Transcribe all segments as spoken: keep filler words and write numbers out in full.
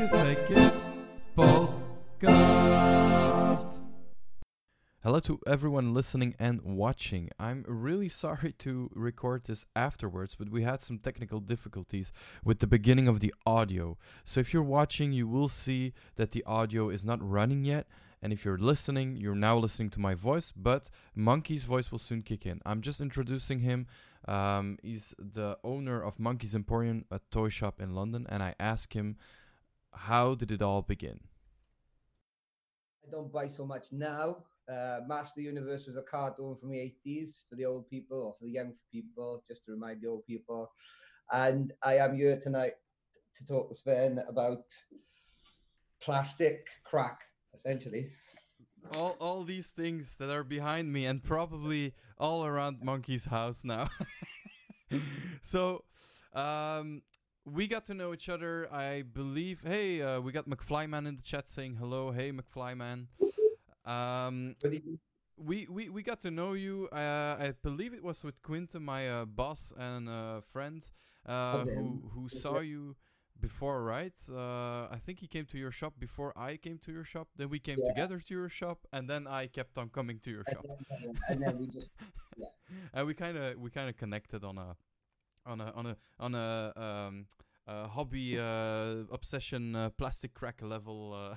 Hekjesrekje podcast. Hello to everyone listening and watching. I'm really sorry to record this afterwards, but we had some technical difficulties with the beginning of the audio. So if you're watching, you will see that the audio is not running yet. And if you're listening, you're now listening to my voice, but Monkey's voice will soon kick in. I'm just introducing him. Um, he's the owner of Monkey's Emporium, a toy shop in London, and I ask him, how did it all begin? I don't buy so much now. Uh, Master Universe was a cartoon from the eighties for the old people, or for the young people, just to remind the old people. And I am here tonight to talk to Sven about plastic crack. Essentially, all all these things that are behind me and probably all around Monkey's house now. so, um, we got to know each other, I believe. Hey, uh, we got McFlyman in the chat saying hello. Hey, McFlyman. Um, we we we got to know you. Uh, I believe it was with Quinten, my uh, boss and uh, friend, uh, okay. who who saw you. Before, right? Uh, I think he came to your shop before I came to your shop. Then we came yeah. together to your shop, and then I kept on coming to your and shop. Then, and then we just, yeah. and we kind of, we kind of connected on a, on a, on a, on a, um, a hobby uh, obsession, uh, plastic crack level uh,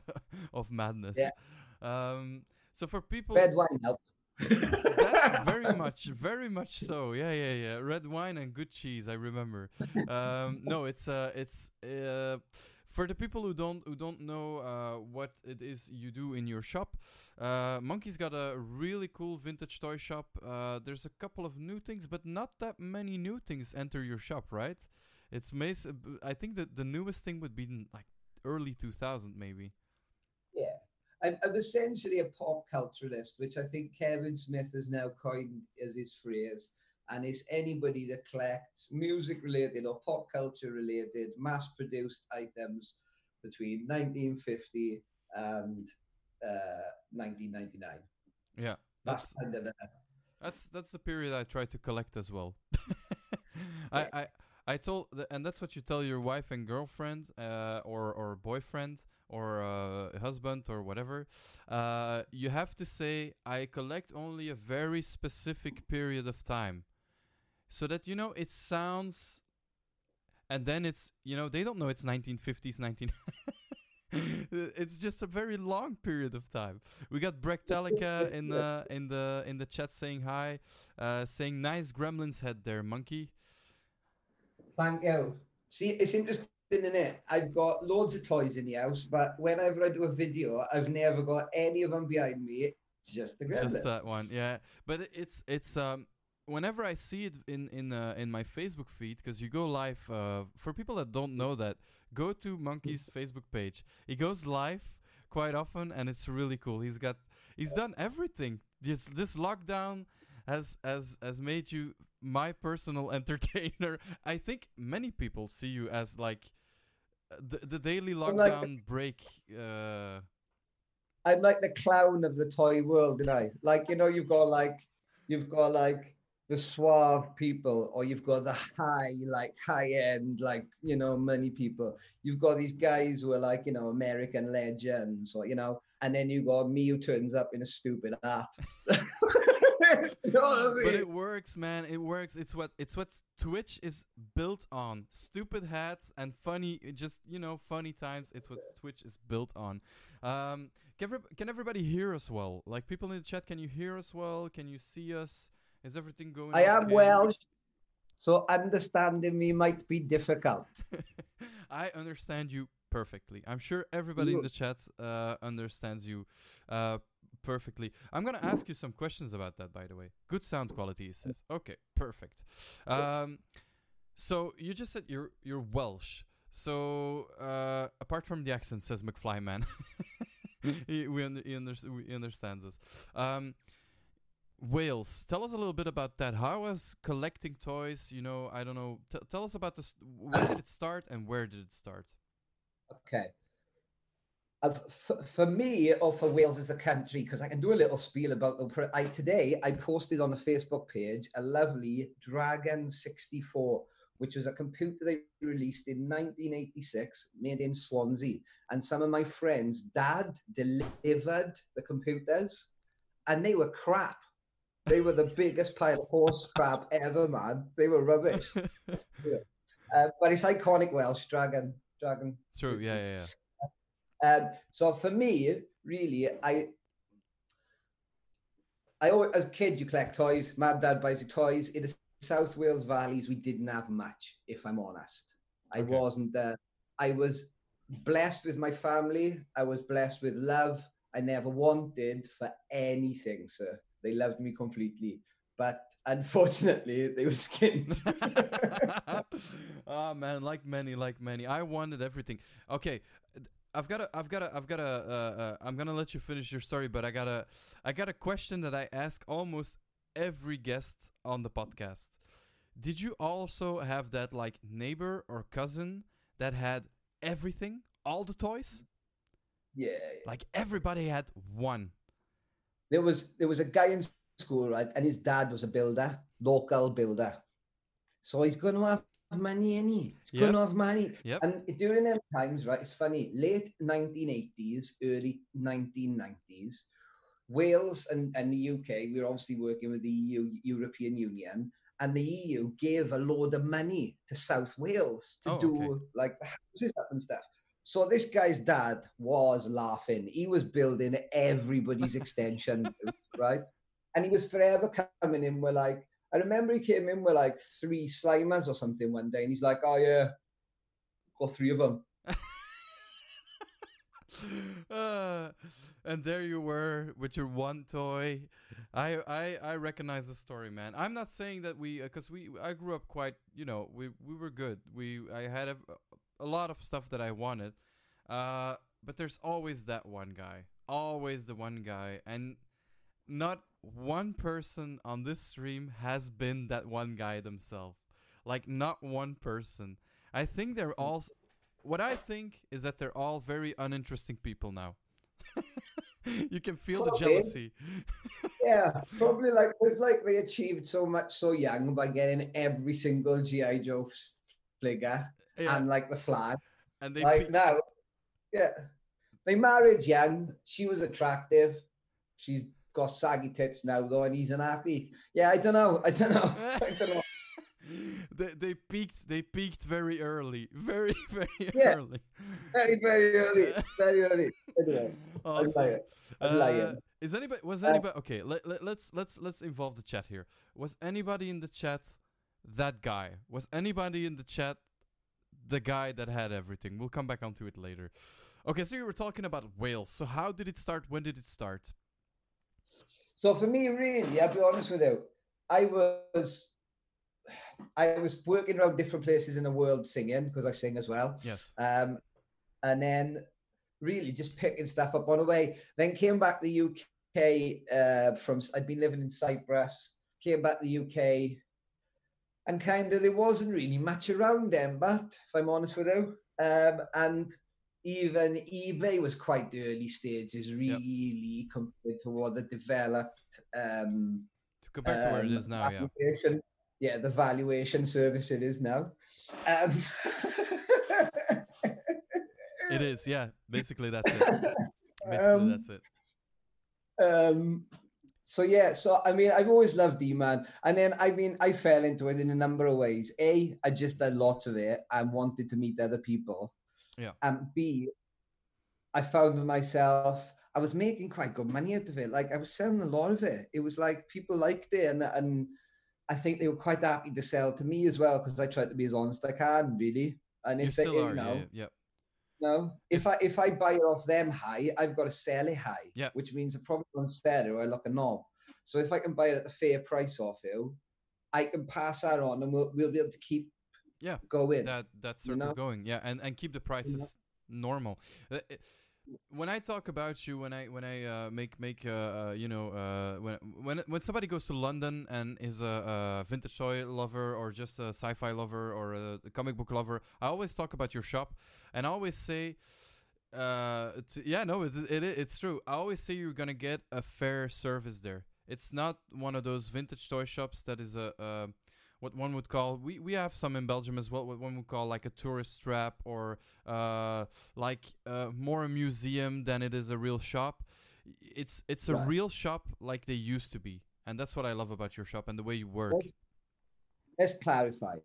of madness. Yeah. Um. So for people, red wine helps. That's very much, very much so. Yeah, yeah, yeah. Red wine and good cheese. I remember. Um, no, it's uh, it's uh, for the people who don't who don't know uh, what it is you do in your shop. Uh, Monkey's got a really cool vintage toy shop. Uh, there's a couple of new things, but not that many new things enter your shop, right? It's mas- I think that the newest thing would be in, like early two thousand, maybe. Yeah. I'm, I'm essentially a pop culturalist, which I think Kevin Smith has now coined as his phrase, and it's anybody that collects music-related or pop culture-related mass-produced items between nineteen fifty and uh, nineteen ninety-nine. Yeah, that's that's, under the- that's that's the period I try to collect as well. I, I I told, th- and that's what you tell your wife and girlfriend, uh, or or boyfriend. Or uh, husband or whatever, uh, you have to say, I collect only a very specific period of time. So that, you know, it sounds... And then it's, you know, they don't know it's nineteen fifties, nineteen... It's just a very long period of time. We got Brechtelica in the in the in the chat saying hi, uh, saying nice gremlin's head there, Monkey. Thank you. See, it's interesting. In it, I've got loads of toys in the house, but whenever I do a video, I've never got any of them behind me. Just the gremlin. Just that one, yeah. But it's it's um whenever I see it in in uh, in my Facebook feed, because you go live. Uh, for people that don't know that, go to Monkey's Facebook page. He goes live quite often, and it's really cool. He's got he's done everything. This this lockdown has has has made you my personal entertainer. I think many people see you as like. The, the daily lockdown I'm like the, break. Uh... I'm like the clown of the toy world, and I like you know you've got like you've got like the suave people, or you've got the high like high end like you know money people. You've got these guys who are like you know American legends, or you know, and then you got me who turns up in a stupid hat. You know what I mean? But it works, man. It works. It's what it's what Twitch is built on. Stupid hats and funny, just you know, funny times. It's what Twitch is built on. Um, can, can everybody hear us well? Like people in the chat, can you hear us well? Can you see us? Is everything going? I am Welsh, so understanding me might be difficult. I understand you perfectly. I'm sure everybody you. in the chat uh, understands you. Uh, Perfectly. I'm going to ask you some questions about that, by the way. Good sound quality, he says. Okay, perfect. Um, so you just said you're you're Welsh. So uh, apart from the accent, says McFlyman. he, we un- he, under- he understands us. Um, Wales. Tell us a little bit about that. How was collecting toys, you know, I don't know. T- tell us about this. When did it start and where did it start? Okay. For me, or for Wales as a country, because I can do a little spiel about the. I, today, I posted on the Facebook page a lovely Dragon sixty-four, which was a computer they released in nineteen eighty-six, made in Swansea. And some of my friends' dad delivered the computers, and they were crap. They were the biggest pile of horse crap ever, man. They were rubbish. Yeah. Uh, but it's iconic Welsh, Dragon. Dragon. True, yeah, yeah, yeah. Um, so for me, really, I... I always, as a kid, you collect toys. Mum, Dad buys you toys. In the South Wales Valleys, we didn't have much, if I'm honest. I okay. wasn't there. I was blessed with my family. I was blessed with love. I never wanted for anything, sir. They loved me completely. But unfortunately, they were skinned. Oh, man, like many, like many. I wanted everything. Okay. I've got to, I've got to, I've got to, uh, uh, I'm going to let you finish your story, but I got to, I got a question that I ask almost every guest on the podcast. Did you also have that like neighbor or cousin that had everything, all the toys? Yeah. yeah. Like everybody had one. There was, there was a guy in school, right? And his dad was a builder, local builder. So he's going to have money, any it's yep. gonna have money yep. and during them times, right, it's funny, late nineteen eighties, early nineteen nineties, Wales and, and the U K, we were obviously working with the E U, European Union, and the E U gave a load of money to South Wales to oh, do okay. like houses up and stuff. So this guy's dad was laughing. He was building everybody's extension, right? And he was forever coming in, we're like, I remember he came in with like three Slimers or something one day, and he's like, oh yeah, got three of them. uh, and there you were with your one toy. I I, I recognize the story, man. I'm not saying that we, because uh, we, I grew up quite, you know, we, we were good. We I had a, a lot of stuff that I wanted, uh, but there's always that one guy, always the one guy, and not one person on this stream has been that one guy themselves. Like, not one person. I think they're all... What I think is that they're all very uninteresting people now. You can feel probably. The jealousy. Yeah, probably like... It's like they achieved so much so young by getting every single G I. Joe figure yeah. and, like, the flag. And they... Like, pe- now... Yeah. They married young. She was attractive. She's... got saggy tits now though, and he's unhappy. Yeah, I don't know. I don't know. I don't know. they they peaked. They peaked very early. Very very yeah. early. Very very early. Very early. Anyway, awesome. I'm lying. I'm uh, lying. Is anybody? Was anybody? Okay. Let, let let's let's let's involve the chat here. Was anybody in the chat that guy? Was anybody in the chat the guy that had everything? We'll come back onto it later. Okay. So you were talking about Wales. So how did it start? When did it start? So for me, really, I'll be honest with you, I was I was working around different places in the world singing, because I sing as well. Yes. Um, and then really just picking stuff up on the way. Then came back to the U K uh, from, I'd been living in Cyprus, came back to the U K, and kind of there wasn't really much around then, but if I'm honest with you, um, and... Even eBay was quite the early stages, really, yep. compared to what the developed... Um, to go back um, to where it is now, yeah. Yeah, the valuation service it is now. Um, it is, yeah. Basically, that's it. Basically, um, that's it. Um, so, yeah. So, I mean, I've always loved E-Man. And then, I mean, I fell into it in a number of ways. A, I just did lots of it and wanted to meet other people. Yeah. And B, I found myself, I was making quite good money out of it. Like I was selling a lot of it. It was like people liked it. And, and I think they were quite happy to sell to me as well, because I tried to be as honest as I can, really. And if you they are, you know, yeah, yeah. no, if I if I buy it off them high, I've got to sell it high, yeah. which means I probably don't sell it or I look a knob. So if I can buy it at a fair price off you, I can pass that on and we'll we'll be able to keep Yeah, go in. That that circle you know? going. Yeah, and, and keep the prices you know? normal. When I talk about you, when I when I uh, make make uh, uh, you know uh, when when when somebody goes to London and is a, a vintage toy lover or just a sci-fi lover or a comic book lover, I always talk about your shop, and I always say, uh, t- yeah, no, it, it it's true. I always say you're gonna get a fair service there. It's not one of those vintage toy shops that is a. a what one would call, we, we have some in Belgium as well, what one would call like a tourist trap, or uh, like uh, more a museum than it is a real shop. It's it's a right. real shop like they used to be. And that's what I love about your shop and the way you work. Let's, let's clarify.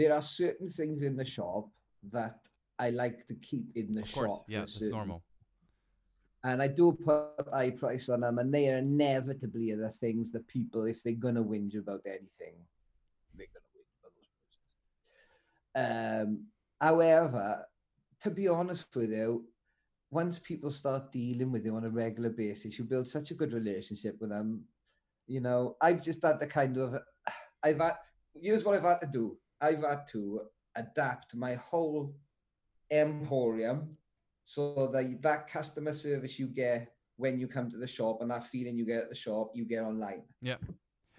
There are certain things in the shop that I like to keep in the of shop. Of course, yeah, that's normal. And I do put high price on them, and they are inevitably the things that people, if they're going to whinge about anything, they're going to whinge about those prices. Um, however, to be honest with you, once people start dealing with you on a regular basis, you build such a good relationship with them. You know, I've just had the kind of, I've had, here's what I've had to do. I've had to adapt my whole emporium so that that customer service you get when you come to the shop and that feeling you get at the shop, you get online. Yeah.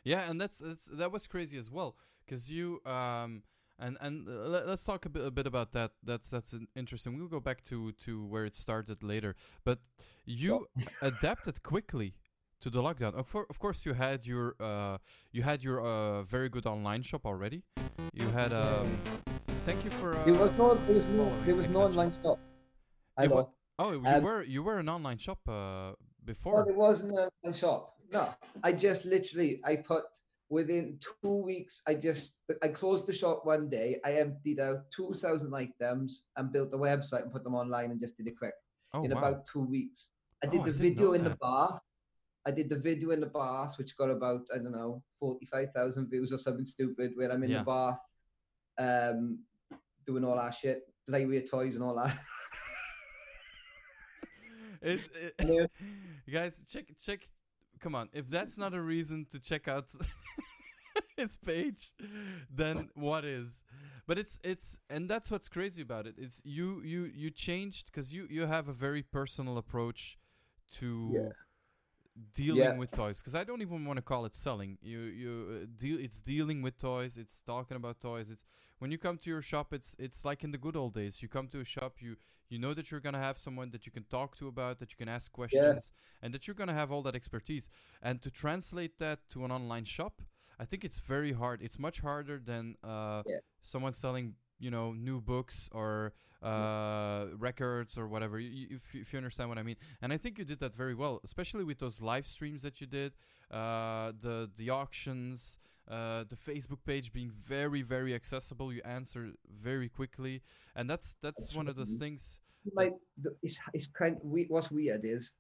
Yeah, and that's, that's that was crazy as well, because you, um, and, and let's talk a bit, a bit about that. That's that's interesting. We'll go back to, to where it started later. But you sure. adapted quickly to the lockdown. Of, for, of course, you had your, uh, you had your uh, very good online shop already. You had, um, thank you for... Uh, there was no, there was no, there was no online shop. Was, oh, you um, were you were an online shop uh, before. No, it wasn't an online shop. No, I just literally, I put within two weeks, I just, I closed the shop one day. I emptied out two thousand items and built a website and put them online and just did it quick oh, in wow. about two weeks. I did oh, the I video in that. the bath. I did the video in the bath, which got about, I don't know, forty-five thousand views or something stupid, where I'm in yeah. the bath um, doing all that shit, play with your toys and all that. It, it, yeah. Guys, check, check. Come on, if that's not a reason to check out his page, then what is? But it's it's, and that's what's crazy about it. It's you you you changed because you you have a very personal approach to yeah. dealing yeah. with toys. Because I don't even want to call it selling. You you uh, deal. It's dealing with toys. It's talking about toys. It's when you come to your shop. It's it's like in the good old days. You come to a shop. You you know that you're gonna have someone that you can talk to about, that you can ask questions, yeah. and that you're gonna have all that expertise. And to translate that to an online shop, I think it's very hard. It's much harder than uh, yeah. someone selling, you know, new books or uh, records or whatever, if, if you understand what I mean. And I think you did that very well, especially with those live streams that you did, uh, the the auctions, uh, the Facebook page being very, very accessible. You answer very quickly. And that's that's, that's one of those things. Like, it's, it's kind of, what's weird is,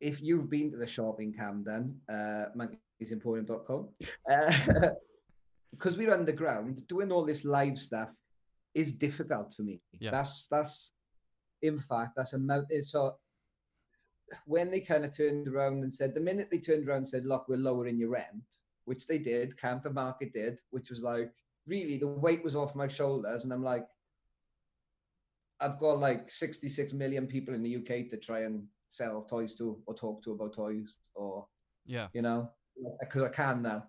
if you've been to the shop in Camden, uh, monkeys emporium dot com, because uh, we're underground, doing all this live stuff is difficult for me. Yeah. That's, that's, in fact, that's a mountain. So when they kind of turned around and said, the minute they turned around and said, look, we're lowering your rent, which they did, Camden Market did, which was like, really, the weight was off my shoulders. And I'm like, I've got like sixty-six million people in the U K to try and sell toys to or talk to about toys or, yeah, you know, because I can now,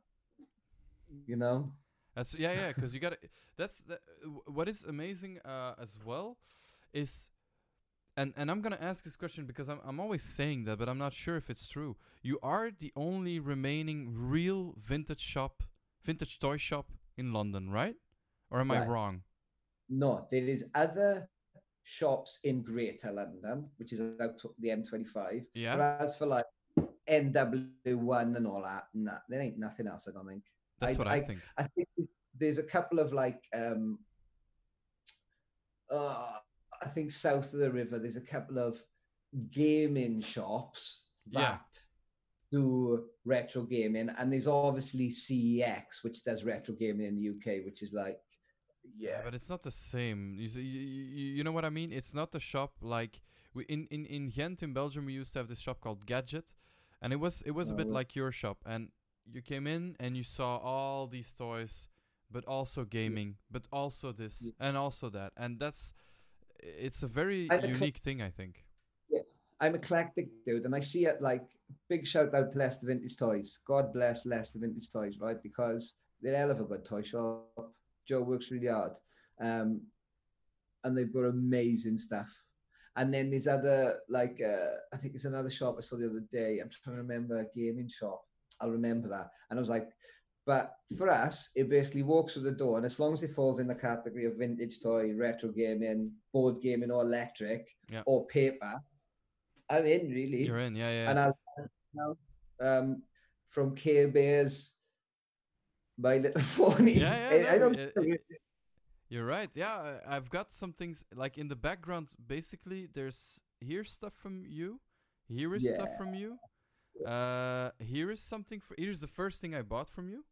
you know. That's, yeah, yeah, because you got to. That's the, what is amazing uh, as well is, and, and I'm gonna ask this question because I'm I'm always saying that, but I'm not sure if it's true. You are the only remaining real vintage shop, vintage toy shop in London, right? Or am right. I wrong? No, there is other shops in Greater London, which is about the M twenty-five. Yeah. But as for like N W one and all that, nah, there ain't nothing else, I don't think. That's I, what I, I think. I think there's a couple of like, um, uh, I think south of the river, there's a couple of gaming shops that yeah. do retro gaming. And there's obviously C E X, which does retro gaming in the U K, which is like, yeah. yeah but it's not the same. You, you, you know what I mean? It's not the shop like we, in, in, in Ghent in Belgium, we used to have this shop called Gadget. And it was, it was a bit like your shop. And you came in and you saw all these toys, but also gaming, yeah. but also this yeah. and also that. And that's, it's a very I'm unique eclectic, thing, I think. Yeah. I'm eclectic, dude. And I see it like, big shout out to Leicester Vintage Toys. God bless Leicester Vintage Toys, right? Because they're a hell of a good toy shop. Joe works really hard. Um, and they've got amazing stuff. And then there's other, like, uh, I think there's another shop I saw the other day. I'm trying to remember, a gaming shop. I'll remember that. And I was like, But for us, it basically walks through the door, and as long as it falls in the category of vintage toy, retro gaming, board gaming, or electric, yeah. or paper, I'm in, really. You're in, yeah, yeah. And I learned um, from Care Bears, My Little Pony. Yeah, yeah. I, I don't. It, it, you're right. Yeah, I've got some things like in the background. Basically, there's here's stuff from you. Here is yeah. stuff from you. Uh, here is something. For, here's the first thing I bought from you.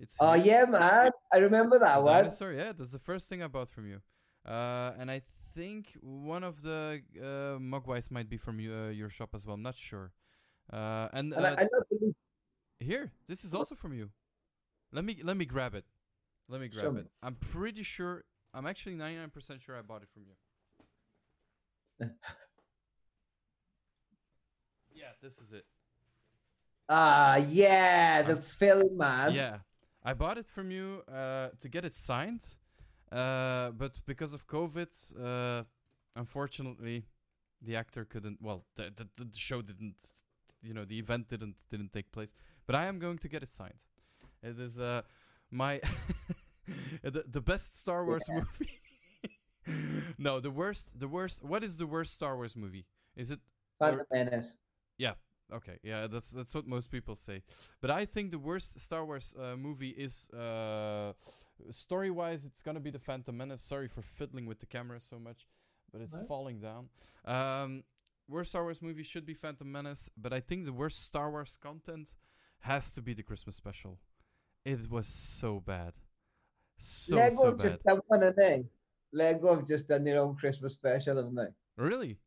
It's oh here. yeah, man! I remember that one. Sorry, yeah, that's the first thing I bought from you. Uh, and I think one of the uh, Mogwais might be from you, uh, your shop as well. I'm not sure. Uh, and, and uh, I, I love here, this is also from you. Let me let me grab it. Let me grab Show it. Me. I'm pretty sure. I'm actually ninety-nine percent sure I bought it from you. Yeah, this is it. Ah, yeah, the um, film, man. Yeah, I bought it from you uh, to get it signed, uh, but because of COVID, uh, unfortunately, the actor couldn't. Well, the, the the show didn't. You know, the event didn't didn't take place. But I am going to get it signed. It is uh, my the, the best Star Wars yeah. movie. No, the worst. The worst. What is the worst Star Wars movie? Is it? Phantom Menace. Yeah. Okay, yeah, that's that's what most people say, but I think the worst Star Wars uh, movie is uh, story-wise, it's gonna be the Phantom Menace. Sorry for fiddling with the camera so much, but it's what? falling down. Um, worst Star Wars movie should be Phantom Menace, but I think the worst Star Wars content has to be the Christmas special. It was so bad. So, Lego so have bad. just done one, haven't they? Lego have just done their own Christmas special, haven't they? Really?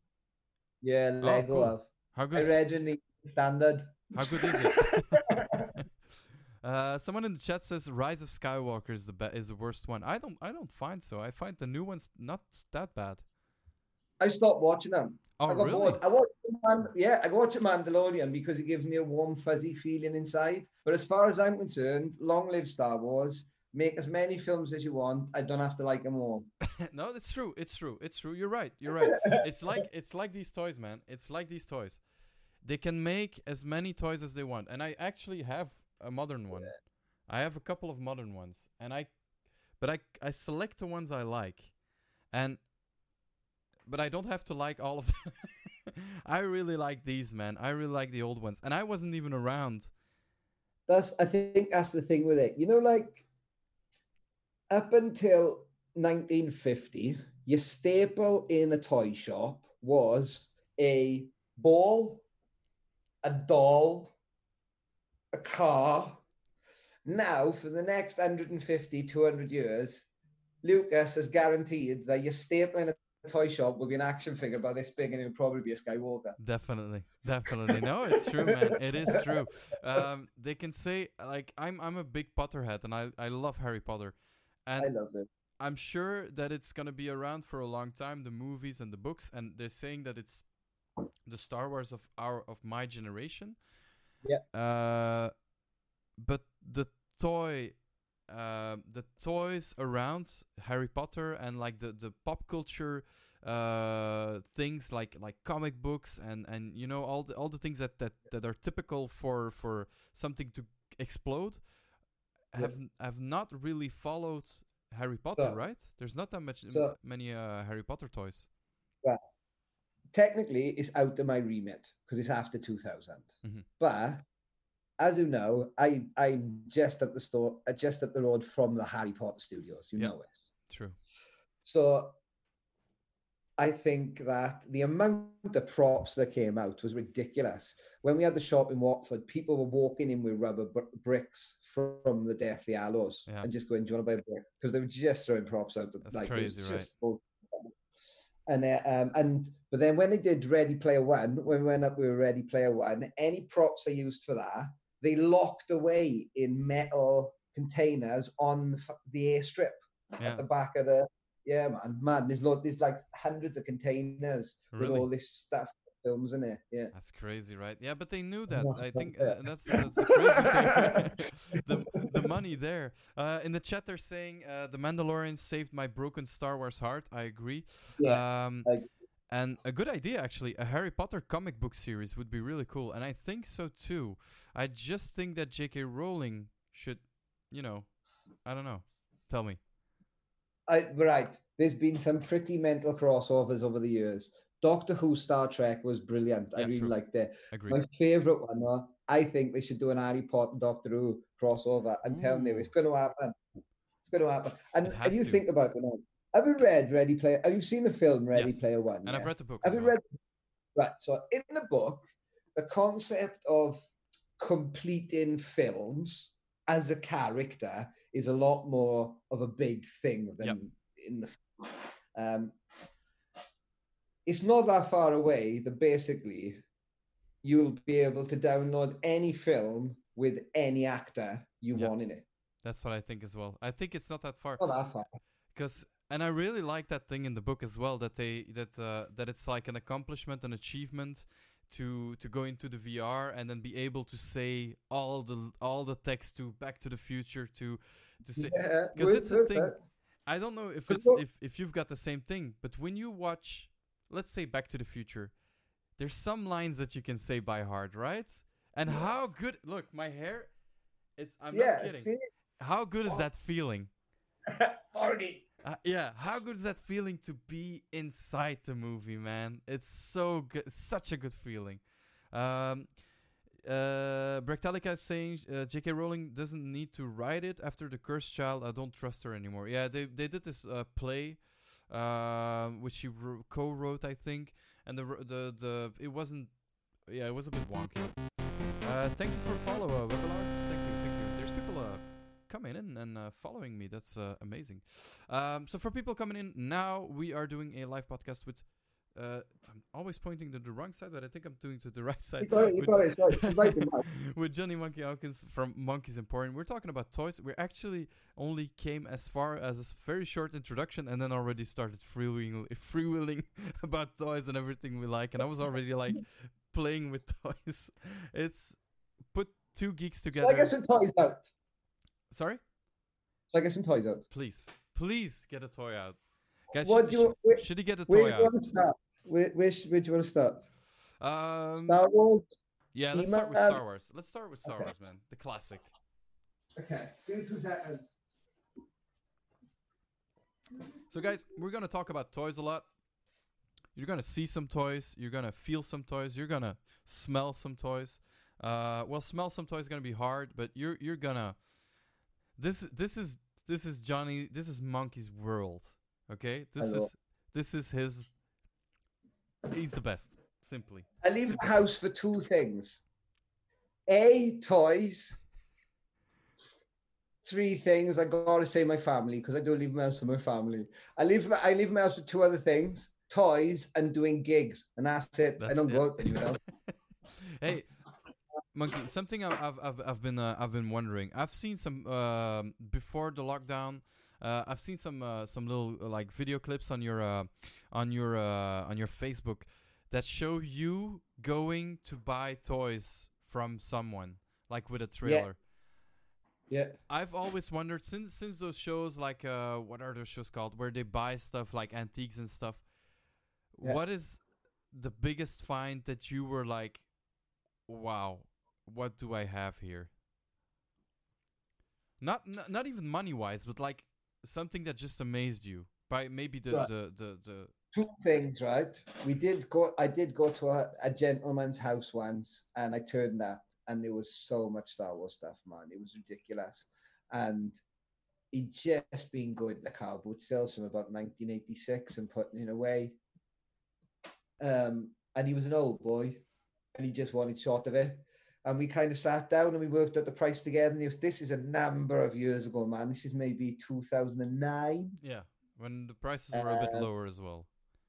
Yeah, Lego oh, cool. have. How good? I read in the standard. How good is it? uh, someone in the chat says Rise of Skywalker is the be- is the worst one. I don't I don't find so. I find the new ones not that bad. I stopped watching them. Oh, I got really? bored. I watched Mand- yeah, I watched Mandalorian because it gives me a warm fuzzy feeling inside. But as far as I'm concerned, long live Star Wars. Make as many films as you want. I don't have to like them all. No, it's true. It's true. It's true. You're right. You're right. It's like it's like these toys, man. It's like these toys. They can make as many toys as they want. And I actually have a modern one. Yeah. I have a couple of modern ones. And I but I I select the ones I like. And but I don't have to like all of them. I really like these, man. I really like the old ones. And I wasn't even around. That's I think that's the thing with it. You know, like up until nineteen fifty, your staple in a toy shop was a ball, a doll, a car. Now, for the next one hundred fifty, two hundred years, Lucas has guaranteed that your staple in a toy shop will be an action figure by this big, and it'll probably be a Skywalker. Definitely, definitely. No, it's true, man. It is true. Um, they can say, like, I'm I'm a big Potterhead, and I, I love Harry Potter. And I love it. I'm sure that it's going to be around for a long time, the movies and the books. And they're saying that it's the Star Wars of our of my generation. Yeah. Uh, but the toy, uh, the toys around Harry Potter and like the, the pop culture uh, things like, like comic books and, and you know all the all the things that, that, that are typical for, for something to explode. Have have not really followed Harry Potter, so, right? There's not that much so, many uh, Harry Potter toys. Well, technically, it's out of my remit because it's after two thousand. Mm-hmm. But as you know, I I'm just up the store, just up the road from the Harry Potter studios. You yeah, know this. True. So I think that the amount of props that came out was ridiculous. When we had the shop in Watford, people were walking in with rubber b- bricks from the Deathly Hallows yeah. and just going, do you want to buy a brick? Because they were just throwing props out. That's like, crazy, right? Just... And, uh, um, and, but then when they did Ready Player One, when we went up, we were Ready Player One, any props I used for that, they locked away in metal containers on the airstrip yeah. at the back of the... Yeah, man, man. There's lot. There's like hundreds of containers really? with all this stuff, films in it. Yeah, that's crazy, right? Yeah, but they knew that. I think uh, that's that's the crazy thing. the the money there. Uh, in the chat, they're saying uh, the Mandalorian saved my broken Star Wars heart. I agree. Yeah, um, I agree. And a good idea actually. A Harry Potter comic book series would be really cool, and I think so too. I just think that J K Rowling should you know, I don't know. Tell me. I, right. There's been some pretty mental crossovers over the years. Doctor Who, Star Trek was brilliant. Yeah, I really true. liked it. Agreed. My favourite one, though, I think they should do an Harry Potter Doctor Who crossover. I'm Ooh. telling you, it's going to happen. It's going to happen. And if you to. think about it, you know, have you read Ready Player? Have you seen the film Ready yes. Player One? And yeah? I've read the book. Have you well. read? Right. So in the book, the concept of completing films as a character is a lot more of a big thing than yep. in the. Um, it's not that far away that basically you'll be able to download any film with any actor you yep. want in it. That's what I think as well. I think it's not that far. Not that far. Because, and I really like that thing in the book as well, that they that uh, that it's like an accomplishment, an achievement to to go into the V R and then be able to say all the all the text to Back to the Future to to say yeah, because it's a thing. I don't know if it's if, if you've got the same thing, but when you watch, let's say, Back to the Future, there's some lines that you can say by heart, right? And yeah. how good look, my hair it's I'm yeah, not kidding. See? How good is that feeling? Party. Uh, yeah, how good is that feeling to be inside the movie, man? It's so good, such a good feeling. Um, uh, Bractalica is saying uh, J K Rowling doesn't need to write it after The Cursed Child. I don't trust her anymore. Yeah, they they did this uh, play, uh, which she ro- co-wrote, I think, and the the the it wasn't. Yeah, it was a bit wonky. Uh, thank you for follow, up Thank you, thank you. There's people uh. coming in and uh, following me. That's uh, amazing. Um, so for people coming in now, we are doing a live podcast with... Uh, I'm always pointing to the wrong side, but I think I'm doing to the right side. You got it, you got it, you got it. With Johnny Monkey Hawkins from Monkeys Emporium. We're talking about toys. We actually only came as far as a very short introduction and then already started freewheeling, freewheeling about toys and everything we like. And I was already like playing with toys. It's put two geeks together. So I guess some toys out. Sorry? So I get some toys out. Please. Please get a toy out. Guys, what should, do you, should, where, should you get a toy where out? Do you want to start? Where, where, should, where do you want to start? Um, Star Wars? Yeah, let's start with Star Wars. Let's start with Star okay. Wars, man. The classic. Okay. Give me two seconds. So, guys, we're going to talk about toys a lot. You're going to see some toys. You're going to feel some toys. You're going to smell some toys. Uh, well, smell some toys is going to be hard, but you're you're going to... This this is this is Johnny this is Monkey's world. Okay? This is this is his he's the best, simply. I leave the house for two things. A, toys. Three things. I gotta say my family, because I don't leave my house for my family. I leave my I leave my house for two other things, toys and doing gigs. And that's it. That's I don't it. go out anywhere else. Hey, Monkey, something I've I've I've been uh, I've been wondering. I've seen some uh, before the lockdown. Uh, I've seen some uh, some little uh, like video clips on your uh, on your uh, on your Facebook that show you going to buy toys from someone, like with a trailer. Yeah. yeah. I've always wondered since since those shows, like uh, what are those shows called, where they buy stuff like antiques and stuff. Yeah. What is the biggest find that you were like, wow? What do I have here? Not n- not even money wise, but like something that just amazed you by maybe the right. the, the, the two things, right? We did go. I did go to a, a gentleman's house once, and I turned up, and there was so much Star Wars stuff, man. It was ridiculous, and he just been going to the car boot sales from about nineteen eighty-six and putting it away. Um, and he was an old boy, and he just wanted short of it. And we kind of sat down and we worked out the price together. And was, this is a number of years ago, man. This is maybe two thousand nine. Yeah, when the prices were um, a bit lower as well.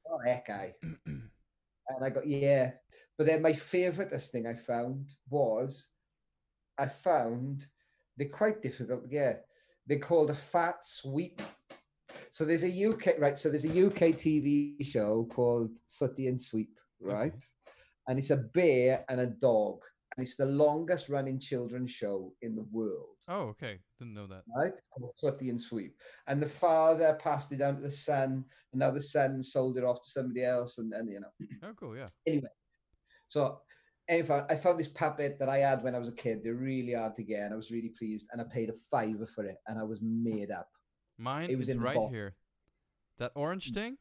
Oh, heck, I. And I got, yeah. But then my favoriteest thing I found was, I found, they're quite difficult, yeah. They're called a fat sweep. So there's a U K, right, so there's a U K T V show called Sooty and Sweep, right? Okay. And it's a bear and a dog. And it's the longest running children's show in the world. Oh, okay. Didn't know that. Right? Called Sooty and Sweep. And the father passed it down to the son. And now the son sold it off to somebody else. And, and you know. Oh, cool. Yeah. Anyway. So Anyhow, I found this puppet that I had when I was a kid. They're really hard to get, and I was really pleased, and I paid a fiver for it, and I was made up. Mine it was is in right here. That orange thing?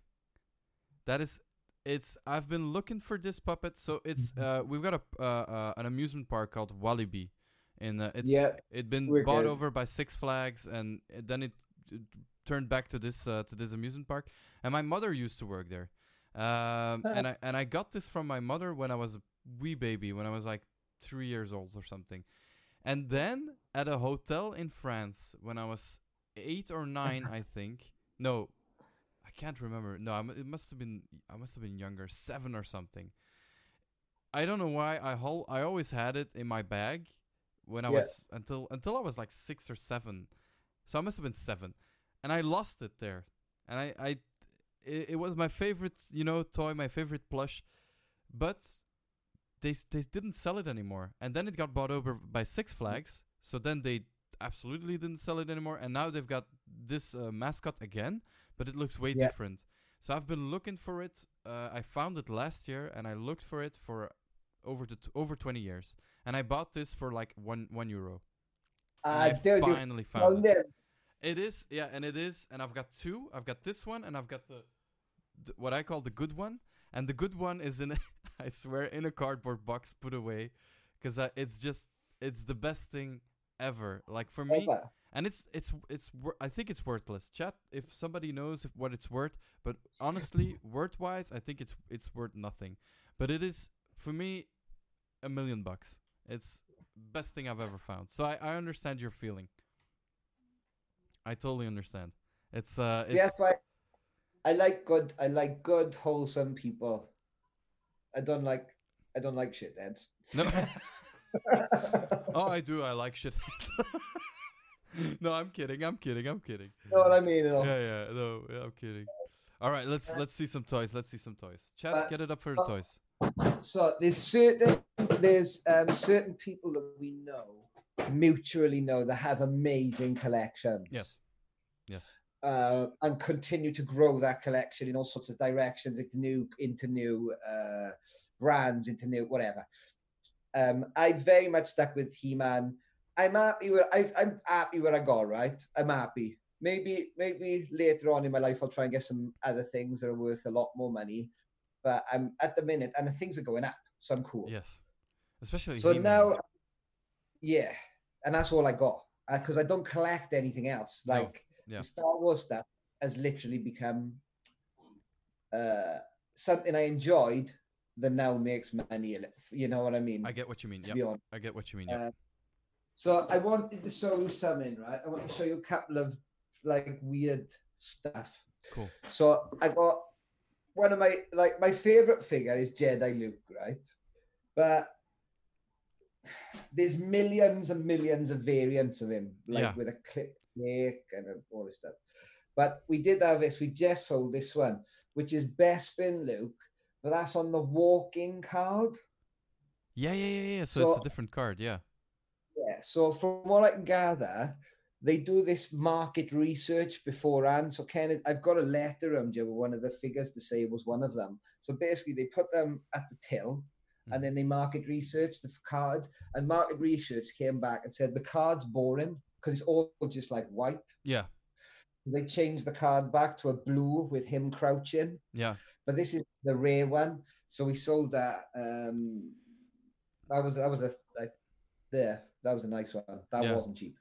That is... It's. I've been looking for this puppet. So it's. Uh, we've got a uh, uh, an amusement park called Walibi, and uh, it's yeah, it been bought good. over by Six Flags, and then it, it turned back to this uh, to this amusement park. And my mother used to work there, um, and I and I got this from my mother when I was a wee baby, when I was like three years old or something. And then at a hotel in France when I was eight or nine, I think. No. I can't remember. No, I'm, it must have been. I must have been younger, seven or something. I don't know why. I hol- I always had it in my bag when I yeah. was until until I was like six or seven. So I must have been seven, and I lost it there. And I, I it, it was my favorite, you know, toy, my favorite plush, but they they didn't sell it anymore. And then it got bought over by Six Flags. So then they. Absolutely didn't sell it anymore, and now they've got this uh, mascot again, but it looks way yeah. different. So I've been looking for it. Uh, I found it last year, and I looked for it for over the t- over twenty years, and I bought this for like one one euro. Uh, I finally found it. It is yeah, and it is, and I've got two. I've got this one, and I've got the, the what I call the good one, and the good one is in a, I swear in a cardboard box put away, because uh, it's just it's the best thing. Ever like for me Ever. and it's it's it's wor- I think it's worthless chat if somebody knows if, what it's worth, but honestly worth wise I think it's it's worth nothing, but it is for me a million bucks. It's best thing I've ever found. So I, I understand your feeling. I totally understand. It's uh it's... Yes, I, I like good I like good wholesome people. I don't like I don't like shitheads. No. Oh, I do. I like shit. No, I'm kidding. I'm kidding. I'm kidding. You know what I mean? Though. Yeah, yeah. No, yeah, I'm kidding. All right, let's let's see some toys. Let's see some toys. Chat, uh, get it up for the uh, toys. So there's certain there's um, certain people that we know mutually know that have amazing collections. Yes. Yes. Uh, and continue to grow that collection in all sorts of directions, into new into new uh, brands, into new whatever. Um, I very much stuck with He-Man. I'm happy where I, I'm happy where I got, right? I'm happy. Maybe maybe later on in my life I'll try and get some other things that are worth a lot more money. But I'm at the minute, and the things are going up, so I'm cool. Yes, especially so He-Man. Now. Yeah, and that's all I got because uh, I don't collect anything else. Like no. yeah. the Star Wars stuff has literally become uh, something I enjoyed. That now makes money, you know what I mean? I get what you mean, yeah. I get what you mean, yeah. Uh, so I wanted to show you something, right? I want to show you a couple of, like, weird stuff. Cool. So I got one of my, like, my favorite figure is Jedi Luke, right? But there's millions and millions of variants of him, like, yeah. with a clip neck and all this stuff. But we did have this, we've just sold this one, which is Bespin Luke. But that's on the walking card. Yeah, yeah, yeah, yeah. So, so it's a different card, yeah. Yeah, so from what I can gather, they do this market research beforehand. So Kenneth, I've got a letter from you with one of the figures to say it was one of them. So basically they put them at the till mm. and then they market research the card. And market research came back and said the card's boring because it's all just like white. Yeah. They changed the card back to a blue with him crouching. Yeah. But this is the rare one. So we sold that. Um, that was that was a there. That was a nice one. That yeah. wasn't cheap.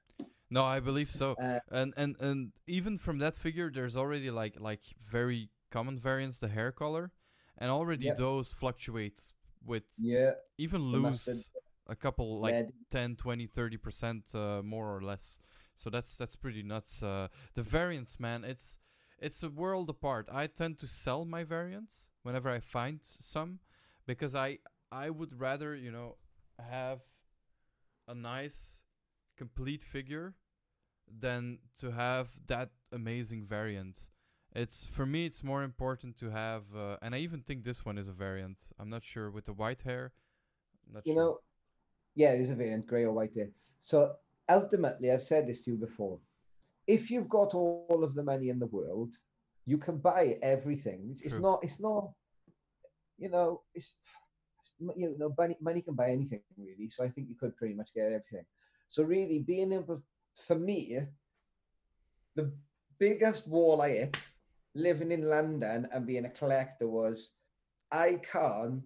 No, I believe so. Uh, and, and and even from that figure, there's already like like very common variants, the hair color. And already yeah. those fluctuate with yeah. even lose a couple like red. ten, twenty, thirty percent uh, more or less. So that's that's pretty nuts. Uh, the variants, man, it's it's a world apart. I tend to sell my variants whenever I find some, because I I would rather, you know, have a nice complete figure than to have that amazing variant. It's for me, it's more important to have, uh, and I even think this one is a variant. I'm not sure with the white hair. I'm not you sure. know, yeah, it is a variant, gray or white hair. So. Ultimately, I've said this to you before, if you've got all of the money in the world, you can buy everything. It's True. not, it's not, you know, it's, you know, money, money can buy anything really. So I think you could pretty much get everything. So really being able, for me, the biggest wall I hit living in London and being a collector was I can't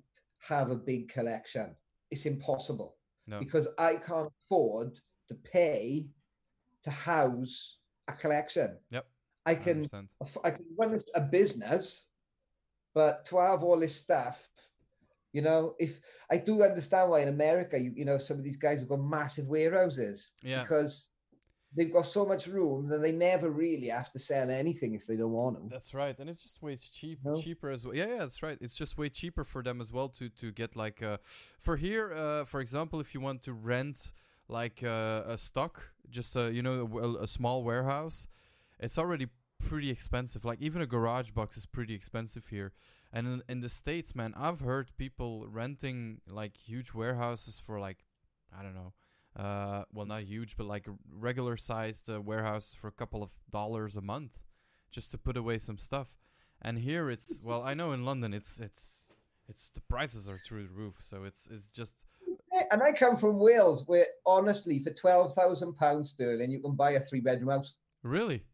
have a big collection. It's impossible. No. Because I can't afford to pay to house a collection. Yep. I can I, I can run a business, but to have all this stuff, you know, if I do understand why in America, you, you know, some of these guys have got massive warehouses yeah. because they've got so much room that they never really have to sell anything if they don't want to. That's right. And it's just way cheap, no? cheaper as well. Yeah, yeah, that's right. It's just way cheaper for them as well to, to get like... Uh, for here, uh, for example, if you want to rent like uh, a stock, just, uh, you know, a, a small warehouse, it's already pretty expensive. Like even a garage box is pretty expensive here. And in, in the States, man, I've heard people renting like huge warehouses for like, I don't know, uh, well, not huge, but like regular sized uh, warehouse for a couple of dollars a month just to put away some stuff. And here it's, well, I know in London it's, it's, it's the prices are through the roof. So it's, it's just. And I come from Wales where honestly for twelve thousand pounds sterling, you can buy a three bedroom house. Really?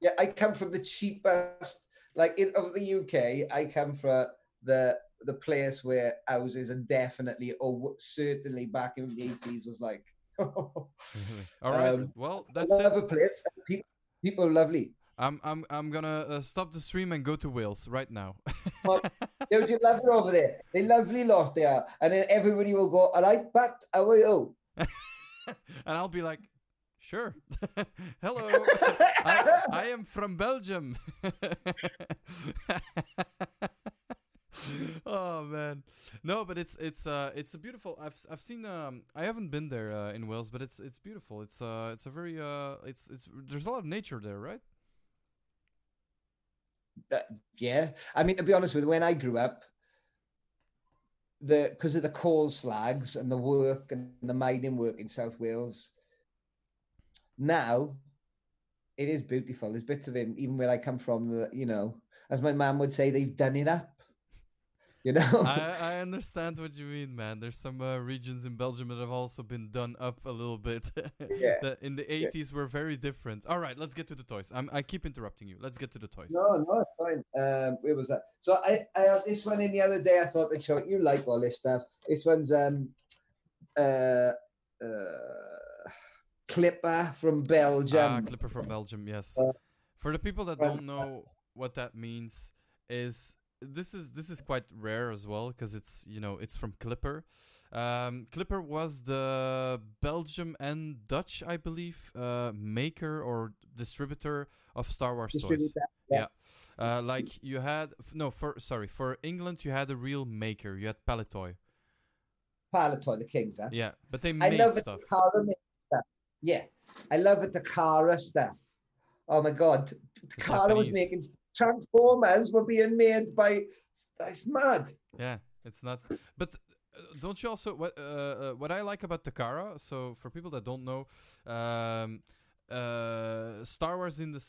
Yeah, I come from the cheapest, like in of the U K. I come from the the place where houses are definitely, or certainly back in the eighties, was like. All right, um, well, that's I love it. A place. People, people are lovely. I'm I'm I'm gonna uh, stop the stream and go to Wales right now. They would love it over there. They lovely lot they are, and then everybody will go. All right, back how are you? And I'll be like. Sure. Hello. I, I am from Belgium. Oh man. No, but it's it's uh it's a beautiful. I've I've seen um I haven't been there uh, in Wales, but it's it's beautiful. It's uh it's a very uh it's it's there's a lot of nature there, right? Uh, yeah. I mean, to be honest with you, when I grew up, the because of the coal slags and the work and the mining work in South Wales. Now, it is beautiful. There's bits of it, even where I come from, that, you know, as my mum would say, they've done it up. You know? I, I understand what you mean, man. There's some uh, regions in Belgium that have also been done up a little bit. Yeah. The, in the eighties yeah. were very different. All right, let's get to the toys. I'm, I keep interrupting you. Let's get to the toys. No, no, it's fine. Um, where was that? So I, I have this one in the other day. I thought I'd show it. You like all this stuff. This one's... um, uh, uh. Clipper from Belgium. Ah, Clipper from Belgium, yes. Uh, For the people that don't know what that means, is this is this is quite rare as well because it's you know it's from Clipper. Um, Clipper was the Belgium and Dutch, I believe, uh, maker or distributor of Star Wars toys. Yeah, yeah. Uh, like you had f- no for sorry for England you had a real maker. You had Paletoy. Paletoy, the Kings, huh? Yeah, but they made I love stuff. The Yeah, I love it, the Takara stuff. Oh my God, Takara was making Transformers were being made by it's mad. Yeah, it's nuts. But don't you also what uh, what I like about Takara? So for people that don't know, um, uh, Star Wars in the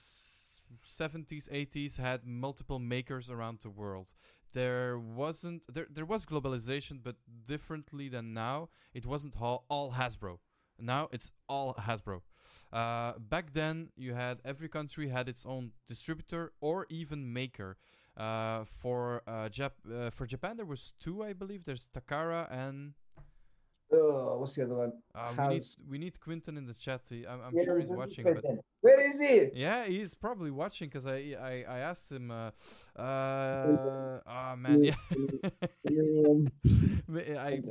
seventies, eighties had multiple makers around the world. There wasn't there there was globalization, but differently than now. It wasn't all, all Hasbro. Now it's all Hasbro. Uh, back then, you had every country had its own distributor or even maker. Uh, for uh, Jap- uh, for Japan, there was two, I believe. There's Takara and oh, what's the other one? Uh, we need we need Quinton in the chat. He, I'm, I'm yeah, sure he's watching. But where is he? Yeah, he's probably watching because I, I I asked him. Uh, uh, oh man, yeah. I,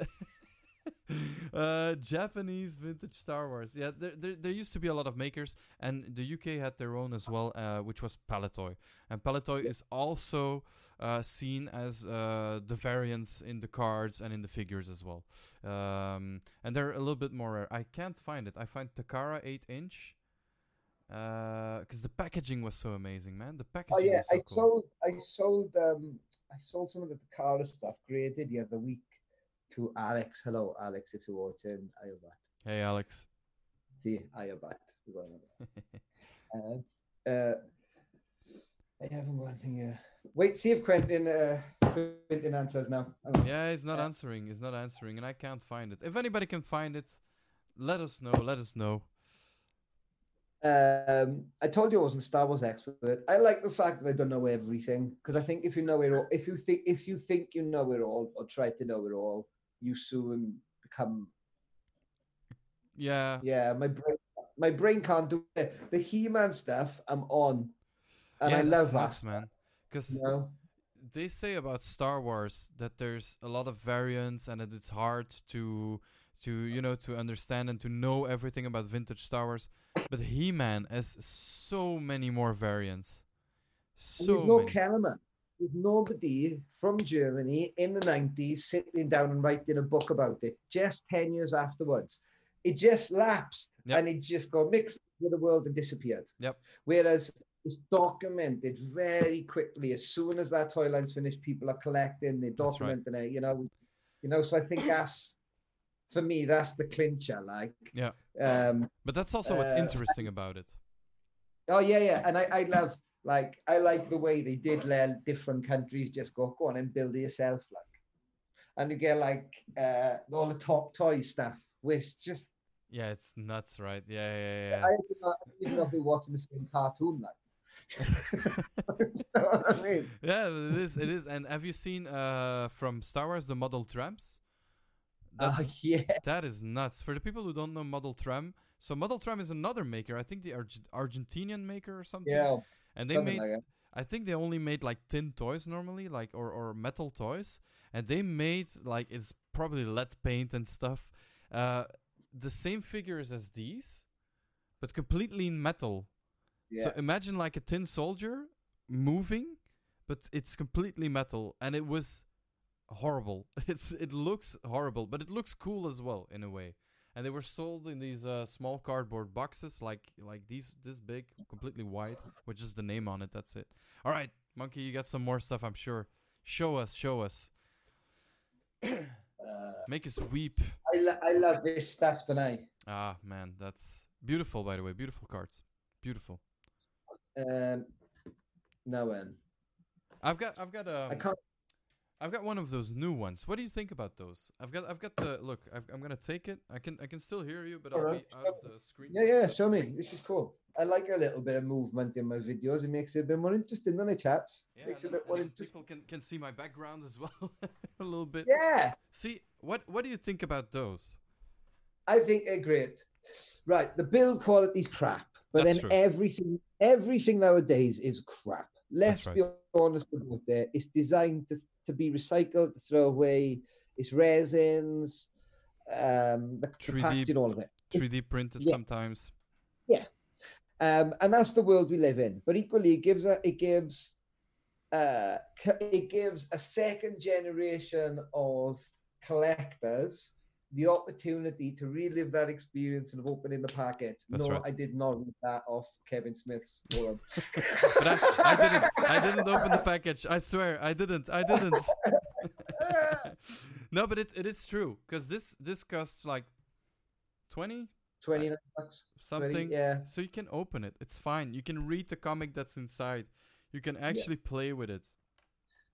Uh, Japanese vintage Star Wars. Yeah, there, there there used to be a lot of makers, and the U K had their own as well, uh, which was Paletoy. And Paletoy yeah. is also uh, seen as uh, the variants in the cards and in the figures as well. Um, and they're a little bit more rare. I can't find it. I find Takara eight inch because uh, the packaging was so amazing, man. The packaging. Oh yeah, was so I cool. sold I sold um, I sold some of the Takara stuff graded the other week. To Alex. Hello, Alex, if you're watching, Ayabat. Hey, Alex. See, Ayabat. uh, uh, I haven't got anything here. Wait, see if Quentin uh, Quentin answers now. Yeah, he's not yeah. answering. He's not answering, and I can't find it. If anybody can find it, let us know. Let us know. Um, I told you I wasn't a Star Wars expert. I like the fact that I don't know everything, because I think if you know it all, if you think if you think you know it all or try to know it all, you soon become. Yeah. Yeah, my brain, my brain can't do it. The He-Man stuff, I'm on, and yeah, I love that, nice, man. Because you know? They say about Star Wars that there's a lot of variants and that it's hard to. To you know, to understand and to know everything about vintage Star Wars, but He-Man has so many more variants. So there's no cameraman. There's nobody from Germany in the nineties sitting down and writing a book about it. Just ten years afterwards, it just lapsed yep. and it just got mixed with the world and disappeared. Yep. Whereas it's documented very quickly. As soon as that toy line's finished, people are collecting, they're documenting right. it. You know, you know. So I think that's. For me, that's the clincher, like. Yeah. Um, but that's also what's uh, interesting about it. Oh, yeah, yeah. And I, I love, like, I like the way they did let different countries just go, go on and build it yourself, like. And you get, like, uh, all the top toy stuff, which just... Yeah, it's nuts, right? Yeah, yeah, yeah. I didn't know, I didn't know if they were watching the same cartoon, like. You know what I mean? Yeah, it is, it is. And have you seen, uh, from Star Wars, the model trams? That's, oh, yeah. That is nuts. For the people who don't know Model Tram, so Model Tram is another maker. I think the Arge- Argentinian maker or something. Yeah. And they made, like I think they only made like tin toys normally, like or, or metal toys. And they made like it's probably lead paint and stuff. Uh, the same figures as these, but completely in metal. Yeah. So imagine like a tin soldier moving, but it's completely metal, and it was. Horrible. It's it looks horrible, but it looks cool as well in a way. And they were sold in these uh, small cardboard boxes, like like these this big, completely white, with just the name on it. That's it. All right, Monkey, you got some more stuff, I'm sure. Show us, show us. uh, Make us weep. I lo- I love this stuff tonight. Ah man, that's beautiful. By the way, beautiful cards, beautiful. Um, no um. I've got I've got um, I can't. I've got one of those new ones. What do you think about those? I've got, I've got the look. I've, I'm gonna take it. I can, I can still hear you, but All I'll right. be out of the screen. Yeah, yeah. Show me. This is cool. I like a little bit of movement in my videos. It makes it a bit more interesting, doesn't it, chaps? Yeah, makes it a bit more interesting. People can, can see my background as well a little bit. Yeah. See what, what do you think about those? I think they're great. Right, the build quality's crap, but That's then true. everything, everything nowadays is crap. Let's right. be honest about it. It's designed to. to be recycled, to throw away, it's resins, um, the, the packaging, all of it. three D printed yeah. sometimes. Yeah. Um, and that's the world we live in. But equally, it gives a, it gives uh, it gives a second generation of collectors the opportunity to relive that experience of opening the packet. That's no, right. I did not read that off Kevin Smith's forum. But I, I didn't. I didn't open the package. I swear, I didn't. I didn't. No, but it it is true because this this costs like twenty, twenty uh, bucks, something. twenty, yeah. So you can open it. It's fine. You can read the comic that's inside. You can actually yeah. play with it.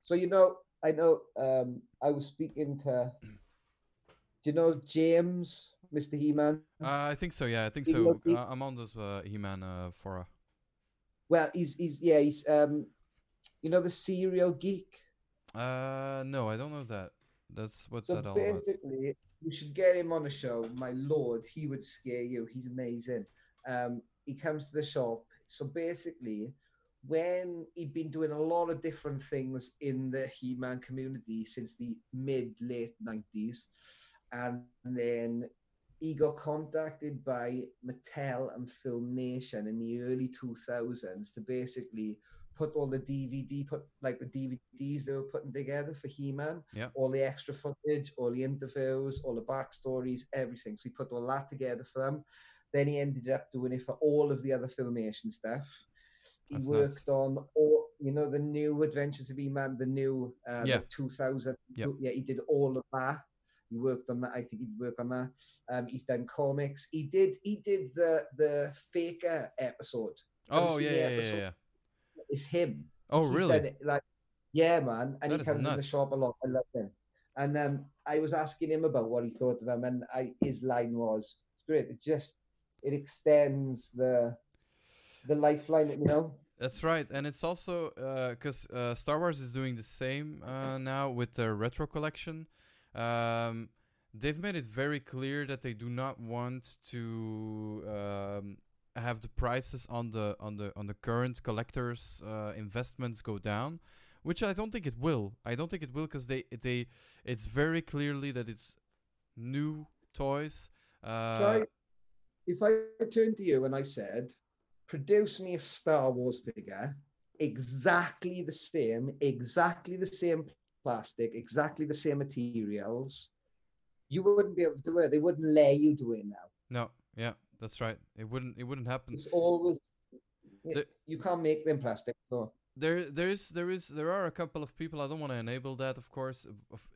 So you know, I know. Um, I was speaking to. Do you know James, Mister He-Man? Uh, I think so, yeah. I think so. Uh, I'm on those uh, He-Man uh, fora. Well, he's, he's yeah, he's, um, you know, the serial geek? Uh, no, I don't know that. That's what's so that all about? Basically, you should get him on a show. My lord, he would scare you. He's amazing. Um, he comes to the shop. So basically, when he'd been doing a lot of different things in the He-Man community since the mid-late nineties, and then he got contacted by Mattel and Filmation in the early two thousands to basically put all the D V D, put like the D V Ds they were putting together for He-Man, yep. all the extra footage, all the interviews, all the backstories, everything. So he put all that together for them. Then he ended up doing it for all of the other Filmation stuff. He That's worked nice. on all, you know, the new Adventures of He-Man, the new uh, yeah. the two thousand. Yep. Yeah, he did all of that. He worked on that. I think he'd work on that. Um, he's done comics. He did. He did the the Faker episode. Oh yeah, yeah, episode? yeah, yeah. It's him. Oh he's really? Done it, like Yeah, man. And that he comes nuts. In the shop a lot. I love him. And um, I was asking him about what he thought of him, and I, his line was, it's great. It just, it extends the the lifeline, you know? That's right. And it's also, because uh, uh, Star Wars is doing the same uh, now with the retro collection. Um, they've made it very clear that they do not want to um, have the prices on the on the, on the current collectors' uh, investments go down. Which I don't think it will. I don't think it will because they, they, it's very clearly that it's new toys. Uh, so I, if I turned to you and I said, produce me a Star Wars figure, exactly the same, exactly the same plastic, exactly the same materials, you wouldn't be able to do it. They wouldn't let you do it now. No, yeah, that's right. It wouldn't. It wouldn't happen. It's always the- you can't make them plastic, so. There, there is, there is, there are a couple of people. I don't want to enable that, of course.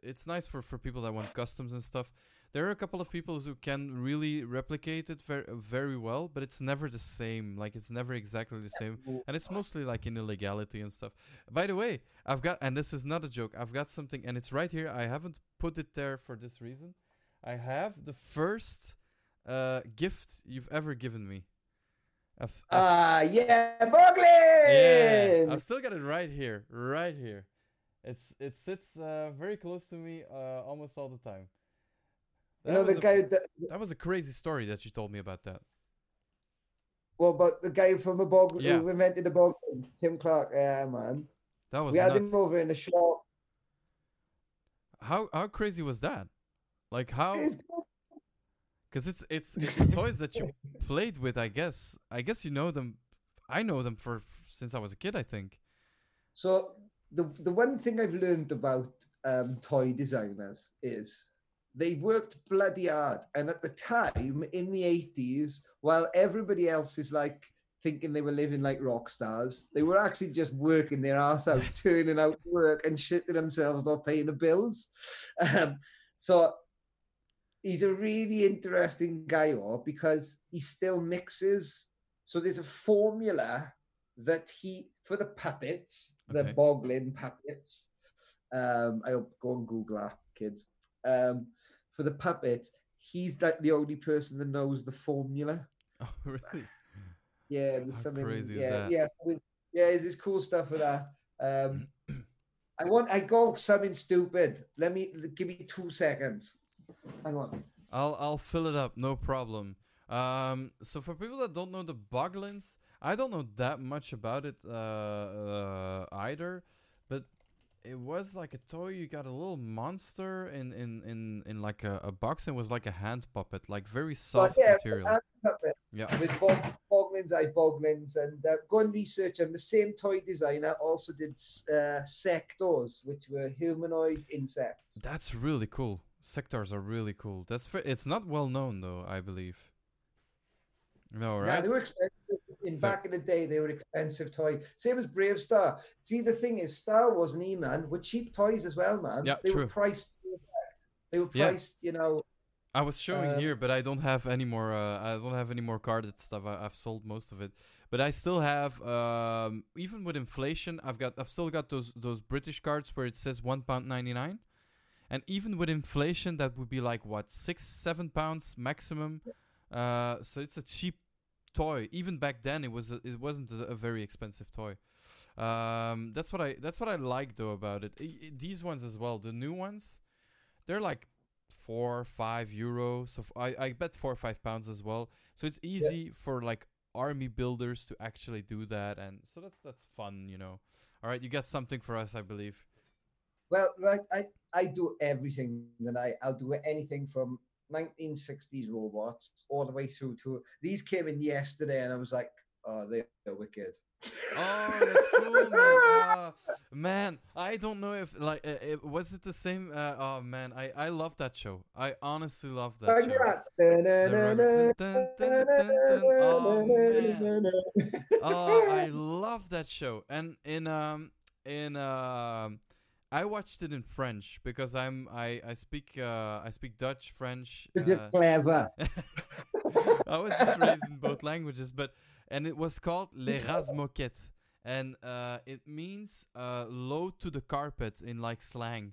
It's nice for, for people that want customs and stuff. There are a couple of people who can really replicate it very, very well, but it's never the same. Like it's never exactly the same, and it's mostly like in illegality and stuff. By the way, I've got, and this is not a joke. I've got something, and it's right here. I haven't put it there for this reason. I have the first uh, gift you've ever given me. Ah, uh, yeah, Brooklyn! Yeah, I've still got it right here, right here. It's It sits uh, very close to me uh, almost all the time. That, you know, the guy a, that, that was a crazy story that you told me about that. Well, about the guy from the bog, yeah. who invented the bog, Tim Clark, yeah, man. That was We nuts. Had him over in the shop. How how crazy was that? Like how... Because it's it's it's toys that you played with, I guess. I guess you know them. I know them for since I was a kid, I think. So the the one thing I've learned about um, toy designers is they worked bloody hard. And at the time, in the eighties, while everybody else is like thinking they were living like rock stars, they were actually just working their ass out, turning out work and shit to themselves, not paying the bills. Um, so... He's a really interesting guy, or because he still mixes. So there's a formula that he for the puppets, okay. the Boglin puppets. Um, I'll go and Google that, kids. Um, for the puppets, he's like the only person that knows the formula. Oh, really? Yeah, there's How something. Crazy yeah, is that? yeah, there's, yeah. There's this cool stuff with that. Um, I want. I go something stupid. Let me give me two seconds. Hang on. I'll I'll fill it up, no problem. Um, so for people that don't know the Boglins, I don't know that much about it uh, uh, either, but it was like a toy. You got a little monster in in, in, in like a, a box, and was like a hand puppet, like very soft yeah, material. Hand puppet. Yeah, with bog- Boglins, I Boglins, and uh, go and research. And the same toy designer also did uh, sectors, which were humanoid insects. That's really cool. Sectors are really cool. That's fa- it's not well known though, I believe. No, right? Yeah, they were expensive. In back in the day, they were expensive toys. Same as Brave Star. See, the thing is, Star Wars and E-Man were cheap toys as well, man. Yeah, they true. were priced. They were priced, yeah. you know. I was showing uh, here, but I don't have any more. Uh, I don't have any more carded stuff. I, I've sold most of it, but I still have. Um, even with inflation, I've got. I've still got those those British cards where it says one pound ninety nine. And even with inflation, that would be like, what, six, seven pounds maximum. Uh, so it's a cheap toy. Even back then, it was a, it wasn't a, a very expensive toy. Um, that's what I that's what I like though about it. I, I, these ones as well, the new ones, they're like four, five euros. So f- I I bet four or five pounds as well. So it's easy yeah. for like army builders to actually do that, and so that's that's fun, you know. All right, you got something for us, I believe. Well, right, I, I do everything that I, I'll do anything from nineteen sixties robots all the way through to, these came in yesterday and I was like, oh, they're wicked. Oh, that's cool, man. Uh, man, I don't know if, like, uh, it, was it the same? Uh, oh, man, I, I love that show. I honestly love that Congrats. show. Oh, I love that show. And in, um, in, um, I watched it in French because I'm I I speak uh, I speak Dutch, French. You're uh, clever. I was just raised in both languages, but and it was called Les Rases Moquettes, and uh, it means uh, low to the carpet in like slang,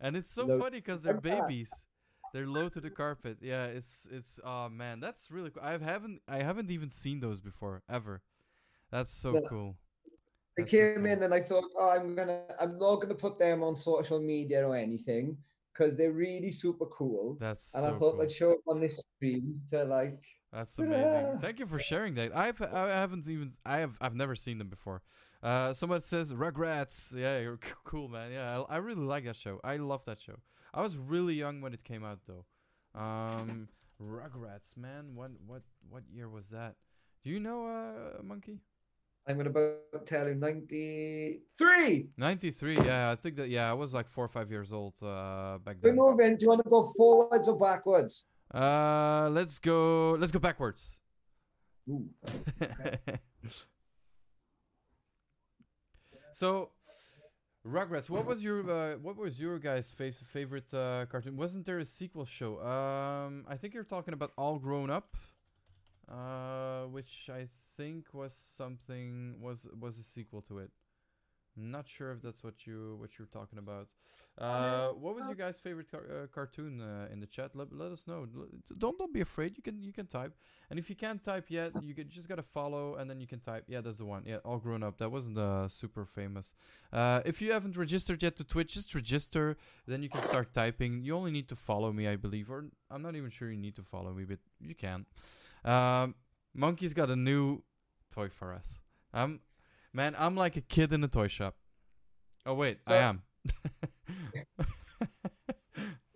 and it's so low funny because they're babies. They're low to the carpet. Yeah, it's it's oh man, that's really cool. I haven't I haven't even seen those before ever. That's so yeah. cool. They that's came so cool. in and I thought, oh, I'm gonna I'm not gonna put them on social media or anything because they're really super cool. That's and so I thought cool. I'd show up on this screen to like. That's amazing. Ta-da! Thank you for sharing that. I've I haven't even I have I've never seen them before. Uh, someone says Rugrats. Yeah, you're c- cool, man. Yeah, I, I really like that show. I love that show. I was really young when it came out, though. Um, Rugrats, man. When, what what year was that? Do you know, uh, Monkey? I'm going to tell you, ninety-three ninety-three yeah. I think that, yeah, I was like four or five years old uh, back then. We're moving. Do you want to go forwards or backwards? Uh, let's go, let's go backwards. Ooh, okay. So... Rugrats. What was your uh, what was your guys' fa- favorite uh, cartoon? Wasn't there a sequel show? Um, I think you're talking about All Grown Up, uh, which I think was something was was a sequel to it. Not sure if that's what you what you're talking about. Uh, what was your guys' favorite car- uh, cartoon uh, in the chat? Let, let us know. Don't don't be afraid. You can you can type, and if you can't type yet, you can just gotta follow, and then you can type. Yeah, that's the one. Yeah, All Grown Up. That wasn't uh, super famous. Uh, if you haven't registered yet to Twitch, just register. Then you can start typing. You only need to follow me, I believe, or I'm not even sure you need to follow me, but you can. Um, Monkey's got a new toy for us. Um. Man, I'm like a kid in a toy shop. Oh, wait, so, I am.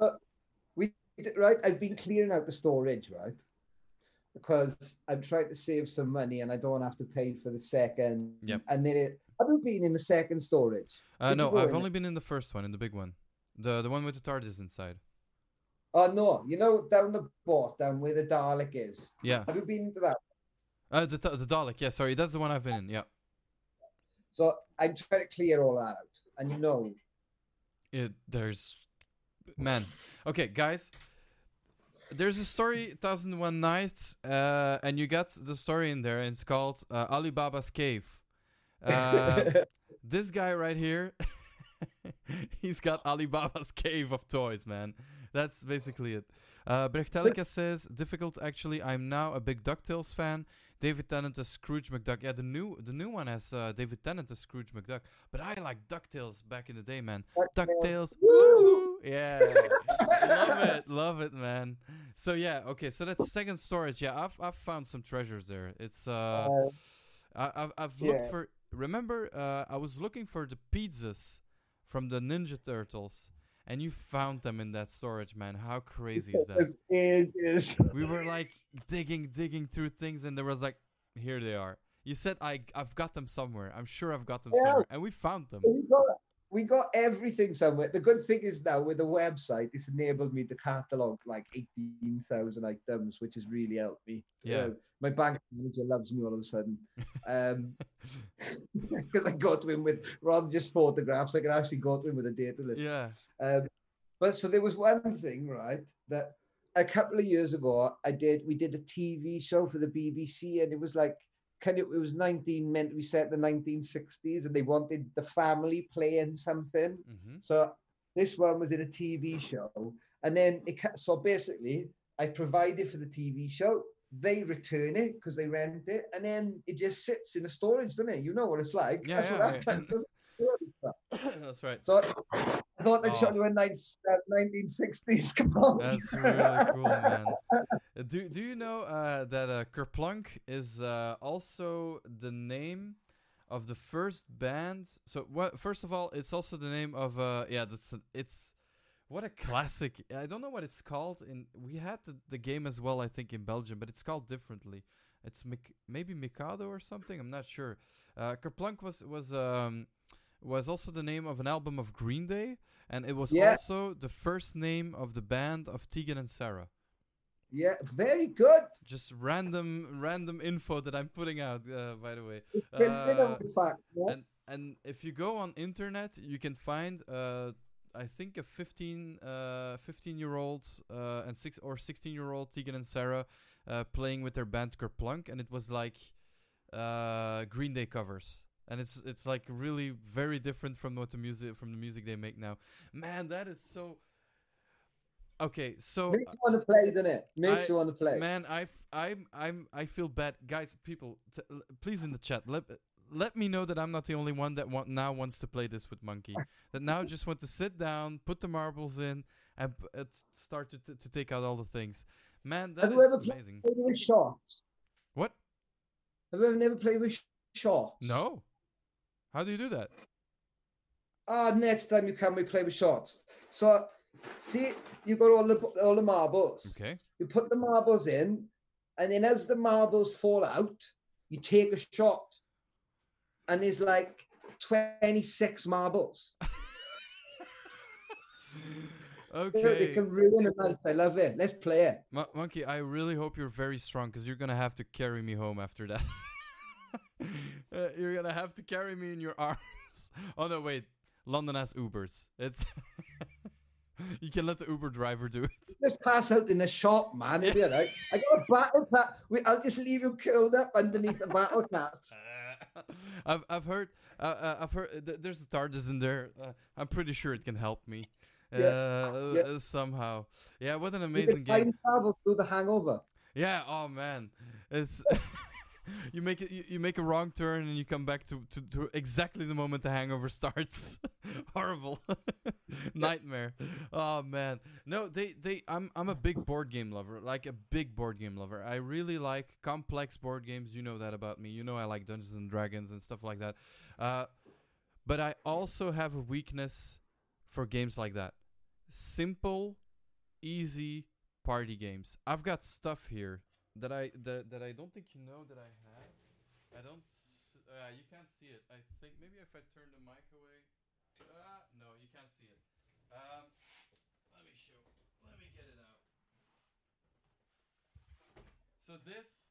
uh, we right, I've been clearing out the storage, right? Because I'm trying to save some money and I don't have to pay for the second. Yep. And then it, have you been in the second storage? Uh, no, I've only it? been in the first one, in the big one. The the one with the TARDIS inside. Oh, uh, no. You know, down the bottom where the Dalek is? Yeah. Have you been to that? Uh, the, the Dalek, yeah, sorry. That's the one I've been in, yeah. So I'm trying to clear all that out, and you know, it, there's, man, okay, guys, there's a story, one thousand one Nights, uh, and you got the story in there, and it's called uh, Alibaba's Cave. Uh, this guy right here, he's got Alibaba's Cave of toys, man. That's basically it. Uh, Brechtelica says, difficult, actually, I'm now a big DuckTales fan. David Tennant as Scrooge McDuck. Yeah, the new the new one has uh, David Tennant as Scrooge McDuck. But I like DuckTales back in the day, man. DuckTales. DuckTales. Woo! Yeah. Love it. Love it, man. So, yeah. Okay, so that's second storage. Yeah, I've I've found some treasures there. It's... Uh, uh I, I've, I've looked yeah. for... Remember, uh, I was looking for the pizzas from the Ninja Turtles. And you found them in that storage, man. How crazy is that? It is. We were like digging, digging through things, and there was like, here they are. You said I, I've got them somewhere. I'm sure I've got them yeah. somewhere, and we found them. We got, we got everything somewhere. The good thing is now with the website, it's enabled me to catalog like eighteen thousand items, which has really helped me. Yeah, uh, my bank manager loves me all of a sudden, because um, I got to him with rather than just photographs. I could actually go to him with a data list. Yeah. Um, but so there was one thing, right, that a couple of years ago I did, we did a T V show for the B B C, and it was like, kind of, it was nineteen meant we set the nineteen sixties, and they wanted the family playing something. Mm-hmm. So this one was in a T V show, and then it, so basically I provided for the T V show. They return it because they rent it, and then it just sits in the storage, doesn't it? You know what it's like. Yeah, that's yeah, what right. happens. That's right. So I thought I'd show you a nice uh, nineteen sixties component. That's really cool, man. Do Do you know uh, that uh, Kerplunk is uh, also the name of the first band? So what? First of all, it's also the name of uh, yeah. That's a, it's what a classic. I don't know what it's called. In we had the, the game as well, I think, in Belgium, but it's called differently. It's Mik- maybe Mikado or something. I'm not sure. Uh, Kerplunk was was. Um, was also the name of an album of Green Day, and it was yeah. also the first name of the band of Tegan and Sarah. Yeah, very good. Just random random info that I'm putting out, uh, by the way. Uh, fact, yeah? and, and if you go on internet, you can find, uh, I think, a fifteen-year-old uh, uh, and six or sixteen-year-old Tegan and Sarah uh, playing with their band Kerplunk, and it was like uh, Green Day covers. And it's it's like really very different from what the music from the music they make now. Man, that is so. Okay, so makes you want to play, doesn't it? Makes I, you want to play. Man, I I'm I'm I feel bad, guys. People, t- please in the chat let let me know that I'm not the only one that want, now wants to play this with Monkey. That now just want to sit down, put the marbles in, and uh, start to t- to take out all the things. Man, that Have is ever amazing. Played with Shaw? What? Have you ever never played with Shaw? No. How do you do that? Ah, uh, next time you come, we play with shots. So, see, you got all the all the marbles. Okay. You put the marbles in, and then as the marbles fall out, you take a shot, and there's like twenty-six marbles. Okay. It can ruin a night. I love it. Let's play it. Mon- Monkey, I really hope you're very strong, because you're gonna have to carry me home after that. Uh, you're gonna have to carry me in your arms. Oh no, wait, London has Ubers. It's you can let the Uber driver do it. Just pass out in the shop, man. It'll be alright. I got a battle cat. Wait, I'll just leave you curled up underneath the battle cat. Uh, I've I've heard uh, uh, I've heard th- there's a TARDIS in there. Uh, I'm pretty sure it can help me. Uh, yeah. uh, somehow. Yeah, what an amazing you can game. Time travel through the Hangover. Yeah. Oh man, it's. You make it. You, you make a wrong turn and you come back to, to, to exactly the moment the Hangover starts. Horrible nightmare. Oh man. No, they, they. I'm I'm a big board game lover. Like a big board game lover. I really like complex board games. You know that about me. You know I like Dungeons and Dragons and stuff like that. Uh, but I also have a weakness for games like that. Simple, easy party games. I've got stuff here. That I that, that I don't think you know that I had. I don't. Uh, you can't see it. I think maybe if I turn the mic away. Uh, no, you can't see it. Um, let me show. Let me get it out. So this.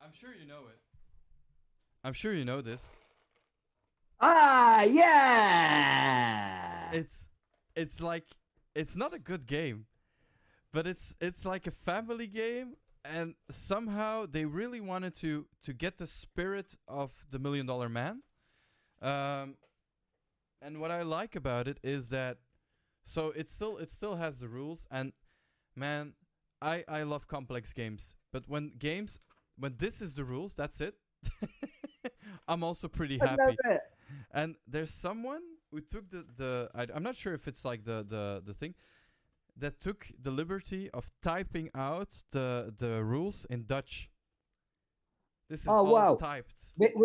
I'm sure you know it. I'm sure you know this. Ah yeah. It's it's like it's not a good game, but it's it's like a family game. And somehow they really wanted to, to get the spirit of the Million Dollar Man. Um, and what I like about it is that, so it still it still has the rules. And man, I, I love complex games. But when games, when this is the rules, that's it. I'm also pretty happy. I love it. And there's someone who took the, the I, I'm not sure if it's like the, the, the thing. That took the liberty of typing out the the rules in Dutch. This is oh, all wow. typed.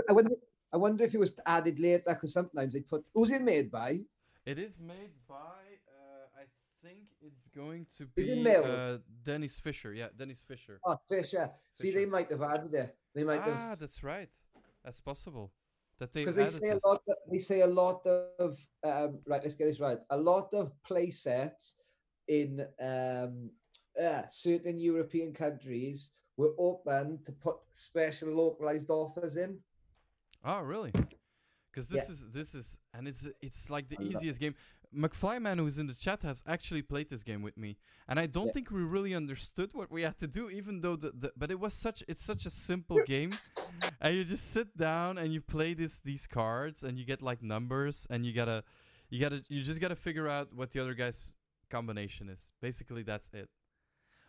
I wonder, I wonder if it was added later, because sometimes they put... Who's it made by? It is made by... Uh, I think it's going to be... Is it Mills? Uh, Dennis Fisher. Yeah, Dennis Fisher. Oh, Fisher. See, Fisher. They might have added it. They might ah, have... that's right. That's possible. That they Because they say this. a lot. Of, they say a lot of... Um, right, let's get this right. A lot of play sets... in um, uh, certain European countries were open to put special localized offers in. Oh, really? Because this yeah. is this is and it's it's like the easiest game. McFlyman, who's in the chat, has actually played this game with me, and I don't yeah. think we really understood what we had to do, even though the, the but it was such it's such a simple game, and you just sit down and you play this these cards, and you get like numbers, and you gotta you gotta you just gotta figure out what the other guys. Combination is basically that's it,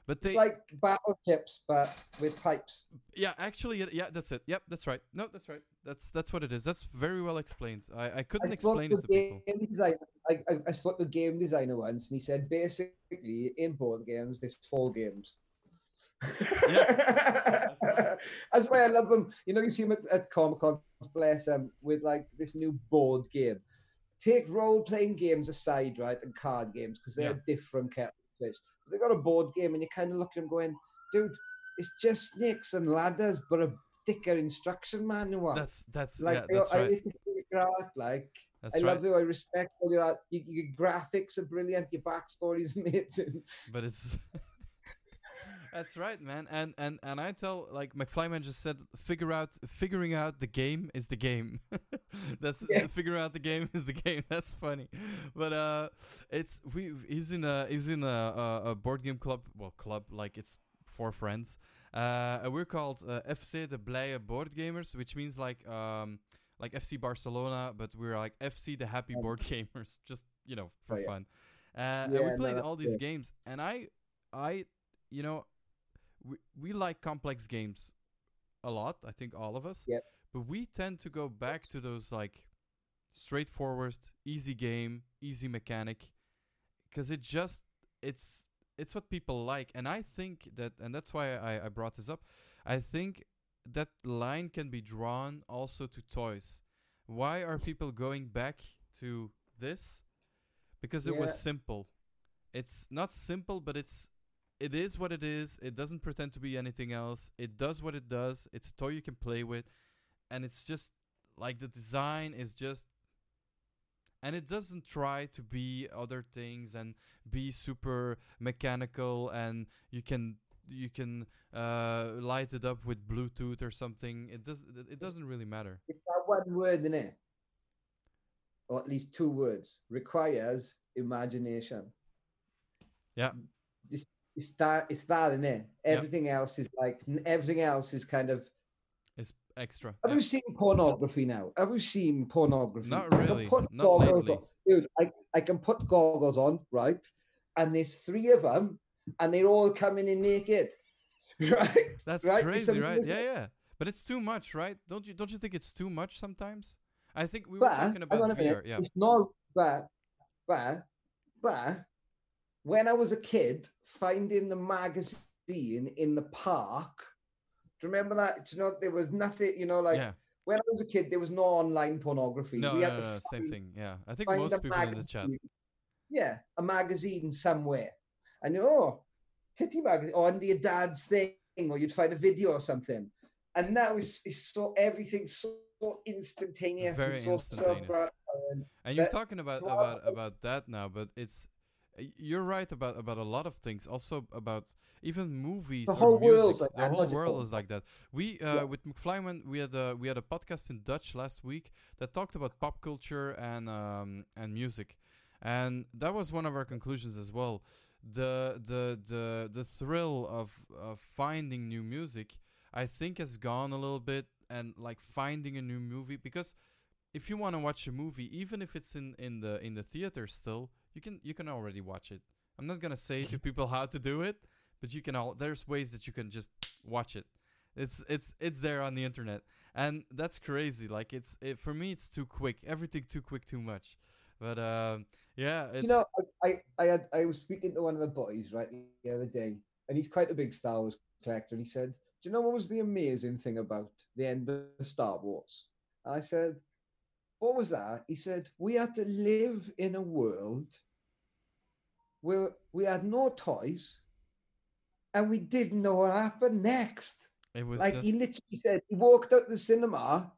but they, it's like battle chips but with pipes. Yeah, actually, yeah, that's it. Yep, that's right. No, that's right. That's that's what it is. That's very well explained. I, I couldn't I explain it to people. Designer, I, I I spoke to a game designer once, and he said basically in board games there's four games. Yeah, that's, right. That's why I love them. You know, you see them at, at Comic-Con, bless them, with like this new board game. Take role-playing games aside, right, and card games, because they're yeah. different kettle of fish. They got a board game, and you kind of look at them going, dude, it's just snakes and ladders, but a thicker instruction manual. That's that's like yeah, they, that's I, right. I hate to figure out, like that's I right. love you, I respect all your art. Your, your graphics are brilliant, your backstory is amazing. But it's that's right, man. And and and I tell like McFlyman just said, figure out figuring out the game is the game. That's yeah. figure out the game is the game. That's funny, but uh, it's we he's in a he's in a, a board game club. Well, club like it's four friends. Uh, we're called uh, F C de Blije Board Gamers, which means like um like F C Barcelona, but we were like F C the Happy Board Gamers, just, you know, for oh, yeah. fun. Uh, yeah, and we played no, all these good. games, and I, I, you know, we we like complex games a lot. I think all of us. Yep. But we tend to go back to those like straightforward, easy game, easy mechanic, because it just it's it's what people like, and I think that, and that's why I, I brought this up. I think that line can be drawn also to toys. Why are people going back to this? Because it yeah. was simple. It's not simple, but it's it is what it is. It doesn't pretend to be anything else. It does what it does. It's a toy you can play with. And it's just like the design is just, and it doesn't try to be other things and be super mechanical, and you can you can uh, light it up with Bluetooth or something. It does it doesn't really matter. It's that one word in it. Or at least two words, requires imagination. Yeah, it's, it's that it's that in it. Everything yeah. else is like everything else is kind of it's extra. Have yeah. you seen pornography now? Have you seen pornography? Not really. I can put Not goggles lately. on. Dude, I, I can put goggles on, right? And there's three of them, and they're all coming in naked, right? That's right? crazy, right? Yeah, yeah. But it's too much, right? Don't you don't you think it's too much sometimes? I think we were but, talking about V R. Minute, yeah. It's not, but, but, but, when I was a kid, finding the magazine in the park, do you remember that? Do you know, there was nothing, you know, like, yeah. when I was a kid, there was no online pornography. No, we no, had to no, find, same thing, yeah. I think most people magazine, in the chat. Yeah, a magazine somewhere. And, oh, titty magazine, or under your dad's thing, or you'd find a video or something. And now it's, it's so, everything's so, so instantaneous, Very and so instantaneous. And you're talking about, about about that now, but it's you're right about about a lot of things. Also about even movies, the whole world, like, the whole world is like that. We uh, yeah. with McFlyman, we had a we had a podcast in Dutch last week that talked about pop culture and um, and music, and that was one of our conclusions as well. The the the the thrill of of finding new music, I think, has gone a little bit. And like finding a new movie, because if you want to watch a movie, even if it's in, in the in the theater still, you can you can already watch it. I'm not gonna say to people how to do it, but you can all there's ways that you can just watch it. It's it's it's there on the internet, and that's crazy. Like it's it, for me, it's too quick. Everything too quick, too much. But um, yeah, it's... you know, I I had, I was speaking to one of the boys right the other day, and he's quite a big Star Wars collector, and he said, do you know what was the amazing thing about the end of Star Wars? And I said, what was that? He said, we had to live in a world where we had no toys and we didn't know what happened next. It was like just... he literally said, he walked out the cinema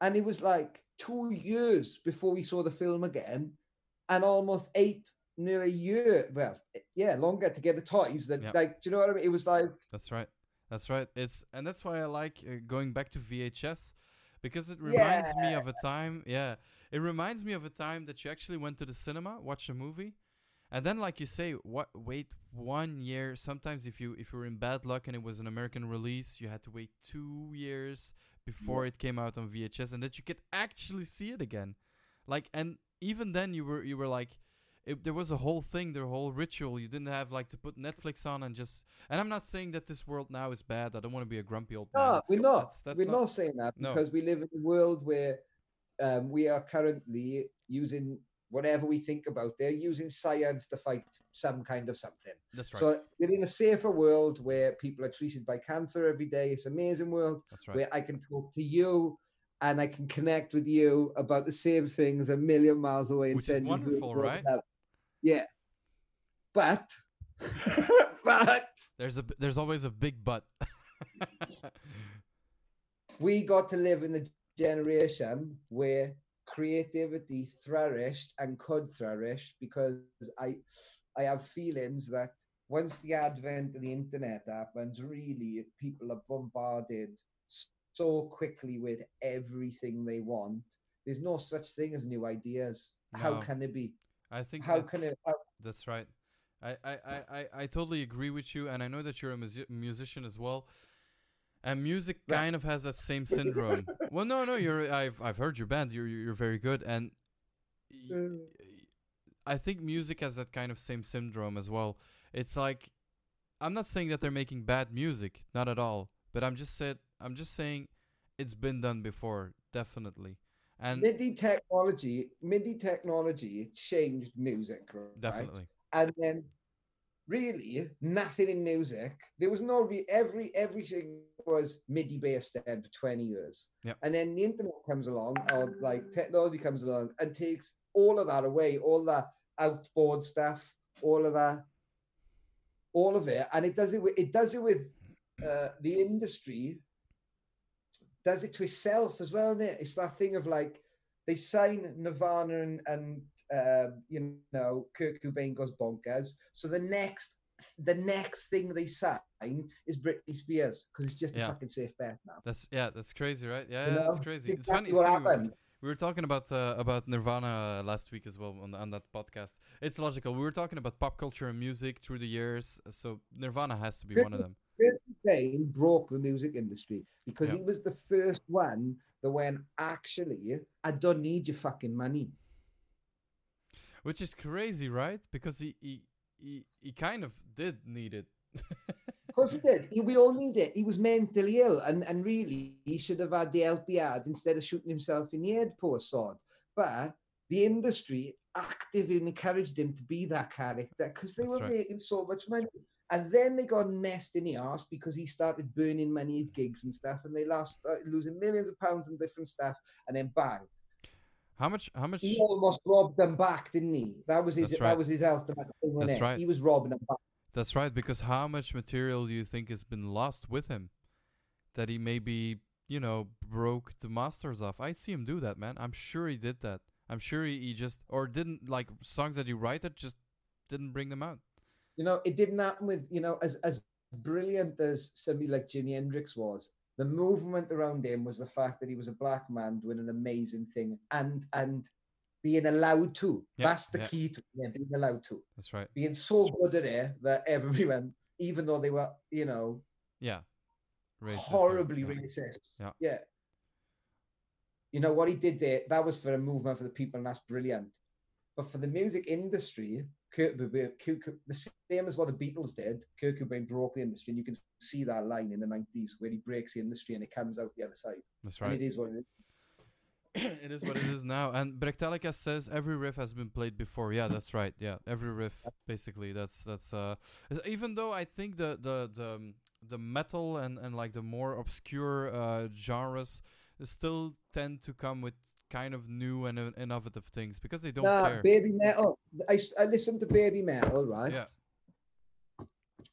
and it was like two years before we saw the film again, and almost eight, nearly a year, well, yeah, longer to get the toys. That, yep. Like, do you know what I mean? It was like... That's right. That's right. It's and that's why I like uh, going back to V H S, because it reminds yeah. me of a time. Yeah, it reminds me of a time that you actually went to the cinema, watched a movie, and then, like you say, what wait one year. Sometimes, if you if you were in bad luck and it was an American release, you had to wait two years before it came out on V H S, and that you could actually see it again. Like, and even then, you were you were like. It, there was a whole thing, the whole ritual. You didn't have like to put Netflix on and just. And I'm not saying that this world now is bad. I don't want to be a grumpy old man. No, we're not. That's, that's we're not, not saying that because no. we live in a world where um, we are currently using whatever we think about. They're using science to fight some kind of something. That's right. So we're in a safer world where people are treated by cancer every day. It's an amazing world that's right. where I can talk to you. And I can connect with you about the same things a million miles away. Which is wonderful, right? Out. Yeah. But, but. There's a there's always a big but. We got to live in the generation where creativity flourished and could flourish, because I, I have feelings that once the advent of the internet happens, really people are bombarded so quickly with everything they want. There's no such thing as new ideas. No. How can it be? I think how that, can it? How... That's right. I, I, I, I totally agree with you, and I know that you're a mus- musician as well. And music kind yeah. of has that same syndrome. Well, no, no, you're. I've I've heard your band. You're you're very good, and y- I think music has that kind of same syndrome as well. It's like, I'm not saying that they're making bad music, not at all. But I'm just said. I'm just saying, it's been done before, definitely. And MIDI technology, MIDI technology changed music, right? Definitely. And then. Really, nothing in music. There was no re- every everything was MIDI based then for twenty years, yep. And then the internet comes along, or like technology comes along, and takes all of that away, all that outboard stuff, all of that, all of it, and it does it. With, it does it with uh, the industry. Does it to itself as well, isn't it? It's that thing of like they sign Nirvana and. and Um, you know, Kurt Cobain goes bonkers. So the next, the next thing they sign is Britney Spears because it's just yeah. a fucking safe bet now. That's yeah, that's crazy, right? Yeah, you yeah that's crazy. It's, exactly it's funny. What it's funny. Happened. We were talking about uh, about Nirvana last week as well on, on that podcast. It's logical. We were talking about pop culture and music through the years, so Nirvana has to be Kurt, one of them. Kurt Cobain broke the music industry because yeah. he was the first one that went, actually, I don't need your fucking money. Which is crazy, right? Because he he, he, he kind of did need it. Of course he did. He, we all need it. He was mentally ill. And, and really, he should have had the L P ad instead of shooting himself in the head, poor sod. But the industry actively encouraged him to be that character because they That's were right. making so much money. And then they got messed in the arse because he started burning money at gigs and stuff. And they lost uh, losing millions of pounds on different stuff. And then bang. How much? How much? He almost robbed them back, didn't he? That was his. Right. That was his ultimate thing, wasn't it? Right. He was robbing them back. That's right. Because how much material do you think has been lost with him? That he maybe, you know, broke the masters off. I see him do that, man. I'm sure he did that. I'm sure he, he just or didn't like songs that he wrote that just didn't bring them out. You know, it didn't happen with you know as as brilliant as somebody like Jimi Hendrix was. The movement around him was the fact that he was a black man doing an amazing thing and and being allowed to. Yeah, That's the yeah. key to it, being allowed to. That's right. Being so good at it that everyone, even though they were, you know, yeah, racist, horribly yeah. racist. Yeah. yeah. You know what he did there? That was for a movement for the people, and that's brilliant. But for the music industry, Kurt Cobain, Kurt Cobain, the same as what the Beatles did, Kurt Cobain broke the industry, and you can see that line in the nineties where he breaks the industry and it comes out the other side. That's right. And it is what it is. It is what it is now. And Brechtelica says every riff has been played before. Yeah, that's right. Yeah, every riff basically. That's that's uh, even though I think the the the, the metal and, and like the more obscure uh, genres still tend to come with. Kind of new and innovative things because they don't nah, care. Baby metal. I, I listened to baby metal, right? Yeah.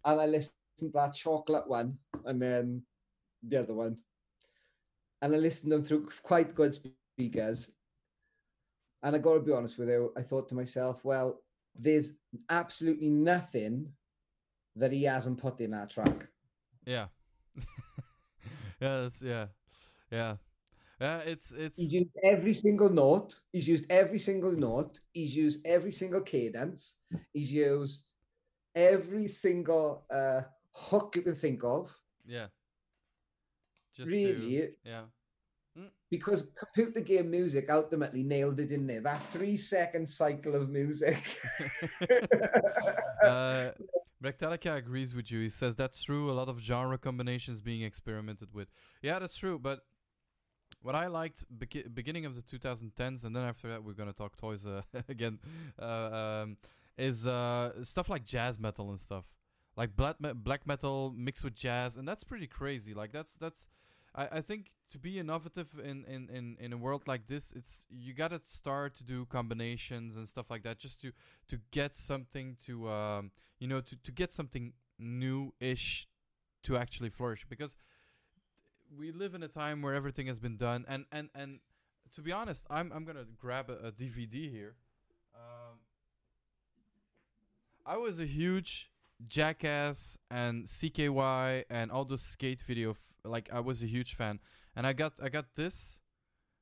And I listened to that chocolate one and then the other one. And I listened to them through quite good speakers. And I got to be honest with you, I thought to myself, well, there's absolutely nothing that he hasn't put in that track. Yeah. yeah, that's, yeah. Yeah. Yeah, it's it's. He's used every single note. He's used every single note. He's used every single cadence. He's used every single uh, hook you can think of. Yeah. Just really. To, yeah. Because computer game music ultimately nailed it, didn't it? That three-second cycle of music. uh... Brechtelica agrees with you. He says that's true. A lot of genre combinations being experimented with. Yeah, that's true, but. What I liked be- beginning of the twenty tens, and then after that we're gonna talk toys uh, again, uh, um, is uh, stuff like jazz metal and stuff, like black me- black metal mixed with jazz, and that's pretty crazy. Like that's that's, I, I think to be innovative in, in, in, in a world like this, it's you gotta start to do combinations and stuff like that, just to to get something to um, you know to, to get something new-ish to actually flourish because. We live in a time where everything has been done, and and, and to be honest, I'm I'm gonna grab a, a D V D here. Um, I was a huge Jackass and C K Y and all those skate video f- like I was a huge fan, and I got I got this,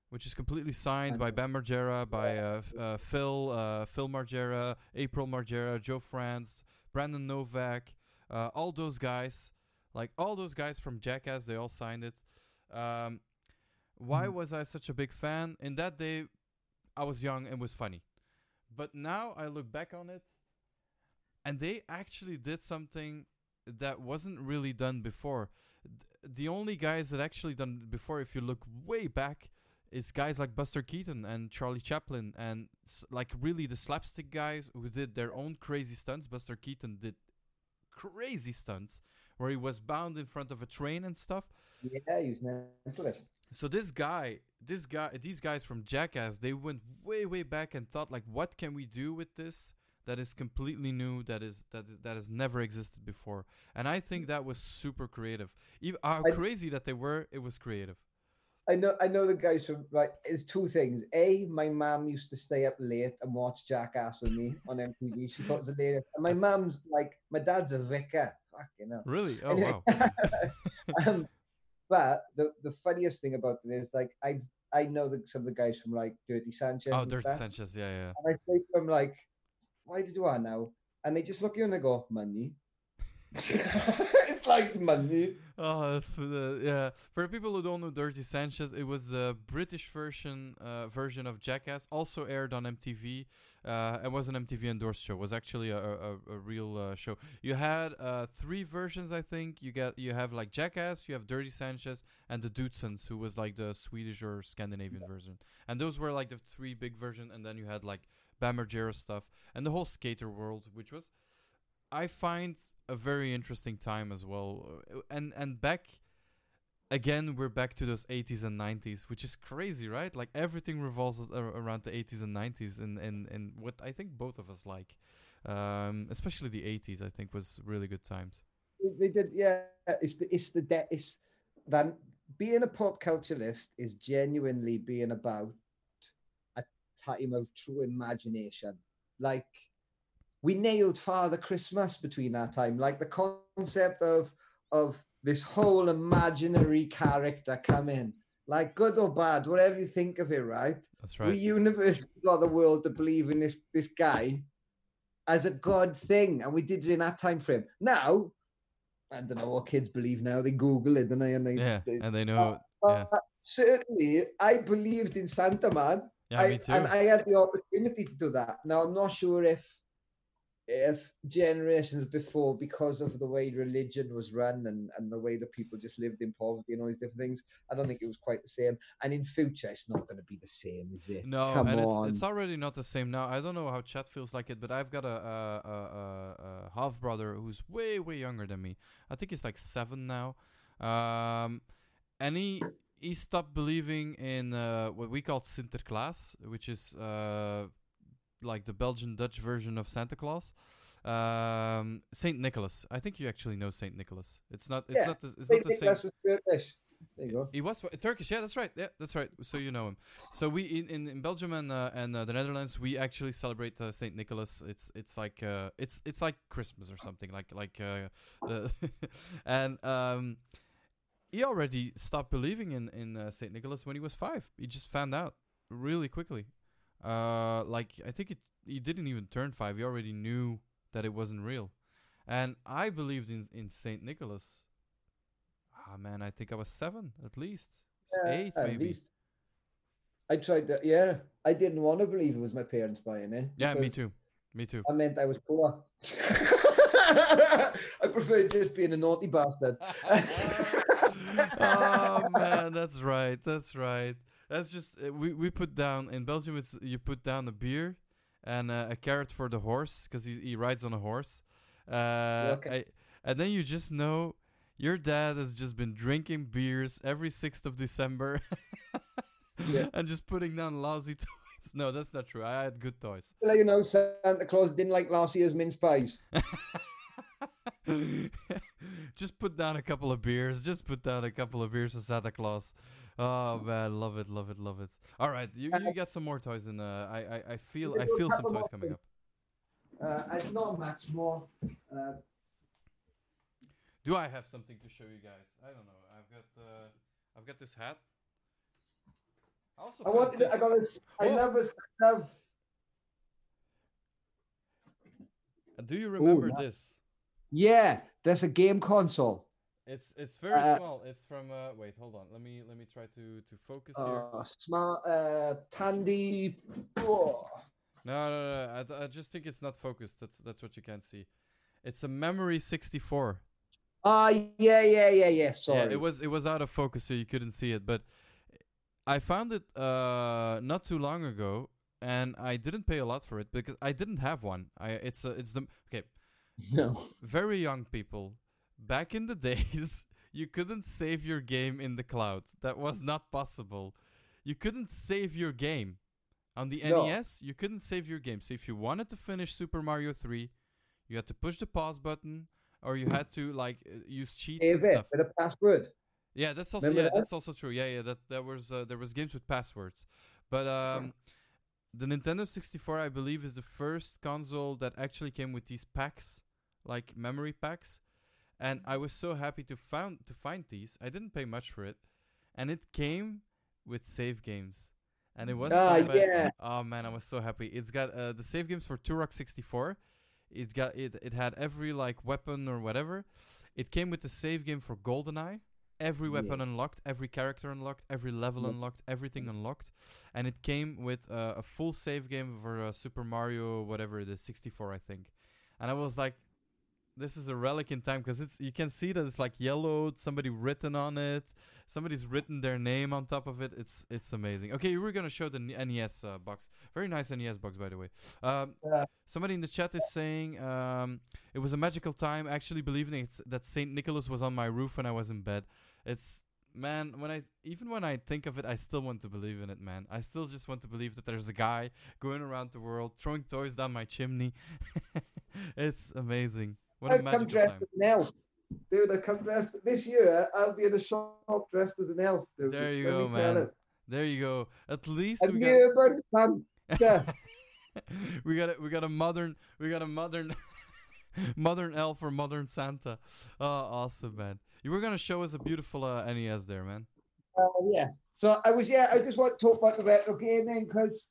which is completely signed by Bam Margera, by uh, uh, Phil uh, Phil Margera, April Margera, Joe Franz, Brandon Novak, uh, all those guys. Like, all those guys from Jackass, they all signed it. Um, why mm. was I such a big fan? In that day, I was young and was funny. But now I look back on it, and they actually did something that wasn't really done before. The only guys that actually done before, if you look way back, is guys like Buster Keaton and Charlie Chaplin, and like really the slapstick guys who did their own crazy stunts. Buster Keaton did crazy stunts where he was bound in front of a train and stuff. Yeah, he's mentalist. So this guy, this guy, these guys from Jackass, they went way, way back and thought like, what can we do with this that is completely new, that is that that has never existed before? And I think that was super creative. Even, how I, crazy that they were, it was creative. I know I know the guys from, like, it's two things. A, my mom used to stay up late and watch Jackass with me on M T V. She thought it was hilarious. And my That's... mom's, like, my dad's a vicar. Fucking hell. Really? Oh, anyway. Wow. um, but the, the funniest thing about it is, like, I I know the, some of the guys from, like, Dirty Sanchez. Oh, Dirty stuff. Sanchez, yeah, yeah. And I say to them, like, why did you want now? And they just look at you and they go, money. It's like money. Oh, that's for the yeah. For people who don't know Dirty Sanchez, it was the British version uh, version of Jackass, also aired on M T V. Uh, it was an M T V endorsed show. It was actually a a, a real uh, show. You had uh, three versions, I think. You get you have like Jackass, you have Dirty Sanchez, and the Dudesons, who was like the Swedish or Scandinavian yeah. version. And those were like the three big versions. And then you had like Bam Margera stuff and the whole skater world, which was, I find, a very interesting time as well. And and back again, we're back to those eighties and nineties, which is crazy, right? Like everything revolves around the eighties and nineties, and and and what I think both of us like, um, especially the eighties. I think was really good times. They did, yeah. It's the it's the de- it's that being a pop culturalist is genuinely being about a time of true imagination, like. We nailed Father Christmas between our time. Like the concept of of this whole imaginary character come in. Like good or bad, whatever you think of it, right? That's right. We universally got the world to believe in this, this guy as a god thing. And we did it in that time frame. Now, I don't know what kids believe now. They Google it, don't they? And they, yeah, they, and they know. Uh, yeah. Certainly, I believed in Santa, man. Yeah, I, me too. And I had the opportunity to do that. Now, I'm not sure if... if generations before, because of the way religion was run and, and the way that people just lived in poverty and all these different things, I don't think it was quite the same. And in future, it's not going to be the same, is it? No, Come and on. It's, it's already not the same now. I don't know how chat feels like it, but I've got a, a, a, a half-brother who's way, way younger than me. I think he's like seven now. Um, and he... he stopped believing in uh, what we call Sinterklaas, which is... Uh, like the Belgian Dutch version of Santa Claus, um, Saint Nicholas. I think you actually know Saint Nicholas. It's not. It's yeah. not. The, it's Saint not the Nicholas same. Was Turkish. There you go. He was Turkish. Yeah, that's right. Yeah, that's right. So you know him. So we in, in, in Belgium and uh, and uh, the Netherlands, we actually celebrate uh, Saint Nicholas. It's it's like uh, it's it's like Christmas or something like like uh, uh, and. Um, he already stopped believing in in uh, Saint Nicholas when he was five. He just found out really quickly. Uh, like I think it, he didn't even turn five. He already knew that it wasn't real, and I believed in in Saint Nicholas. Ah oh, man, I think I was seven at least, yeah, eight at maybe. Least. I tried that. Yeah, I didn't want to believe it was my parents buying it. Yeah, me too. Me too. I meant I was poor. I preferred just being a naughty bastard. Oh man, that's right. That's right. That's just uh, we we put down in Belgium. It's you put down a beer and uh, a carrot for the horse because he he rides on a horse, uh, okay. I, and then you just know your dad has just been drinking beers every sixth of December, yeah. and just putting down lousy toys. No, that's not true. I had good toys. Well, you know, Santa Claus didn't like last year's mince pies. Just put down a couple of beers. Just put down a couple of beers for Santa Claus. Oh man, love it, love it, love it. All right, you, you got some more toys in uh I I, I feel I feel some toys coming up. Uh it's not much more. Uh, Do I have something to show you guys? I don't know. I've got uh I've got this hat. I also I want I got this I oh. love this I love Do you remember Ooh, nice. this? Yeah, there's a game console. It's it's very uh, small. It's from uh, wait, hold on. Let me let me try to to focus uh, here. Small uh, candy. Oh. No, no, no. I, I just think it's not focused. That's that's what you can't see. It's a memory sixty-four. Ah, uh, yeah, yeah, yeah, yeah. Sorry. Yeah, it was it was out of focus, so you couldn't see it. But I found it uh, not too long ago, and I didn't pay a lot for it because I didn't have one. I it's a, it's the okay. No. Very young people. Back in the days, you couldn't save your game in the cloud. That was not possible. You couldn't save your game. On the no. N E S, you couldn't save your game. So if you wanted to finish Super Mario three, you had to push the pause button, or you had to like use cheats and stuff. With a password. Yeah, that's also yeah, that? that's also true. Yeah, yeah, that that was uh, there was games with passwords. But um the Nintendo sixty-four, I believe, is the first console that actually came with these packs, like memory packs. And I was so happy to found to find these. I didn't pay much for it, and it came with save games. And it was oh, so yeah. oh man, I was so happy. It's got uh, the save games for Turok sixty-four. It got it. It had every like weapon or whatever. It came with the save game for GoldenEye. Every weapon yeah. unlocked, every character unlocked, every level mm-hmm. unlocked, everything unlocked, and it came with uh, a full save game for uh, Super Mario, whatever it is, sixty-four, I think. And I was like, this is a relic in time, because it's you can see that it's like yellowed, somebody written on it, somebody's written their name on top of it. It's it's amazing. Okay, you were gonna show the N E S uh, box, very nice N E S box, by the way. Um, yeah. Somebody in the chat is saying um, it was a magical time. Actually, believing it's, that Saint Nicholas was on my roof when I was in bed. It's man, when I even when I think of it, I still want to believe in it, man. I still just want to believe that there's a guy going around the world throwing toys down my chimney. It's amazing. I'll come dressed time. as an elf, dude. I come dressed this year. I'll be in the shop dressed as an elf, dude. There you Let go, man. It. There you go. At least a we got. Yeah. we got a, we got a modern. We got a modern, modern elf or modern Santa. Oh, awesome, man! You were gonna show us a beautiful uh, N E S there, man. Uh, yeah. So I was. Yeah, I just want to talk about the retro gaming because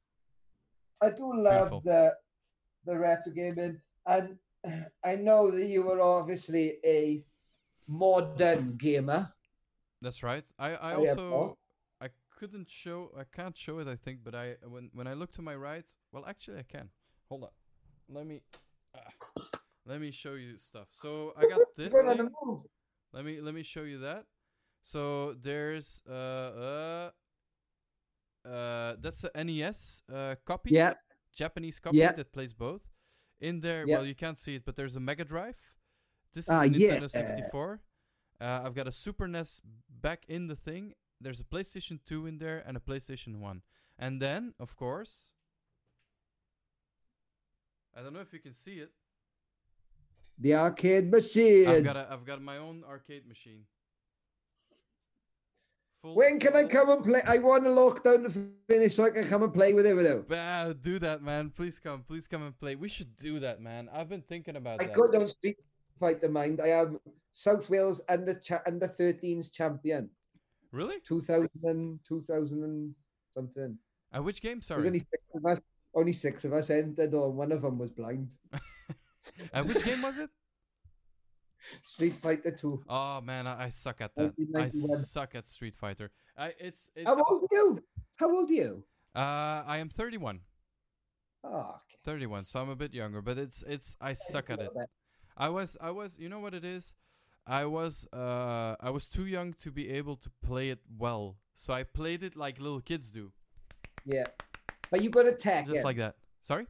I do love beautiful. the the retro gaming and. I know that you were obviously a modern gamer. That's right. I, I also I couldn't show I can't show it I think, but I when, when I look to my right, well actually I can. Hold on. Let me uh, let me show you stuff. So I got this. Let me let me show you that. So there's uh uh, uh that's a N E S uh, copy. Yeah. Japanese copy yeah. that plays both. In there, yep. well, you can't see it, but there's a Mega Drive. This is ah, Nintendo yeah. sixty-four. Uh, I've got a Super N E S back in the thing. There's a PlayStation two in there and a PlayStation one. And then, of course, I don't know if you can see it. The arcade machine. I've got a, I've got my own arcade machine. When can I come and play? I want a lockdown to finish so I can come and play with it with you. Uh, do that, man. Please come. Please come and play. We should do that, man. I've been thinking about I that. I go down Street Fighter Mind. I am South Wales under cha- under thirteens champion. Really? two thousand, two thousand and something. At uh, which game, sorry? There's only six of us. Only six of us entered, or one of them was blind. At which game was it? Street Fighter two. Oh man, I, I suck at that. I suck at Street Fighter. I it's, it's How old are you? How old are you? Uh I am thirty-one. Oh, okay. thirty-one, so I'm a bit younger, but it's it's I suck at it. I was I was you know what it is? I was uh I was too young to be able to play it well. So I played it like little kids do. Yeah. But you got a Tekken. Just like that. Sorry?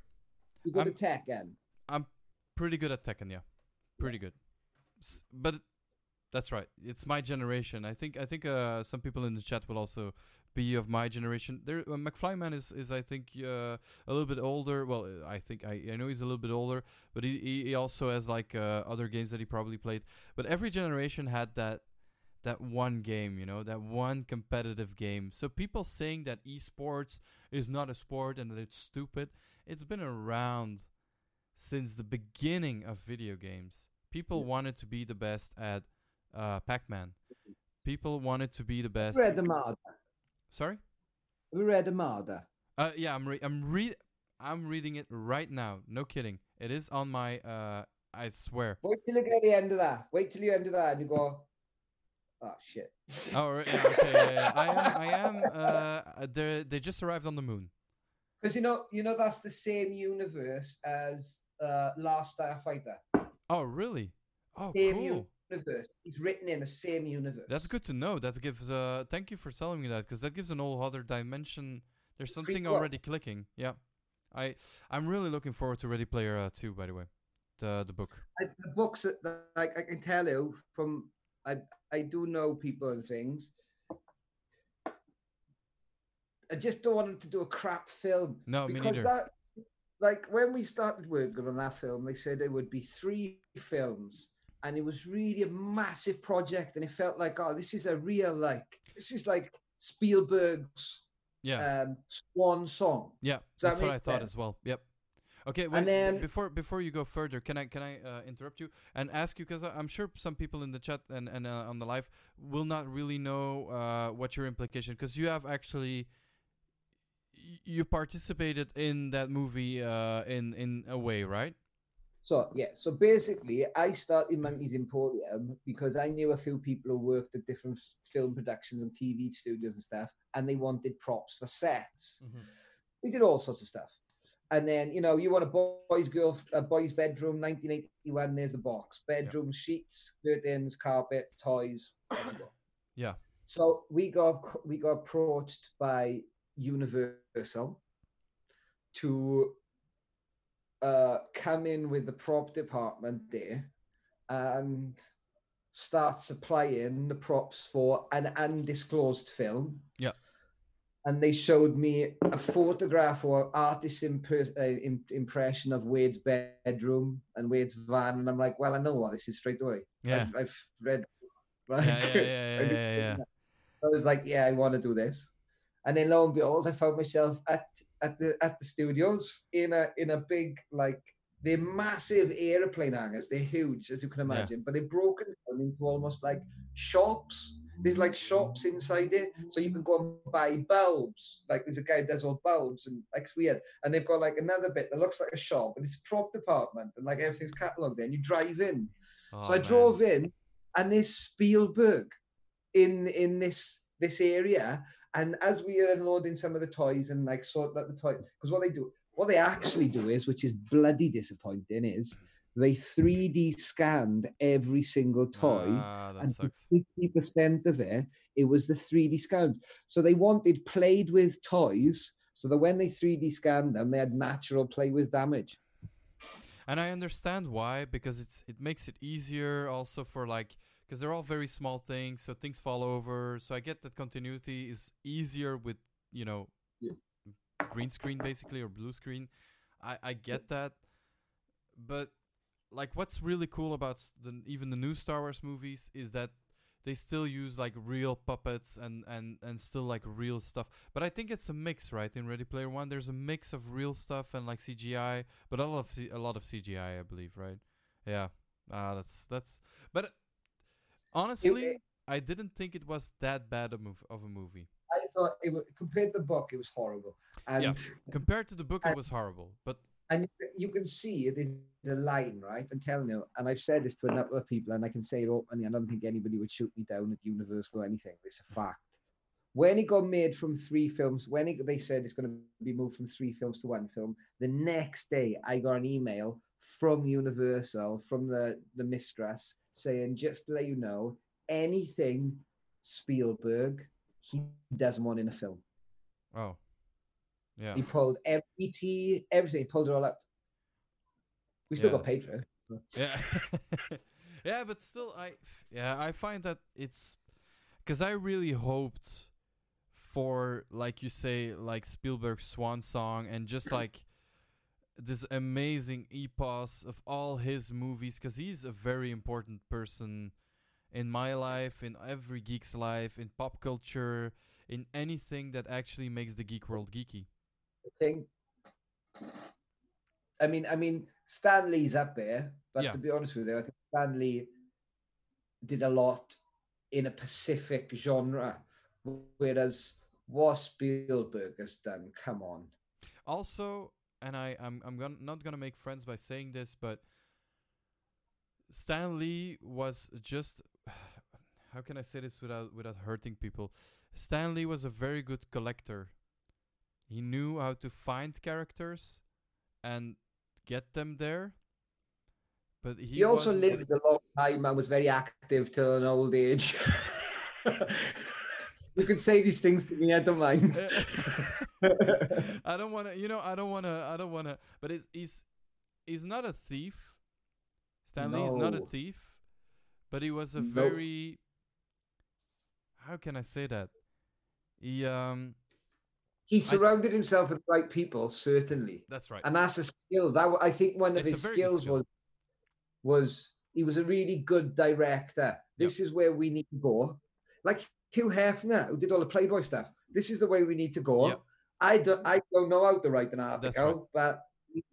You got a Tekken. I'm pretty good at Tekken, yeah. Pretty good. But that's right. It's my generation. I think. I think uh, some people in the chat will also be of my generation. There, uh, McFlyman is, is I think, uh, a little bit older. Well, I think I, I know he's a little bit older, but he he also has like uh, other games that he probably played. But every generation had that that one game, you know, that one competitive game. So people saying that esports is not a sport and that it's stupid, it's been around since the beginning of video games. People wanted to be the best at uh, Pac-Man. People wanted to be the best. Read Amada. Sorry? Read Amada. Uh, yeah, I'm re- I'm re- I'm reading it right now. No kidding. It is on my. Uh, I swear. Wait till you get the end of that. Wait till you end of that, and you go. oh shit. Oh, yeah, okay. Yeah, yeah. I am. I am. Uh, they they just arrived on the moon. Because you know, you know that's the same universe as uh, Last Starfighter. Oh, really? Oh, same cool. universe. It's written in the same universe. That's good to know. That gives. Uh, thank you for telling me that, because that gives an whole other dimension. There's something already clicking. Yeah, I I'm really looking forward to Ready Player uh, Two. By the way, the the book. I, the books that like I can tell you from. I I do know people and things. I just don't want them to do a crap film. No, because me neither. That, like when we started working on that film, they said there would be three films, and it was really a massive project, and it felt like, oh, this is a real like this is like Spielberg's yeah um, swan song. Yeah, that's what I thought as well. Yep. Okay, wait, then, before before you go further, can I can I uh, interrupt you and ask you, because I'm sure some people in the chat and, and uh, on the live will not really know uh, what your implication, because you have actually, you participated in that movie uh, in, in a way, right? So, yeah, so basically I started Monkey's Emporium because I knew a few people who worked at different film productions and T V studios and stuff, and they wanted props for sets. Mm-hmm. We did all sorts of stuff. And then, you know, you want a boy's girl, a boy's bedroom, nineteen eighty-one, there's the box. Bedroom, yeah. Sheets, curtains, carpet, toys. Yeah. So we got we got approached by Universal to uh, come in with the prop department there and start supplying the props for an undisclosed film. Yeah. And they showed me a photograph or artist's impre- uh, imp- impression of Wade's bedroom and Wade's van. And I'm like, well, I know what this is straight away. Yeah. I've, I've read. Like, yeah, yeah, yeah, yeah, yeah, yeah. I was like, yeah, I want to do this. And then lo and behold, I found myself at at the at the studios in a in a big, like, they're massive airplane hangars. They're huge, as you can imagine, yeah. But they're broken down into almost like shops. There's like shops inside it, so you can go and buy bulbs. Like there's a guy who does all bulbs, and like it's weird. And they've got like another bit that looks like a shop, and it's a prop department, and like everything's catalogued there. And you drive in, oh, so I man. drove in, and there's Spielberg in in this this area. And as we are unloading some of the toys and like sort out the toy, because what they do, what they actually do is, which is bloody disappointing, is. They three D scanned every single toy, ah, and sucks. fifty percent of it, it was the three D scans. So they wanted played with toys, so that when they three D scanned them, they had natural play with damage. And I understand why, because it's it makes it easier also for like, because they're all very small things, so things fall over. So I get that continuity is easier with, you know, yeah. green screen basically, or blue screen. I, I get that, but... Like, what's really cool about the, even the new Star Wars movies is that they still use, like, real puppets and, and, and still, like, real stuff. But I think it's a mix, right? In Ready Player One, there's a mix of real stuff and, like, C G I. But a lot of, C- a lot of C G I, I believe, right? Yeah. Uh, that's... that's. But, uh, honestly, it, it, I didn't think it was that bad a mov- of a movie. I thought, it was, compared to the book, it was horrible. And yeah. Compared to the book, and- it was horrible. But... And you can see it is a line, right? I'm telling you, and I've said this to a number of people, and I can say it openly, I don't think anybody would shoot me down at Universal or anything. It's a fact. When it got made from three films, when it, they said it's going to be moved from three films to one film, the next day I got an email from Universal, from the, the mistress, saying, just to let you know, anything Spielberg, he doesn't want in a film. Oh. Yeah. He pulled E T, everything. He pulled it all out. We still yeah. got paid for it. But. Yeah. yeah, but still, I yeah, I find that it's... Because I really hoped for, like you say, like Spielberg's swan song and just like this amazing epos of all his movies. Because he's a very important person in my life, in every geek's life, in pop culture, in anything that actually makes the geek world geeky. Thing, I mean, I mean, Stan Lee's up there, but yeah. to be honest with you, I think Stan Lee did a lot in a specific genre, whereas what Spielberg has done, come on. Also, and I, I'm, I'm gonna, not gonna make friends by saying this, but Stan Lee was just, how can I say this without without hurting people? Stan Lee was a very good collector. He knew how to find characters and get them there. But he, he also lived a long time and was very active till an old age. You can say these things to me, I don't mind. I don't want to, you know, I don't want to, I don't want to, but it's, he's, he's not a thief. Stan Lee no. is not a thief, but he was a no. very, how can I say that? He, um... He surrounded I, himself with the right people, certainly. That's right. And that's a skill. That I think one of it's his skills skill. was was he was a really good director. This yep. is where we need to go. Like Hugh Hefner, who did all the Playboy stuff. This is the way we need to go. Yep. I don't I don't know how to write an article, right. but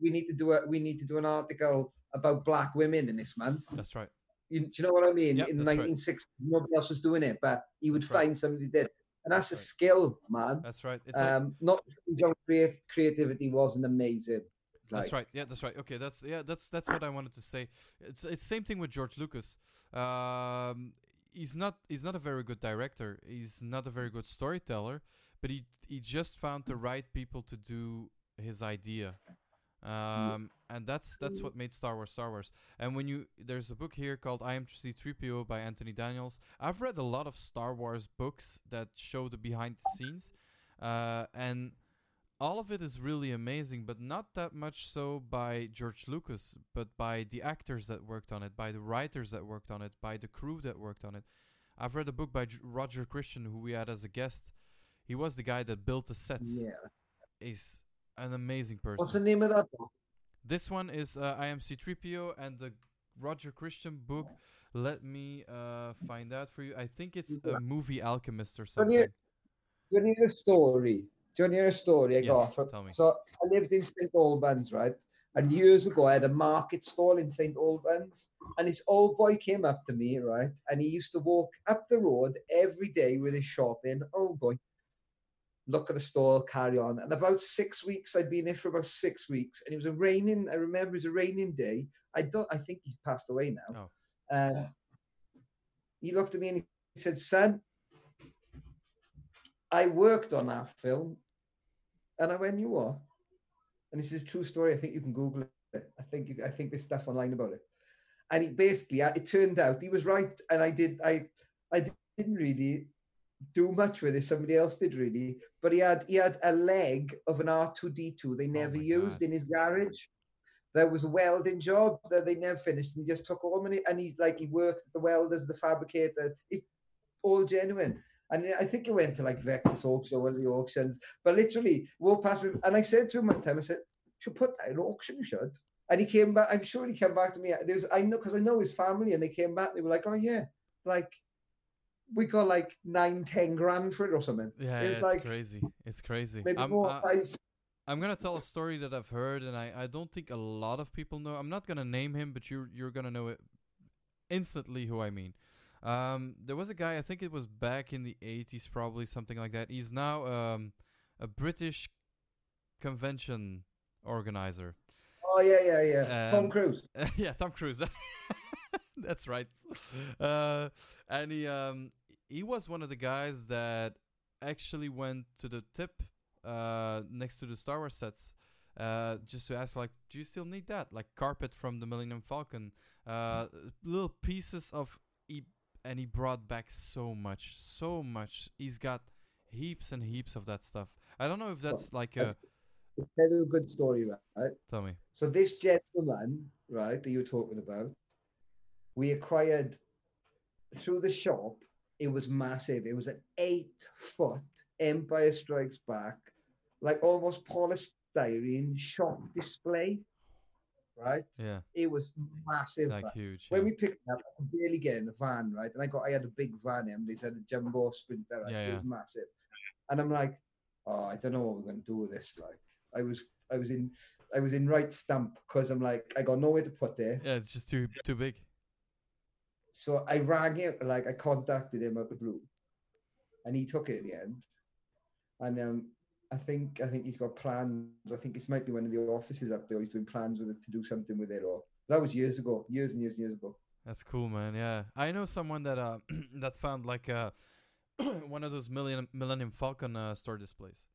we need to do a we need to do an article about black women in this month. That's right. You, do you know what I mean? Yep, in the nineteen sixties, right. nobody else was doing it, but he would that's find right. somebody that did. And that's, that's a right. skill, man. That's right. It's um, like, not his own creat- creativity wasn't amazing. Like. That's right. Yeah, that's right. Okay, that's yeah, that's that's what I wanted to say. It's it's same thing with George Lucas. Um, he's not he's not a very good director. He's not a very good storyteller. But he he just found the right people to do his idea, um, and that's that's what made Star Wars Star Wars. And when you there's a book here called I Am C three P O by Anthony Daniels. I've read a lot of Star Wars books that show the behind the scenes, uh, and all of it is really amazing, but not that much so by George Lucas, but by the actors that worked on it, by the writers that worked on it, by the crew that worked on it. I've read a book by J- Roger Christian, who we had as a guest. He was the guy that built the sets. Yeah. He's an amazing person. What's the name of that book? This one is uh, I Am C three P O and the Roger Christian book. Let me uh, find out for you. I think it's a movie alchemist or something. Do you need a story? Do you need a story? I yes, got from, tell me. So I lived in Saint Albans, right? And years ago, I had a market stall in Saint Albans. And this old boy came up to me, right? And he used to walk up the road every day with his shopping. Oh, boy. Look at the stall, carry on. And about six weeks, I'd been there for about six weeks. And it was a raining, I remember it was a raining day. I don't, I think he's passed away now. Oh. Uh, he looked at me and he said, son, I worked on that film. And I went, you are. And this is a true story. I think you can Google it. I think, you, I think there's stuff online about it. And he basically, it turned out he was right. And I did, I, I didn't really do much with it. Somebody else did really, but he had he had a leg of an R two D two they never oh used God. in his garage. There was a welding job that they never finished, and he just took home and he, and he's like he worked the welders, the fabricators. It's all genuine, and I think he went to like Vector's auction, one of the auctions. But literally walked past me, and I said to him one time, I said, "You should put that in auction, you should." And he came back. I'm sure he came back to me. There was I know because I know his family, and they came back. And they were like, "Oh yeah, like." We got like nine, ten grand for it or something. Yeah, it's, yeah, like it's crazy. It's crazy. Maybe I'm, more I, I'm gonna tell a story that I've heard, and I, I don't think a lot of people know. I'm not gonna name him, but you're you're gonna know it instantly who I mean. Um, there was a guy. I think it was back in the eighties, probably something like that. He's now um, a British convention organizer. Oh yeah, yeah, yeah. Um, Tom Cruise. yeah, Tom Cruise. That's right. Uh, and he um, he was one of the guys that actually went to the tip uh, next to the Star Wars sets uh, just to ask, like, do you still need that? Like carpet from the Millennium Falcon, uh, little pieces of... He, and he brought back so much, so much. He's got heaps and heaps of that stuff. I don't know if that's like a... That's a good story, right? Tell me. So this gentleman, right, that you were talking about, we acquired through the shop. It was massive. It was an eight-foot Empire Strikes Back, like almost polystyrene shop display, right? Yeah. It was massive. Like back. huge. When yeah. we picked it up, I could barely get in the van, right? And I got, I had a big van, and they had a jumbo sprinter. Right? Yeah, yeah. It was massive. And I'm like, oh, I don't know what we're going to do with this. Like, I was, I was in, I was in right stamp because I'm like, I got nowhere to put there. Yeah, it's just too too big. So I rang him, like I contacted him out the blue, and he took it at the end. And um, I think I think he's got plans. I think this might be one of the offices up there. He's doing plans with it to do something with it. Or that was years ago, years and years and years ago. That's cool, man. Yeah, I know someone that uh that found like uh one of those Millennium, Millennium Falcon uh, store displays,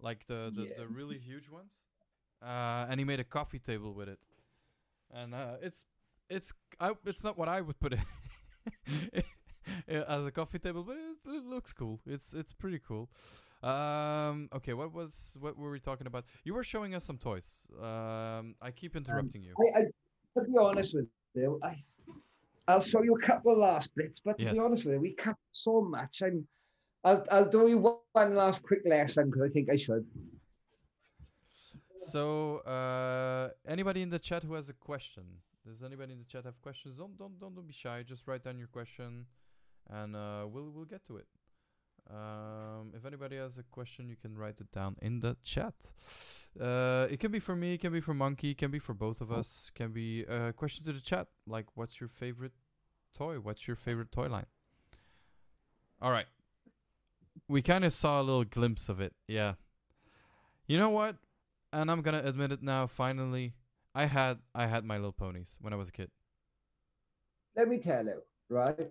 like the the, yeah. the really huge ones, uh, and he made a coffee table with it, and uh, it's it's I, it's not what I would put it, it, it as a coffee table, but it, it looks cool. It's it's pretty cool. Um, okay, what was what were we talking about? You were showing us some toys. Um, I keep interrupting um, you. I, I, to be honest with you, I. I'll show you a couple of last bits, but to yes. be honest with you, we cut so much. I'm, I'll, I'll do you one last quick lesson because I think I should. So, uh, anybody in the chat who has a question? Does anybody in the chat have questions? Don't, don't, don't, don't be shy. Just write down your question, and uh, we'll, we'll get to it. Um, if anybody has a question, you can write it down in the chat. Uh, it can be for me, it can be for Monkey, it can be for both of us. It can be a question to the chat, like what's your favorite toy? What's your favorite toy line? All right, we kind of saw a little glimpse of it. Yeah, you know what? And I'm gonna admit it now. Finally, I had I had My Little Ponies when I was a kid. Let me tell you, right?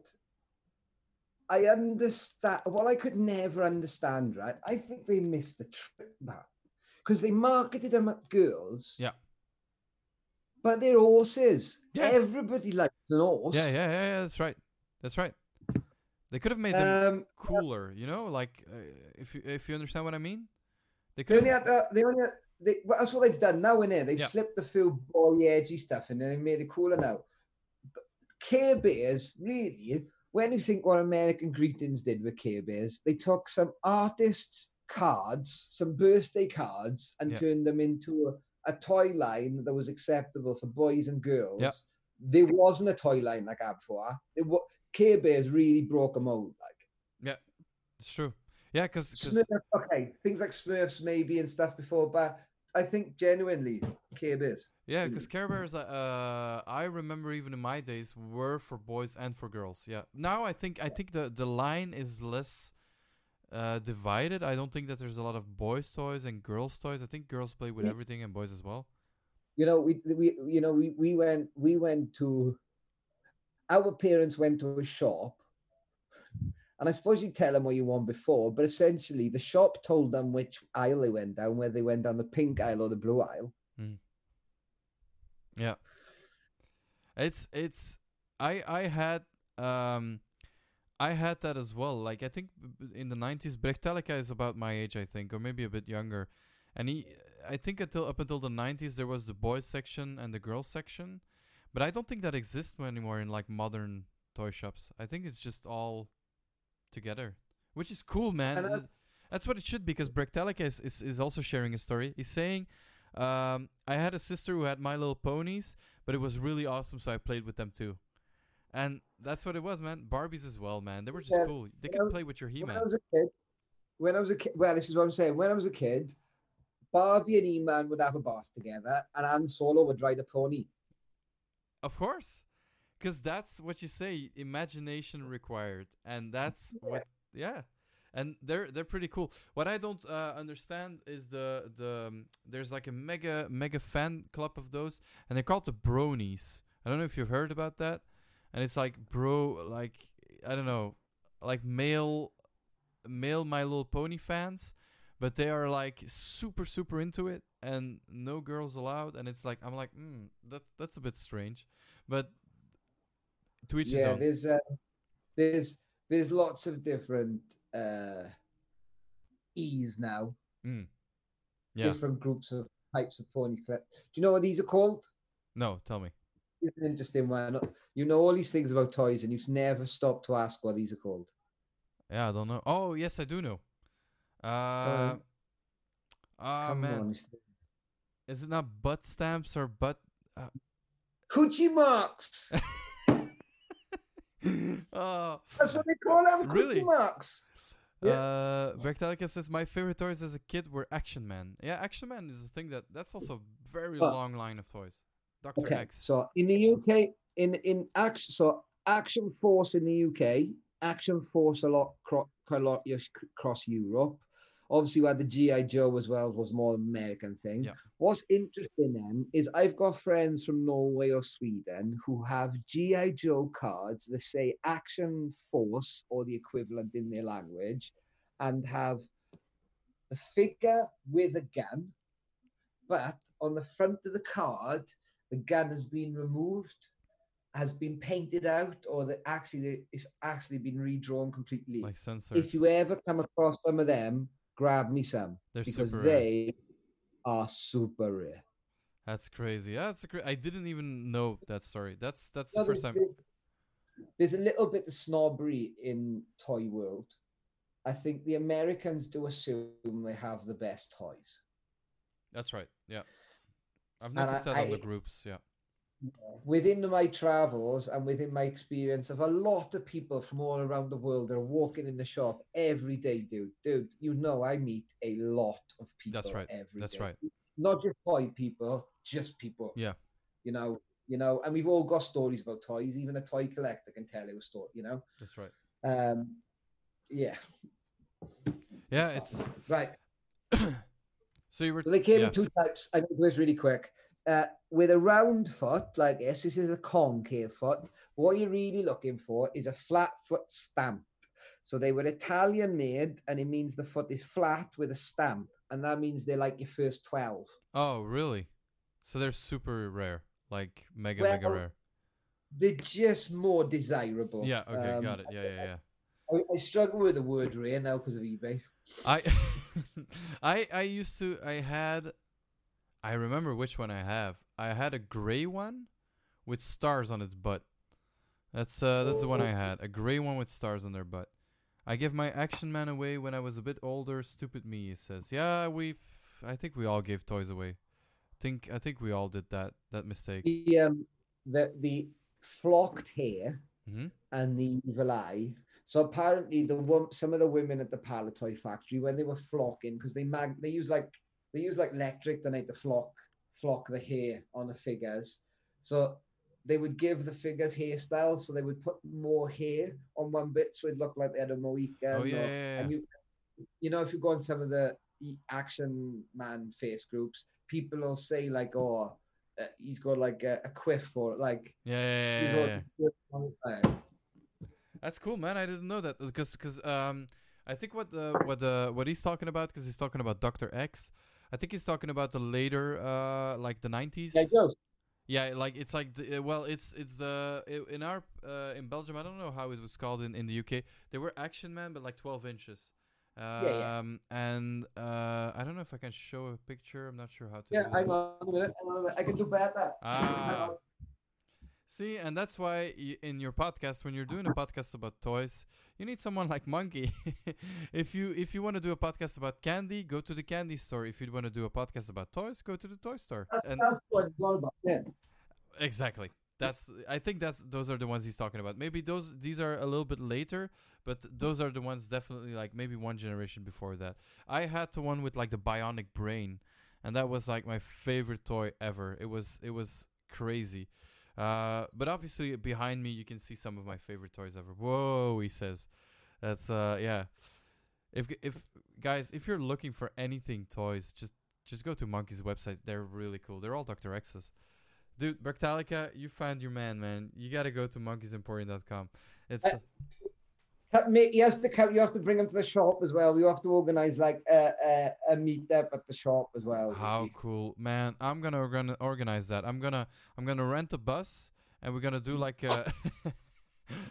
I understand what I could never understand, right? I think they missed the trick, man, because they marketed them at girls. Yeah. But they're horses. Yeah. Everybody likes an horse. Yeah, yeah, yeah, yeah. That's right. That's right. They could have made them um, cooler, you know, like uh, if you if you understand what I mean. They could. They only have, uh, they only have, they, well, that's what they've done now in there. They've yeah. slipped the few boy edgy stuff in and they made it cooler now. But Care Bears, really. When you think what American Greetings did with Care Bears, they took some artists' cards, some birthday cards, and yeah. turned them into a, a toy line that was acceptable for boys and girls. Yeah. There wasn't a toy line like that before. It was, Care Bears really broke them out. Like, yeah, it's true. Yeah, because... Okay, things like Smurfs maybe and stuff before, but I think genuinely Care Bears. Yeah, because Care Bears, uh, I remember even in my days, were for boys and for girls. Yeah. Now I think I think the, the line is less uh, divided. I don't think that there's a lot of boys' toys and girls' toys. I think girls play with everything and boys as well. You know, we we you know we, we went we went to our parents went to a shop, and I suppose you tell them what you want before, but essentially the shop told them which aisle they went down, whether they went down the pink aisle or the blue aisle. Mm. Yeah, it's it's I I had um I had that as well. Like I think in the nineties, Brechtelica is about my age, I think, or maybe a bit younger. And he, I think until up until the nineties, there was the boys section and the girls section, but I don't think that exists anymore in like modern toy shops. I think it's just all together, which is cool, man. That's, that's what it should be, because Brechtelica is, is is also sharing a story. He's saying. Um, I had a sister who had My Little Ponies, but it was really awesome, so I played with them too. And that's what it was, man. Barbies as well, man. They were just yeah. cool. They could play with your He-Man. When I was a kid, when I was a kid, well, this is what I'm saying. When I was a kid, Barbie and He-Man would have a bath together, and Han Solo would ride a pony. Of course, because that's what you say. Imagination required, and that's yeah. what, yeah. And they're they're pretty cool. What I don't uh, understand is the the um, there's like a mega mega fan club of those, and they're called the Bronies. I don't know if you've heard about that. And it's like bro, like I don't know, like male male My Little Pony fans, but they are like super super into it, and no girls allowed. And it's like I'm like, hmm, that that's a bit strange, but to each his own. Yeah, there's uh, there's there's lots of different. Uh, ease now. Mm. Yeah. Different groups of types of pony clip. Do you know what these are called? No, tell me. It's an interesting one. You know all these things about toys, and you've never stopped to ask what these are called. Yeah, I don't know. Oh, yes, I do know. Uh, um, oh, man. On, is it not butt stamps or butt... Uh... Coochie marks! Oh, that's what they call them. Really? Coochie marks. Yeah. Uh, Bertalica says my favorite toys as a kid were Action Man. Yeah, Action Man is a thing that that's also a very oh. long line of toys. Doctor Okay. X. So in the U K, in in action, so Action Force in the U K, Action Force a lot, cro- a lot cross Europe. obviously what the G I Joe as well was more American thing. Yeah. What's interesting then is I've got friends from Norway or Sweden who have G I Joe cards that say Action Force or the equivalent in their language, and have a figure with a gun, but on the front of the card, the gun has been removed, has been painted out, or that actually it's actually been redrawn completely. Like censored. If you ever come across some of them, grab me some. They're because super they rare. Are super rare. That's crazy. Yeah, that's a cra- I didn't even know that story. That's that's no, the first time. There's, there's a little bit of snobbery in toy world. I think the Americans do assume they have the best toys. That's right. Yeah, I've noticed I, that on I, the groups. Yeah. Within my travels and within my experience of a lot of people from all around the world that are walking in the shop every day, dude, dude, you know, I meet a lot of people. That's right. Every That's day. Right. Not just toy people, just people. Yeah. You know, you know, and we've all got stories about toys. Even a toy collector can tell you a story, you know? That's right. Um, yeah. Yeah. It's right. so you were, so they came yeah. in two types. I can do this really quick. Uh, with a round foot like this, this is a concave foot. What you're really looking for is a flat foot stamp. So they were Italian made, and it means the foot is flat with a stamp, and that means they're like your first twelve. Oh, really? So they're super rare, like mega, well, mega rare. They're just more desirable. Yeah. Okay. Um, got it. Yeah. Yeah. Yeah. I, I struggle with the word rare now because of eBay. I, I, I used to. I had. I remember which one I have. I had a gray one with stars on its butt. That's uh, that's the one I had. A gray one with stars on their butt. I gave my Action Man away when I was a bit older. Stupid me, he says. Yeah, we. I think we all gave toys away. Think I think we all did that that mistake. The um, the, the flocked hair mm-hmm. and the evil eye. So apparently, the one, some of the women at the Pallet Toy Factory, when they were flocking, because they mag they use like. They use like electric, they need to flock, flock the hair on the figures. So they would give the figures hairstyles, so they would put more hair on one bit, so it looked like they had a Mohican. Oh, yeah, or, yeah, yeah. And you, you know, if you go on some of the Action Man face groups, people will say like, "Oh, uh, he's got like a, a quiff," or like, "Yeah, yeah, yeah, he's yeah, all yeah. Quiff." That's cool, man. I didn't know that because because um, I think what uh, what uh, what he's talking about because he's talking about Doctor X. I think he's talking about the later, uh, like the nineties. Yeah, it yeah, like it's like the, well, it's it's the in our uh, in Belgium. I don't know how it was called in, in the U K. They were Action Man, but like twelve inches. Um yeah, yeah. And uh, I don't know if I can show a picture. I'm not sure how to. Yeah, do I love it. I love it. I can do better. Ah. See, and that's why you, in your podcast, when you're doing a podcast about toys, you need someone like Monkey. if you if you want to do a podcast about candy, go to the candy store. If you want to do a podcast about toys, go to the toy store. That's, and that's what it's all about. Yeah. Exactly. That's. I think that's. Those are the ones he's talking about. Maybe those. These are a little bit later, but those are the ones definitely like maybe one generation before that. I had the one with like the bionic brain, and that was like my favorite toy ever. It was. It was crazy. Uh, but obviously behind me you can see some of my favorite toys ever. Whoa, he says, that's uh, yeah. If if guys, if you're looking for anything toys, just just go to Monkey's website. They're really cool. They're all Doctor X's. Dude, Berktalica, you found your man, man. You gotta go to monkeys emporium dot com. It's uh, uh, mate, he has to come. You have to bring him to the shop as well. We have to organize like a a, a meetup at the shop as well. How cool, man! I'm gonna organ- organize that. I'm gonna I'm gonna rent a bus, and we're gonna do like a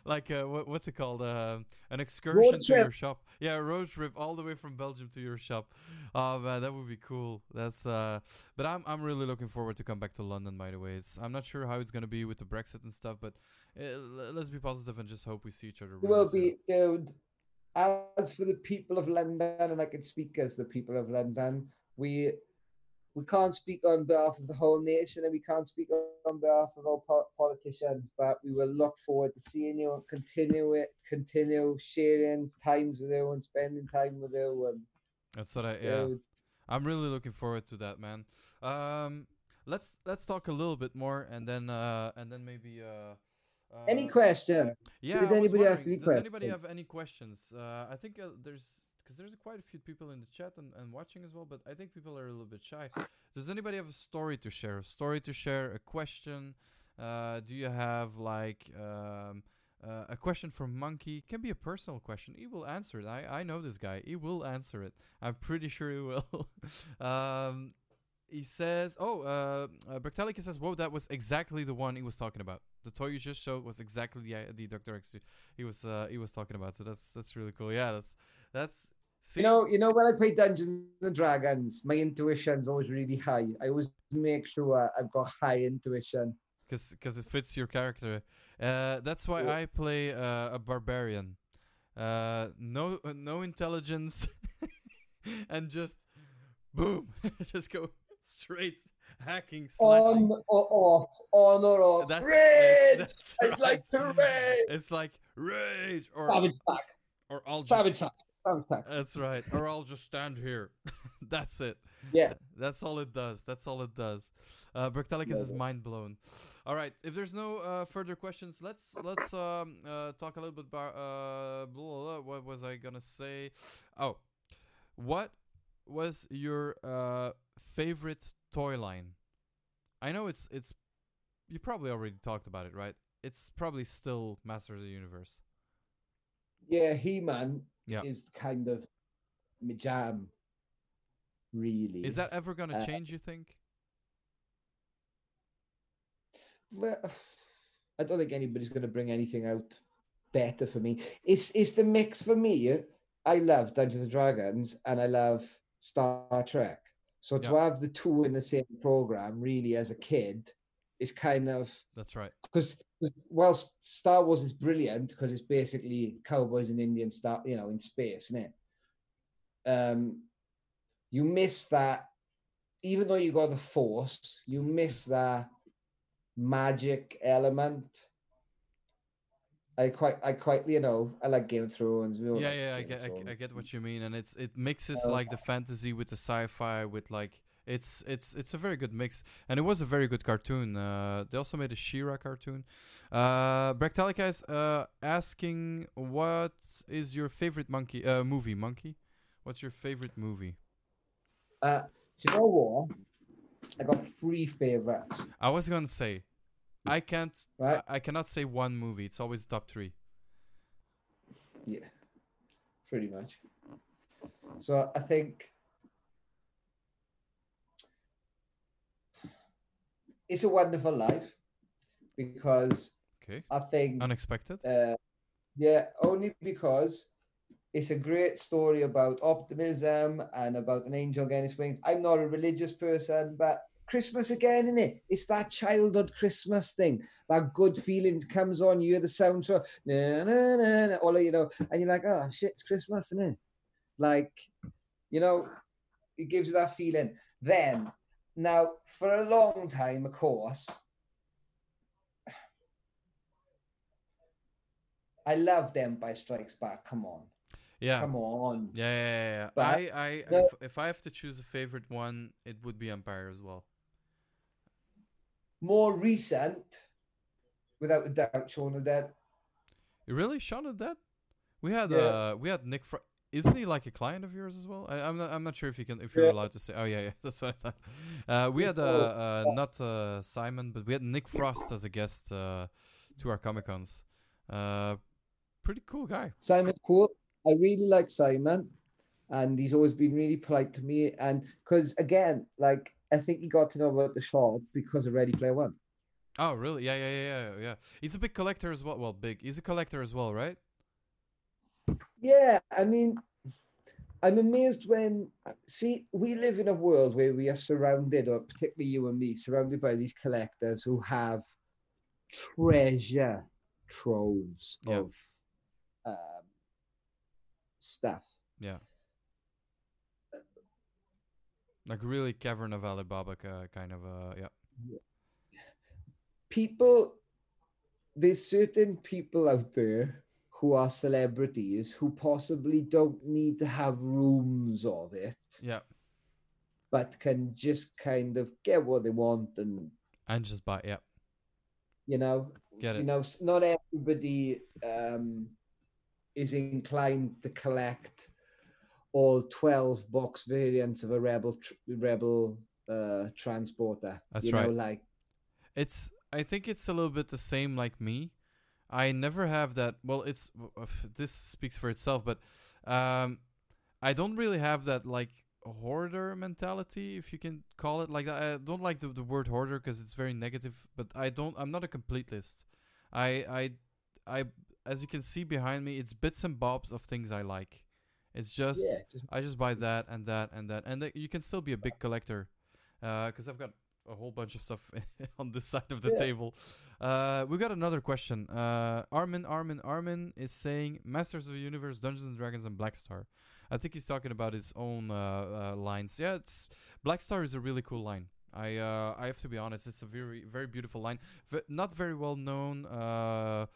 like a, what, what's it called? Uh, an excursion road to trip. Your shop. Yeah, a road trip all the way from Belgium to your shop. Oh man, that would be cool. That's uh, but I'm I'm really looking forward to come back to London. By the way, it's, I'm not sure how it's gonna be with the Brexit and stuff, but uh, let's be positive and just hope we see each other. It will soon. Be, dude. As for the people of London, and I can speak as the people of London, we we can't speak on behalf of the whole nation, and we can't speak on behalf of our po- politicians, but we will look forward to seeing you and continue it, continue sharing times with you and spending time with you. And that's what I, yeah. Dude. I'm really looking forward to that, man. Um, let's let's talk a little bit more, and then uh, and then maybe. Uh, Uh, any question? Yeah. Did anybody ask any questions? Does anybody have any questions? Uh, I think uh, there's because there's quite a few people in the chat and, and watching as well, but I think people are a little bit shy. Does anybody have a story to share? A story to share? A question? Uh, do you have like um, uh, a question from Monkey? It can be a personal question. He will answer it. I, I know this guy. He will answer it. I'm pretty sure he will. um, he says, oh, uh, uh, Bertalica says, whoa, that was exactly the one he was talking about. The toy you just showed was exactly the, the Doctor X he was uh, he was talking about. So that's that's really cool. Yeah, that's that's. See? You know, you know when I play Dungeons and Dragons, my intuition's always really high. I always make sure I've got high intuition. Because because it fits your character. Uh, that's why yeah. I play uh, a barbarian. Uh, no uh, no intelligence, and just boom, just go. Straight hacking, slashing. On or off, on or off. That's, rage! That's I'd right. like to rage! It's like rage or savage attack. Or I'll savage just savage attack. That's right. Or I'll just stand here. That's it. Yeah. That's all it does. That's all it does. Uh Berktalicus yeah, is yeah. mind blown. All right. If there's no uh, further questions, let's let's um uh, talk a little bit about uh blah, blah, blah. What was I gonna say? Oh. What was your uh favorite toy line? I know it's it's you probably already talked about it, right? It's probably still Master of the Universe. Yeah, He-Man yeah. is kind of my jam, really. Is that ever going to uh, change, you think? Well, I don't think anybody's going to bring anything out better for me. It's it's the mix for me. I love Dungeons and Dragons and I love Star Trek. So to yeah. have the two in the same program, really, as a kid, is kind of... That's right. Because whilst Star Wars is brilliant, because it's basically cowboys and Indian star, you know, in space, isn't it? Um, you miss that, even though you got the Force, you miss that magic element. I quite, I quite, you know, I like Game of Thrones. Yeah, like yeah, I get, I, I get what you mean, and it's it mixes um, like the fantasy with the sci-fi, with like it's it's it's a very good mix, and it was a very good cartoon. Uh, they also made a She-Ra cartoon. Uh, Bractalica is uh, asking, what is your favorite monkey uh, movie? Monkey, what's your favorite movie? Uh, you know what? I got three favorites. I was gonna say. I can't. Right. I, I cannot say one movie. It's always top three. Yeah, pretty much. So I think It's a Wonderful Life because okay. I think unexpected. Uh, yeah, only because it's a great story about optimism and about an angel getting his wings. I'm not a religious person, but Christmas again, isn't it? It's that childhood Christmas thing. That good feeling comes on, you hear the soundtrack, na, na, na, na, all, you know, and you're like, oh shit, it's Christmas, isn't it? Like, you know, it gives you that feeling. Then, now, for a long time, of course, I loved Empire Strikes Back. Come on. Yeah. Come on. Yeah, yeah, yeah. But I, I, the- if, if I have to choose a favorite one, it would be Empire as well. More recent, without a doubt, Shaun of the Dead. Really, Shaun of the Dead? We had yeah. uh, we had Nick. Fr- Isn't he like a client of yours as well? I, I'm not. I'm not sure if you can. If you're yeah. allowed to say. Oh yeah, yeah. That's what I thought. Uh, we had uh, uh, not uh, Simon, but we had Nick Frost as a guest uh, to our Comic Cons. Uh, pretty cool guy. Simon, cool. I really like Simon, and he's always been really polite to me. And because again, like. I think he got to know about the shop because of Ready Player One. Oh, really? Yeah, yeah, yeah, yeah, yeah. He's a big collector as well. Well, big. He's a collector as well, right? Yeah, I mean, I'm amazed when... See, we live in a world where we are surrounded, or particularly you and me, surrounded by these collectors who have treasure troves yeah. of um, stuff. Yeah. Like really Cavern of Alibaba kind of, uh, yeah. People, there's certain people out there who are celebrities who possibly don't need to have rooms of it. Yeah. But can just kind of get what they want and... And just buy, yeah. You know? Get it. You know, not everybody um, is inclined to collect... all twelve box variants of a Rebel tr- Rebel uh, transporter. That's you right. Know, like it's. I think it's a little bit the same like me. I never have that. Well, it's this speaks for itself, but um, I don't really have that like hoarder mentality, if you can call it like that. I don't like the, the word hoarder because it's very negative. But I don't. I'm not a completist. I I I as you can see behind me, it's bits and bobs of things I like. It's just, yeah, just I just buy that and that and that, and th- you can still be a big collector, because uh, I've got a whole bunch of stuff on this side of the yeah. table. Uh, we got another question. Uh, Armin, Armin, Armin is saying Masters of the Universe, Dungeons and Dragons, and Black Star. I think he's talking about his own uh, uh, lines. Yeah, it's Black Star is a really cool line. I uh, I have to be honest, it's a very very beautiful line, v- not very well known. Uh,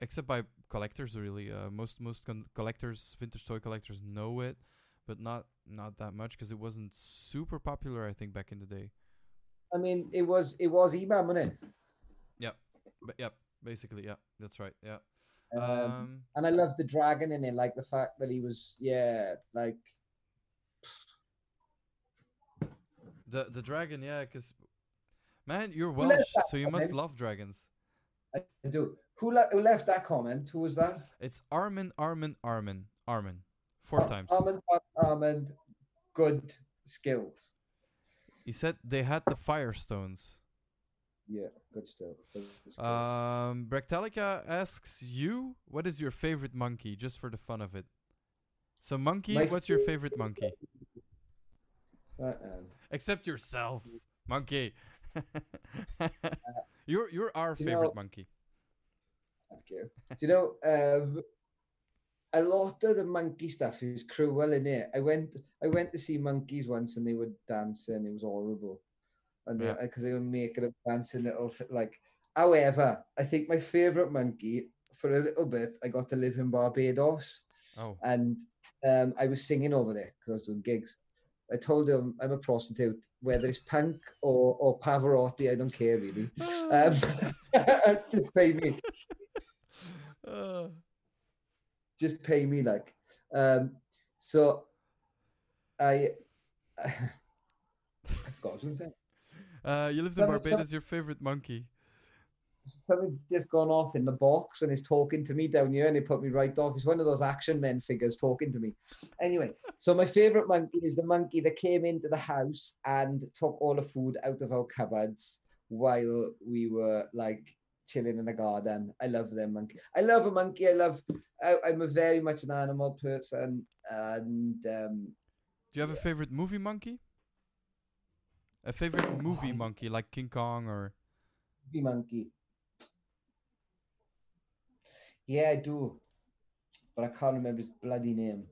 Except by collectors, really. Uh, most most con- collectors, vintage toy collectors, know it, but not not that much because it wasn't super popular, I think, back in the day. I mean, it was it was E B A M, wasn't it? Yep, but yep, basically, yeah, that's right, yeah. Um, um, and I love the dragon in it, like the fact that he was, yeah, like the the dragon, yeah, because man, you're Welsh, so you must love dragons. I do. Who, le- who left that comment? Who was that? It's Armin, Armin, Armin, Armin. Four Ar- times. Armin, Ar- Armin, good skills. He said they had the Firestones. Yeah, good stuff. Good skills. Um, Bractalica asks you, what is your favorite monkey, just for the fun of it? So, monkey, My what's your favorite monkey? Uh-uh. Except yourself, monkey. uh, you're you're our favorite you know- monkey. Thank you. Do you know, um, a lot of the monkey stuff is cruel, in it. I went, I went to see monkeys once, and they were dancing. It was horrible, and because yeah. they were making them dancing little like. However, I think my favorite monkey for a little bit, I got to live in Barbados, oh. and um, I was singing over there because I was doing gigs. I told him I'm a prostitute, whether it's punk or or Pavarotti, I don't care really. um, that's just pay me. Uh. Just pay me like um so I I forgot what I was saying. Uh you lived in Barbados, your favorite monkey. Something just gone off in the box and is talking to me down here and it put me right off. He's one of those action men figures talking to me. Anyway, so my favorite monkey is the monkey that came into the house and took all the food out of our cupboards while we were like chilling in the garden. I love them monkey. I love a monkey. I love. I, I'm a very much an animal person. And um, do you have yeah. a favorite movie monkey? A favorite movie monkey, like King Kong or movie monkey? Yeah, I do, but I can't remember his bloody name.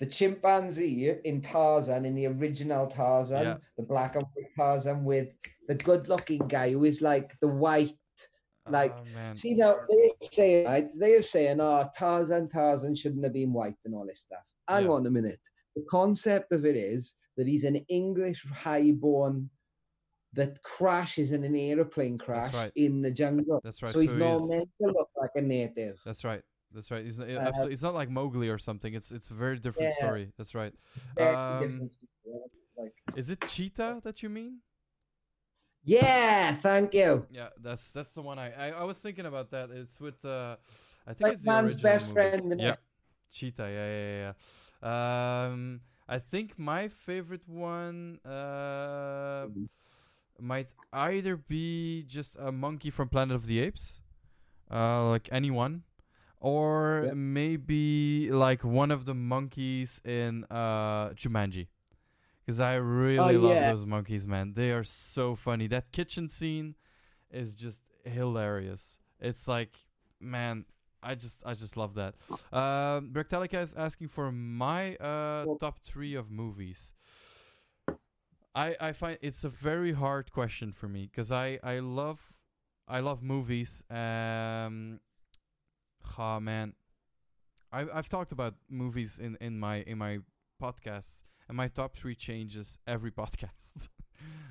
The chimpanzee in Tarzan, in the original Tarzan, yeah. the black and white Tarzan, with the good-looking guy who is like the white. Like, oh, see now, they say right, they're saying, "Oh, Tarzan, Tarzan shouldn't have been white and all this stuff." Hang yeah. on a minute. The concept of it is that he's an English highborn that crashes in an airplane crash right. in the jungle. That's right. So, so he's, he's not meant to look like a native. That's right. That's right. He's not, uh, absolutely, it's not like Mowgli or something. It's it's a very different yeah. story. That's right. Um, like, is it cheetah that you mean? Yeah, thank you. Yeah, that's that's the one I, I, I was thinking about that. It's with uh, I think like it's the man's best movies. Friend. Yeah, cheetah. Yeah, yeah, yeah. Um, I think my favorite one uh might either be just a monkey from Planet of the Apes, uh, like anyone, or yeah. maybe like one of the monkeys in uh Jumanji. Because I really oh, love yeah. those monkeys, man. They are so funny. That kitchen scene is just hilarious. It's like, man, I just I just love that. Uh, Bractalica is asking for my uh, top three of movies. I I find it's a very hard question for me because I, I love I love movies. Um, oh, man, I I've talked about movies in, in my in my podcasts. And my top three changes every podcast.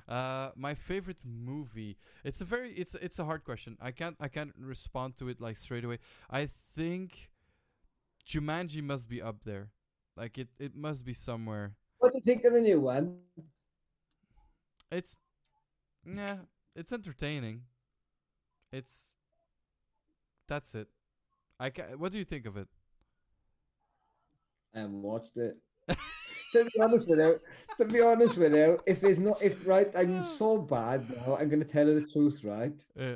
uh, my favorite movie. It's a very. It's it's a hard question. I can't. I can't respond to it like straight away. I think Jumanji must be up there. Like it, it must be somewhere. What do you think of the new one? It's, yeah, it's entertaining. It's, that's it. I ca- what do you think of it? I haven't watched it. to be honest with you, to be honest with you, if there's not, if right, I'm so bad now. I'm gonna tell you the truth, right? Yeah.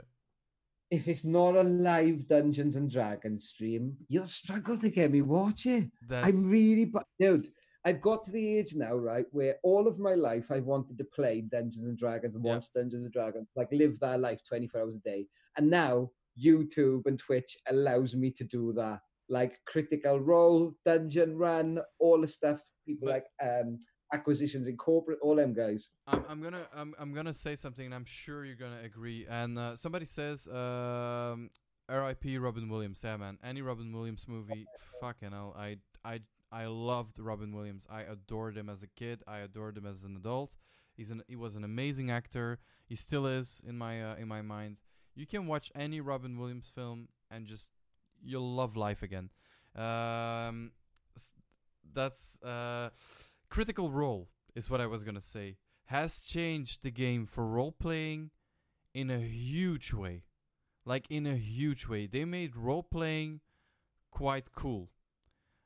If it's not a live Dungeons and Dragons stream, you'll struggle to get me watch it. That's... I'm really bad, dude. I've got to the age now, right, where all of my life I've wanted to play Dungeons and Dragons and watch yeah. Dungeons and Dragons, like live that life twenty-four hours a day. And now YouTube and Twitch allows me to do that. Like Critical Role, Dungeon Run, all the stuff. People but, like um, Acquisitions Incorporated, all them guys. I'm, I'm gonna, I'm, I'm gonna say something, and I'm sure you're gonna agree. And uh, somebody says, um, R I P Robin Williams. Yeah, man, any Robin Williams movie, fucking hell, I, I. I loved Robin Williams. I adored him as a kid. I adored him as an adult. He's an he was an amazing actor. He still is in my uh, in my mind. You can watch any Robin Williams film and just you'll love life again. Um, that's uh, Critical Role is what I was gonna say. Has changed the game for role playing in a huge way. Like in a huge way. They made role playing quite cool.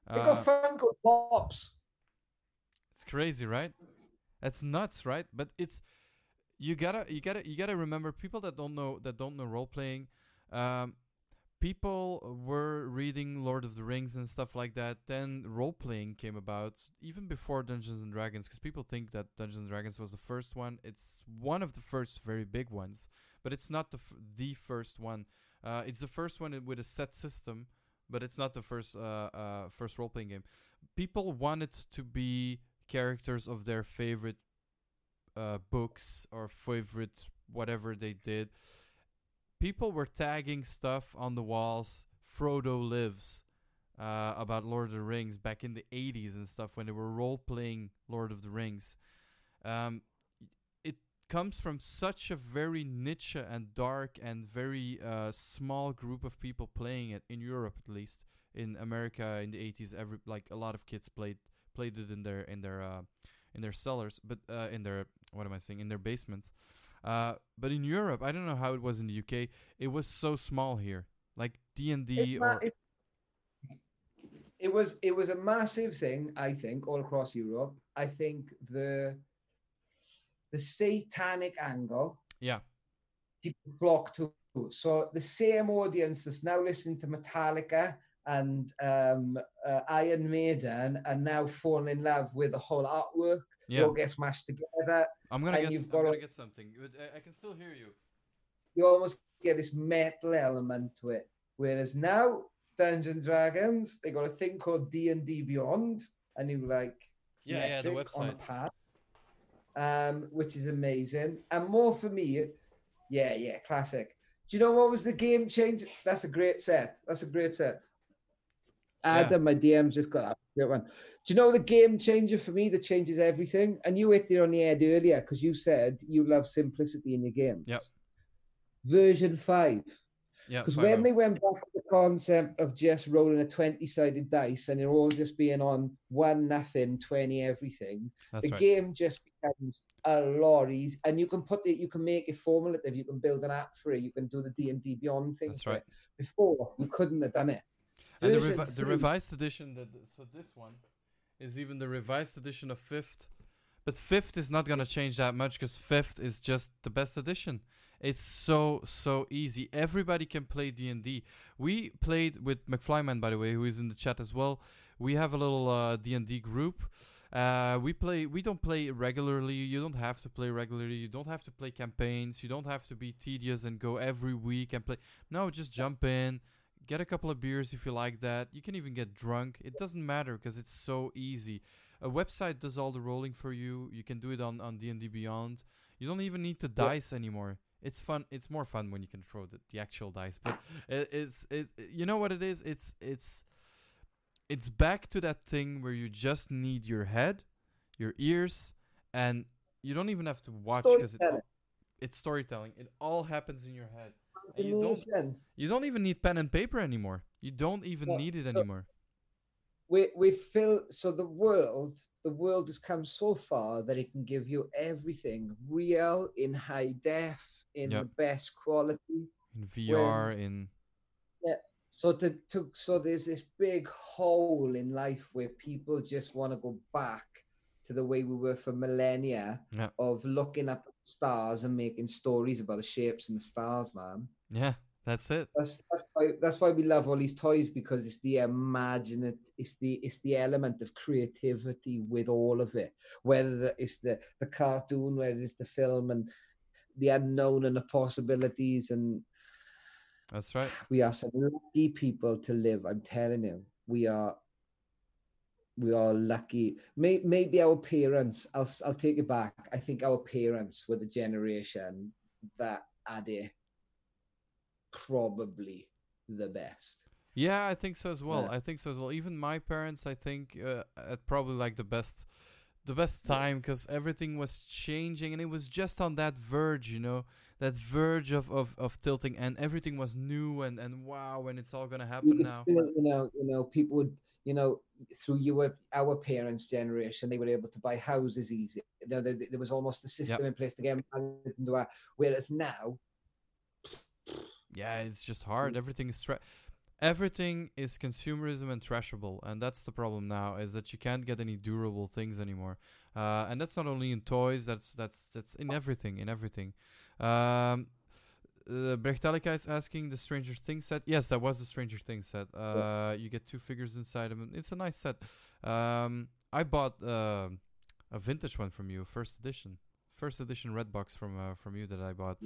They got uh, a phone called Pops. It's crazy, right? That's nuts, right? But it's you gotta, you gotta, you gotta remember people that don't know that don't know role playing. Um, people were reading Lord of the Rings and stuff like that. Then role playing came about even before Dungeons and Dragons, because people think that Dungeons and Dragons was the first one. It's one of the first very big ones, but it's not the f- the first one. Uh, it's the first one with a set system. But it's not the first uh, uh, first role-playing game. People wanted to be characters of their favorite uh, books or favorite whatever they did. People were tagging stuff on the walls. Frodo lives uh, about Lord of the Rings back in the eighties and stuff when they were role-playing Lord of the Rings. Um, it comes from such a very niche and dark and very uh, small group of people playing it in Europe, at least in America in the eighties. Every like a lot of kids played played it in their in their uh, in their cellars, but uh, in their what am I saying in their basements. Uh, but in Europe, I don't know how it was in the U K. It was so small here, like D and D. Or it was it was a massive thing, I think, all across Europe. I think the the satanic angle. Yeah. People flock to. So the same audience that's now listening to Metallica and um, uh, Iron Maiden are now falling in love with the whole artwork. Yeah. They all get smashed together. I'm going to get, got I'm a, get something. I, I can still hear you. You almost get this metal element to it. Whereas now, Dungeons and Dragons, they got a thing called D and D Beyond. And you like... Yeah, yeah, the website. On a pad, um, which is amazing. And more for me... Yeah, yeah, classic. Do you know what was the game changer? That's a great set. That's a great set. Adam, yeah. My D M's just got that great one. Do you know the game changer for me that changes everything? And you hit there on the head earlier because you said you love simplicity in your games. Yep. Version five. Yeah. Because when they went back to the concept of just rolling a twenty-sided dice and you're all just being on one nothing, twenty everything, that's the right. Game just becomes a lot easier, and you can put it, you can make it formulative, you can build an app for it, you can do the D and D Beyond thing. That's right. It. Before you couldn't have done it. And the, revi- the revised edition, that so this one is even the revised edition of fifth, but fifth is not gonna change that much because fifth is just the best edition. It's so, so easy. Everybody can play D and D. We played with McFlyman, by the way, who is in the chat as well. We have a little uh, D and D group. Uh, we play. We don't play regularly. You don't have to play regularly. You don't have to play campaigns. You don't have to be tedious and go every week and play. No, just jump in. Get a couple of beers if you like that. You can even get drunk. It doesn't matter because it's so easy. A website does all the rolling for you. You can do it on, on D and D Beyond. You don't even need the dice anymore. It's fun. It's more fun when you can throw the, the actual dice. But it, it's it. You know what it is? It's it's it's back to that thing where you just need your head, your ears, and you don't even have to watch because it, it's storytelling. It all happens in your head. And you don't. You don't even need pen and paper anymore. You don't even yeah. need it so anymore. we we fill, so the world, the world has come so far that it can give you everything real, in high def, in yep. the best quality. In V R, when, in... Yeah. So to, to so there's this big hole in life where people just want to go back to the way we were for millennia yeah. of looking up at stars and making stories about the shapes and the stars, man. Yeah, that's it. That's that's why, that's why we love all these toys, because it's the imaginative, it's the it's the element of creativity with all of it. Whether it's the, the cartoon, whether it's the film, and the unknown and the possibilities. And that's right. We are some lucky people to live. I'm telling you, we are. We are lucky. Maybe our parents. I'll I'll take it back. I think our parents were the generation that had it probably the best. Yeah, I think so as well. Yeah. I think so as well. Even my parents, I think, uh, had probably like the best, the best time, because everything was changing and it was just on that verge, you know, that verge of of, of tilting, and everything was new and, and wow, and it's all gonna happen now. Still, you know, you know, people would. You know, through your, our parents' generation, they were able to buy houses easy. You know, there, there was almost a system yep. in place to get married. Whereas now, yeah, it's just hard. Everything is tra- everything is consumerism and trashable, and that's the problem now. Is that you can't get any durable things anymore, uh, and that's not only in toys. That's that's that's in everything. In everything. Um, Uh, Brechtelica is asking the Stranger Things set. Yes, that was the Stranger Things set. Uh, yep. You get two figures inside them. It's a nice set. Um, I bought uh, a vintage one from you, first edition, first edition red box from uh, from you that I bought.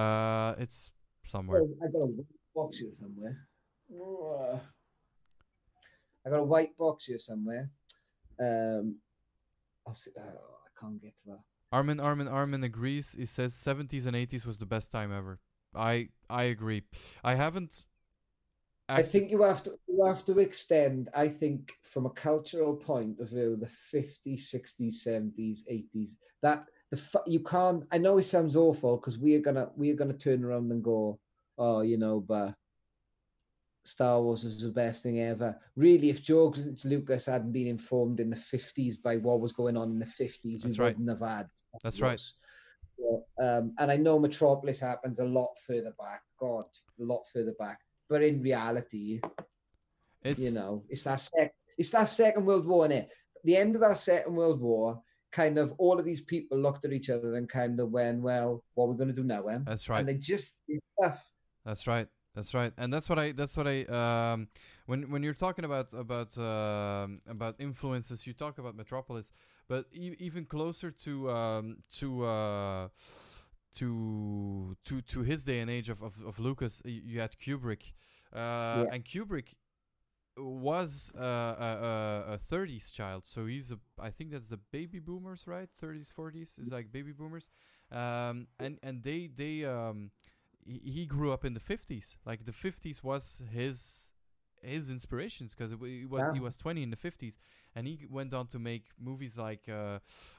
Uh, it's somewhere. I got a white box here somewhere. Uh, I got a white box here somewhere. Um, I'll see. Oh, I can't get to that. Armin, Armin, Armin agrees. He says seventies and eighties was the best time ever. I I agree. I haven't. Act- I think you have to you have to extend. I think from a cultural point of view, the fifties, sixties, seventies, eighties. That the you can't. I know it sounds awful because we are gonna we are gonna turn around and go, oh, you know, but Star Wars was the best thing ever. Really, if George Lucas hadn't been informed in the fifties by what was going on in the fifties, that's we right. wouldn't have had. Star that's Wars. Right. So, um, and I know Metropolis happens a lot further back. God, a lot further back. But in reality, it's... you know, it's that sec- it's that Second World War, innit? The end of that Second World War, kind of all of these people looked at each other and kind of went, well, what are we going to do now, then? That's right. And they just did stuff. That's right. That's right, and that's what I. That's what I. Um, when when you're talking about about uh, about influences, you talk about Metropolis, but e- even closer to um, to uh, to to to his day and age of of, of Lucas, you had Kubrick, uh, yeah. and Kubrick was uh, a, a, a thirties child, so he's a. I think that's the baby boomers, right? thirties, forties is like baby boomers, um, and and they they. Um, He grew up in the fifties. Like the fifties was his his inspirations, because he was yeah. he was twenty in the fifties, and he went on to make movies like uh,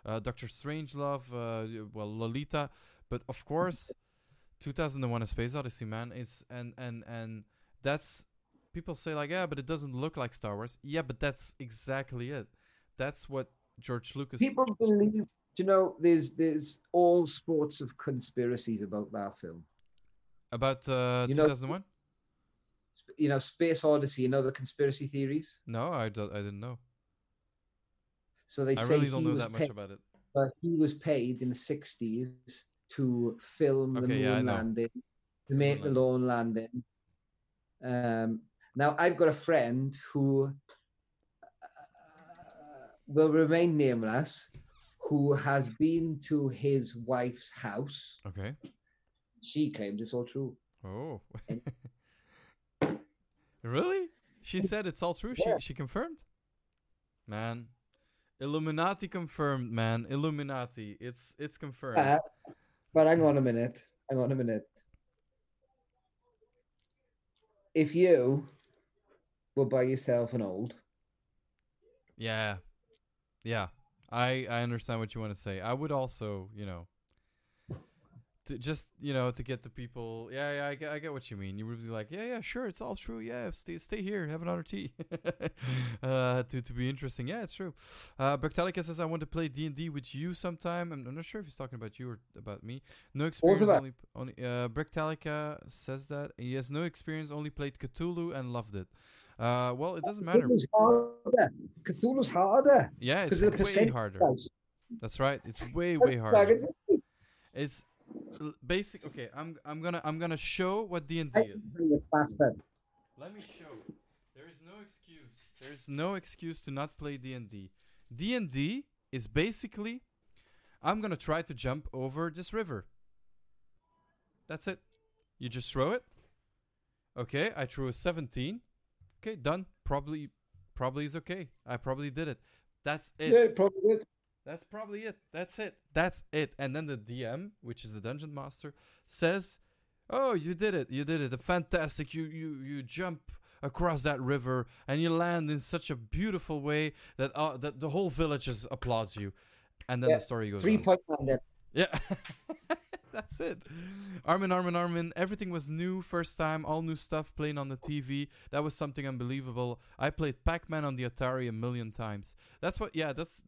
uh, Doctor Strangelove, uh, well Lolita, but of course, two thousand one: A Space Odyssey, man. It's and and and that's people say like yeah, but it doesn't look like Star Wars. Yeah, but that's exactly it. That's what George Lucas. People believe, you know, there's there's all sorts of conspiracies about that film. About uh, you know, two thousand one? You know, Space Odyssey, you know the conspiracy theories? No, I, do- I didn't know. So they I say really don't he know was that much paid, about it. But he was paid in the sixties to film okay, the moon yeah, landing, to make the moon landing. Um, now, I've got a friend who uh, will remain nameless, who has been to his wife's house. Okay. She claims it's all true. Oh. Really? She said it's all true? Yeah. She she confirmed? Man. Illuminati confirmed, man. Illuminati. It's it's confirmed. Uh, but hang on a minute. Hang on a minute. If you will buy yourself an old. Yeah. Yeah. I, I understand what you want to say. I would also, you know, to just, you know, to get the people. Yeah, yeah, I get, I get what you mean. You would be like, yeah, yeah, sure, it's all true. Yeah, stay, stay here, have another tea. uh, to to be interesting. Yeah, it's true. Uh, Bertalica says, I want to play D and D with you sometime. I'm, I'm not sure if he's talking about you or about me. No experience. Only, only uh, Bertalica says that he has no experience. Only played Cthulhu and loved it. Uh, well, it doesn't matter. Cthulhu's harder. Cthulhu's harder. Yeah, it's way percentage. harder. That's right. It's way way harder. It's basic. Okay, I'm I'm gonna I'm gonna show what D and D is. Let me show. There is no excuse. There is no excuse to not play D and D. D and D is basically, I'm gonna try to jump over this river. That's it. You just throw it. Okay, I threw a seventeen. Okay, done. Probably, probably is okay. I probably did it. That's it. Yeah, probably did. That's probably it. That's it. That's it. And then the D M, which is the dungeon master, says, "Oh, you did it. You did it. Fantastic. You you you jump across that river and you land in such a beautiful way that uh, that the whole village just applauds you." And then yeah, the story goes. Three point on that. Yeah. That's it. Armin, Armin, Armin. Everything was new first time. All new stuff playing on the T V. That was something unbelievable. I played Pac-Man on the Atari a million times. That's what. Yeah, that's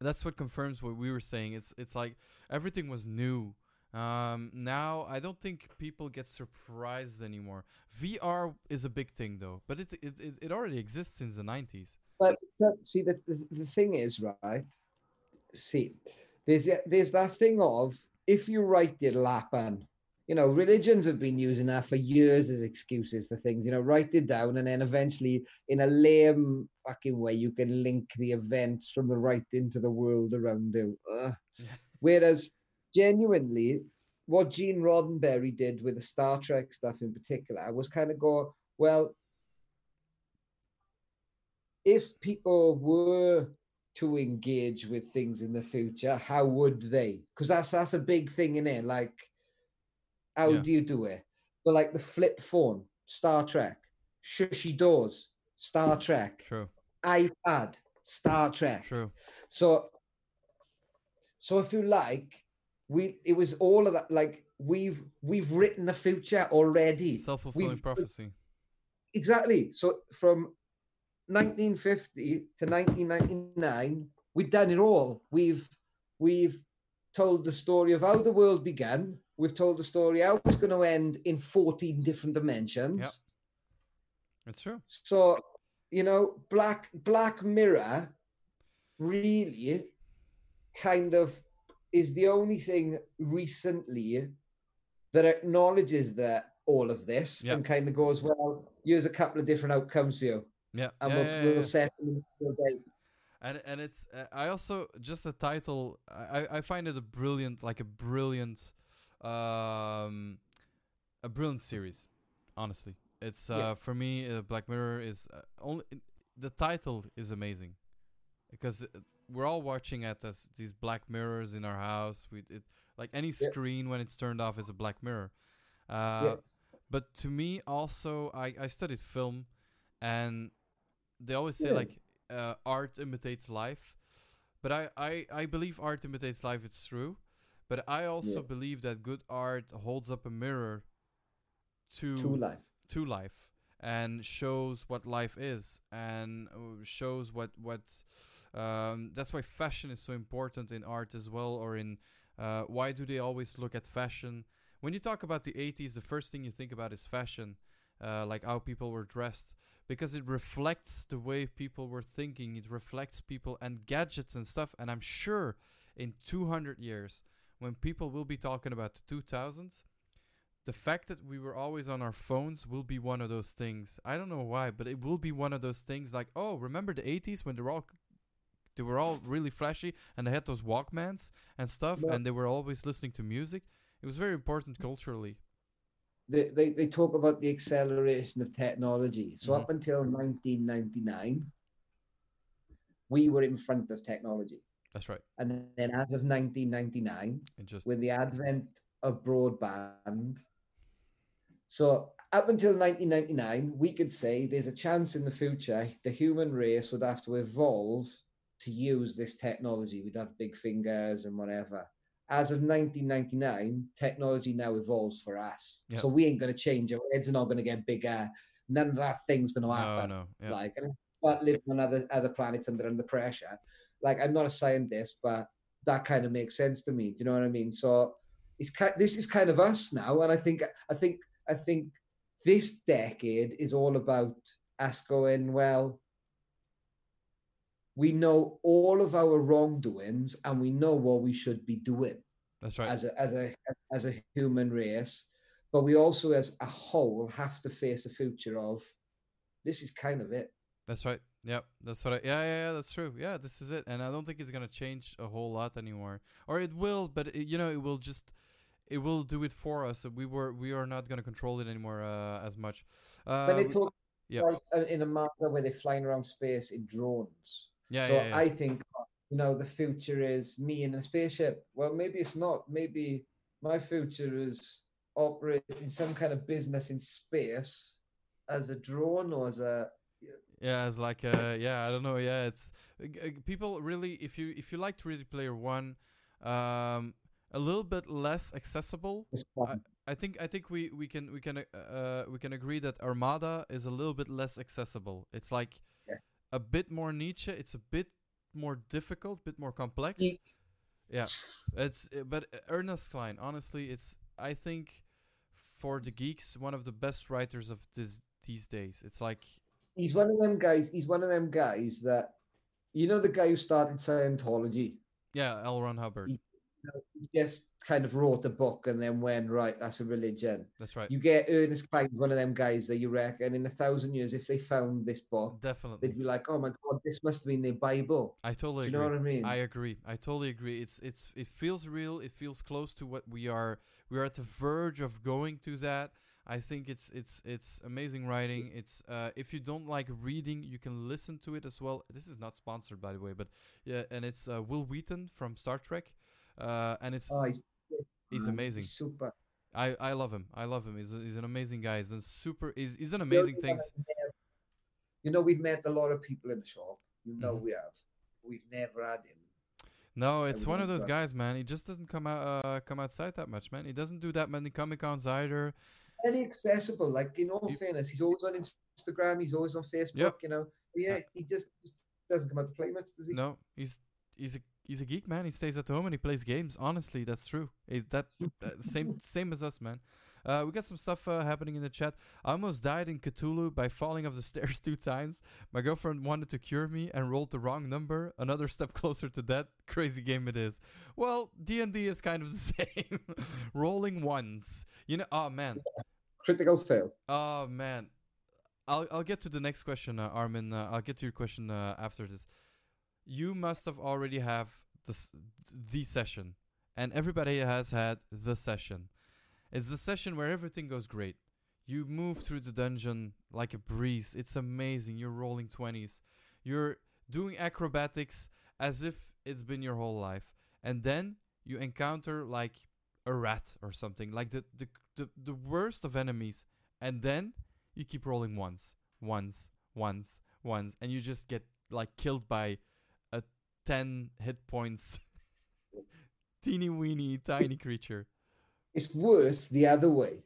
that's what confirms what we were saying. It's it's like everything was new. Um, now I don't think people get surprised anymore. V R is a big thing though, but it it it, it already exists since the nineties. But, but see, the, the the thing is right. See, there's there's that thing of, if you write, it'll happen. You know, religions have been using that for years as excuses for things. You know, write it down, and then eventually, in a lame fucking way, you can link the events from the writing to the world around you. Uh. Yeah. Whereas, genuinely, what Gene Roddenberry did with the Star Trek stuff in particular was kind of go, well, if people were to engage with things in the future, how would they? Because that's that's a big thing in it. Like, how yeah. do you do it? But like the flip phone, Star Trek. Shushy doors, Star Trek. True. iPad, Star Trek. True. So, so if you like, we it was all of that. Like we've we've written the future already. Self-fulfilling we've, prophecy. Exactly. So from nineteen fifty to nineteen ninety-nine, we've done it all. We've we've told the story of how the world began. We've told the story how it's going to end in fourteen different dimensions. Yep. That's true. So, you know, Black Black Mirror really kind of is the only thing recently that acknowledges that all of this yep. and kind of goes, well, here's a couple of different outcomes for you. Yeah, and yeah, we'll, yeah, we'll set yeah. and and it's uh, I also just the title I, I find it a brilliant like a brilliant um a brilliant series, honestly. It's uh yeah. for me uh, Black Mirror is uh, only the title is amazing because we're all watching at this, these black mirrors in our house. We it like any yeah. screen when it's turned off is a black mirror. Uh, yeah. But to me also I I studied film and they always say, yeah. like, uh, art imitates life. But I, I, I believe art imitates life, it's true. But I also yeah. believe that good art holds up a mirror to, to life to life, and shows what life is and shows what... what um, that's why fashion is so important in art as well, or in... Uh, why do they always look at fashion? When you talk about the eighties, the first thing you think about is fashion, uh, like how people were dressed. Because it reflects the way people were thinking. It reflects people and gadgets and stuff. And I'm sure in two hundred years, when people will be talking about the two thousands, the fact that we were always on our phones will be one of those things. I don't know why, but it will be one of those things like, oh, remember the eighties when they were all, they were all really flashy and they had those Walkmans and stuff yeah. and they were always listening to music. It was very important culturally. They, they they talk about the acceleration of technology. So mm-hmm. up until nineteen ninety-nine, we were in front of technology. That's right. And then as of nineteen ninety-nine, just... with the advent of broadband. So up until nineteen ninety-nine, we could say there's a chance in the future the human race would have to evolve to use this technology. We'd have big fingers and whatever. as of nineteen ninety-nine, technology now evolves for us. Yep. So we ain't going to change. Our heads are not going to get bigger. None of that thing's going to happen. No, no. Yep. Like, and but living on other, other planets under, under pressure. Like, I'm not a scientist, but that kind of makes sense to me. Do you know what I mean? So it's this is kind of us now. And I think, I think, I think this decade is all about us going, well, we know all of our wrongdoings and we know what we should be doing. That's right. As a, as a, as a human race, but we also as a whole have to face the future of this is kind of it. That's right. Yep. That's what I, yeah, yeah, yeah, that's true. Yeah, this is it. And I don't think it's going to change a whole lot anymore, or it will, but it, you know, it will just, it will do it for us. We were, we are not going to control it anymore uh, as much. Uh, but they talk yeah. about in a matter where they're flying around space in drones. Yeah, so yeah, yeah. I think, you know, the future is me in a spaceship. Well, maybe it's not. Maybe my future is operating some kind of business in space as a drone or as a... Yeah, it's like, uh, yeah, I don't know. Yeah, it's... Uh, people really, if you if you liked Ready Player One, um, a little bit less accessible. I, I think I think we, we can we can uh, we can agree that Armada is a little bit less accessible. It's like... a bit more niche, it's a bit more difficult, bit more complex. Yeah, it's but Ernest Cline, honestly, it's I think for the geeks one of the best writers of this these days. It's like he's one of them guys. He's one of them guys that you know the guy who started Scientology. Yeah, L. Ron Hubbard. He, he just kind of wrote a book and then went right. That's a religion. That's right. You get Ernest Cline, one of them guys that you reckon in a thousand years, if they found this book, definitely they'd be like, "Oh my god, this must have been their Bible." I totally. Do you agree. know what I mean? I agree. I totally agree. It's it's it feels real. It feels close to what we are. We are at the verge of going to that. I think it's it's it's amazing writing. It's uh, if you don't like reading, you can listen to it as well. This is not sponsored, by the way, but yeah, and it's uh, Will Wheaton from Star Trek. Uh, and it's oh, he's, he's amazing. He's super. I, I love him. I love him. He's a, he's an amazing guy. He's done super. He's he's done amazing you know, things. Never, you know, we've met a lot of people in the shop. You know, mm-hmm. we have. We've never had him. No, it's one of those done. guys, man. He just doesn't come out uh, come outside that much, man. He doesn't do that many Comic Cons either. Very accessible. Like in all he, fairness, he's always on Instagram. He's always on Facebook. Yep. You know, but yeah. He just, just doesn't come out to play much, does he? No, he's he's a. He's a geek, man. He stays at home and he plays games. Honestly, that's true. It, that, that same same as us, man. Uh, we got some stuff uh, happening in the chat. I almost died in Cthulhu by falling off the stairs two times. My girlfriend wanted to cure me and rolled the wrong number. Another step closer to that. Crazy game it is. Well, D and D is kind of the same. Rolling ones. You know. Oh man. Critical fail. Oh man. I'll I'll get to the next question, uh, Armin. Uh, I'll get to your question uh, after this. You must have already have this, the session, and everybody has had the session. It's the session where everything goes great. You move through the dungeon like a breeze. It's amazing. You're rolling twenties. You're doing acrobatics as if it's been your whole life. And then you encounter like a rat or something, like the, the, the, the worst of enemies. And then you keep rolling once, once, once, once, and you just get like killed by ten hit points. Teeny weeny tiny creature. It's worse the other way.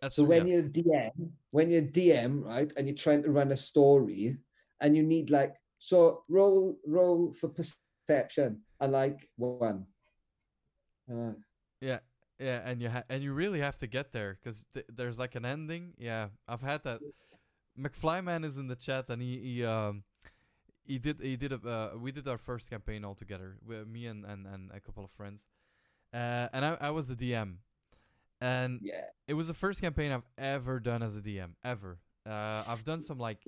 That's so when yeah. you're D M, when you're D M, right, and you're trying to run a story, and you need like so roll roll for perception. I like one. Uh, yeah, yeah, and you ha- and you really have to get there because th- there's like an ending. Yeah, I've had that. McFlyman is in the chat, and he he um. He did. He did. A, uh, we did our first campaign all together. We, me and, and, and a couple of friends, uh, and I, I was the D M, and yeah. it was the first campaign I've ever done as a D M ever. Uh, I've done some like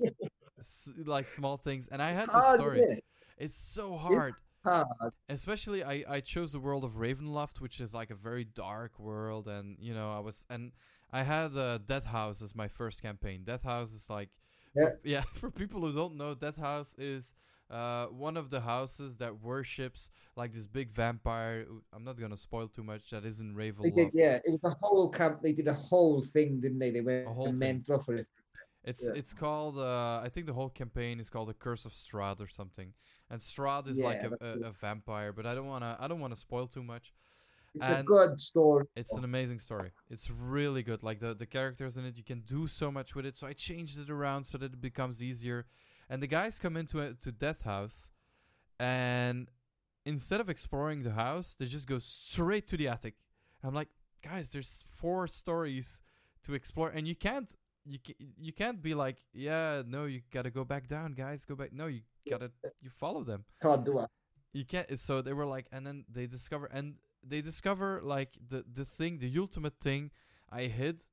s- like small things, and I had this story. It? It's so hard. It's hard. Especially, I, I chose the world of Ravenloft, which is like a very dark world, and you know I was and I had uh, Death House as my first campaign. Death House is like. Yeah. yeah, for people who don't know, Death House is uh, one of the houses that worships like this big vampire. I'm not going to spoil too much. That is in Ravenloft. Yeah, it was a whole camp. They did a whole thing, didn't they? They went mental for it. It's, yeah. it's called, uh, I think the whole campaign is called The Curse of Strahd or something. And Strahd is yeah, like a, a, a vampire, but I don't want to I don't want to spoil too much. It's and a good story. It's an amazing story. It's really good. Like the, the characters in it, you can do so much with it. So I changed it around so that it becomes easier. And the guys come into a, to Death House, and instead of exploring the house, they just go straight to the attic. I'm like, guys, there's four stories to explore, and you can't you ca- you can't be like, yeah, no, you gotta go back down, guys, go back. No, you gotta you follow them. Can't do it. You can't. So they were like, and then they discover and. They discover, like, the, the thing, the ultimate thing I hid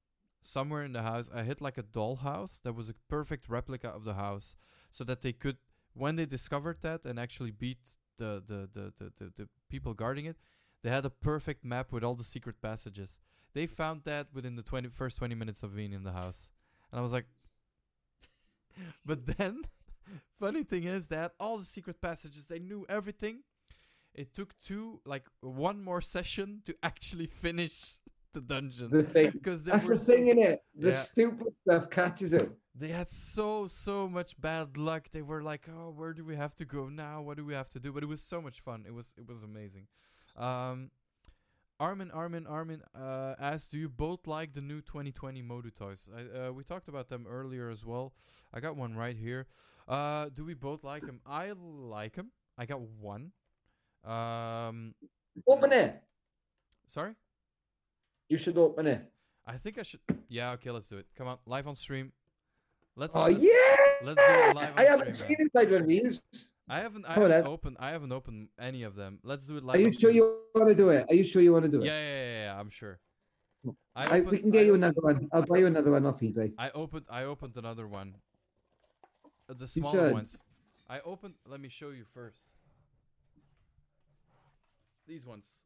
somewhere in the house. I hid, like, a dollhouse that was a perfect replica of the house. So that they could, when they discovered that and actually beat the, the, the, the, the, the people guarding it, they had a perfect map with all the secret passages. They found that within the twenty, first twenty minutes of being in the house. And I was like... But then, funny thing is, they had all the secret passages. They knew everything. It took two, like one more session to actually finish the dungeon. The thing. That's the thing, so... innit? The yeah. stupid stuff catches it. They had so, so much bad luck. They were like, oh, where do we have to go now? What do we have to do? But it was so much fun. It was, it was amazing. Um, Armin, Armin, Armin uh, asked, do you both like the new twenty twenty Modu toys? I, uh, we talked about them earlier as well. I got one right here. Uh, do we both like them? I like them. I got one. Um, open it. Sorry? You should open it. I think I should. Yeah, okay, let's do it. Come on, live on stream. Let's. Oh, let's, yeah! Let's do it live on I stream. I haven't seen inside reviews. I haven't, I, haven't opened, I haven't opened any of them. Let's do it live. Are you sure stream. you want to do it? Are you sure you want to do it? Yeah, yeah, yeah, yeah I'm sure. I opened, I, we can get I, you another one. I'll I, buy you another one off eBay. I opened, I opened another one. The smaller ones. I opened. Let me show you first. These ones.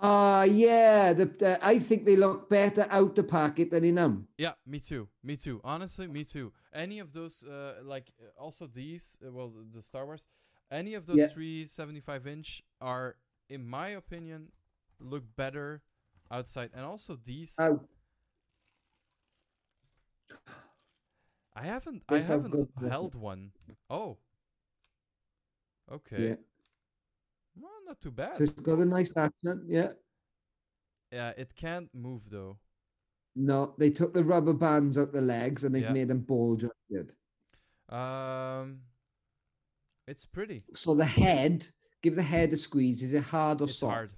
Ah, uh, yeah. The, the I think they look better out the packet than in them. Yeah, me too. Me too. Honestly, me too. Any of those, uh, like also these, uh, well, the Star Wars, any of those yeah. three seventy-five inch are, in my opinion, look better outside. And also these. Oh. I haven't. These I haven't held one. Oh. Okay. Yeah. Well, not too bad. So it's got a nice accent, yeah. Yeah, it can't move though. No, they took the rubber bands out the legs and they've yeah. made them ball jointed. Um, it's pretty. So the head, give the head a squeeze. Is it hard or it's soft? Hard.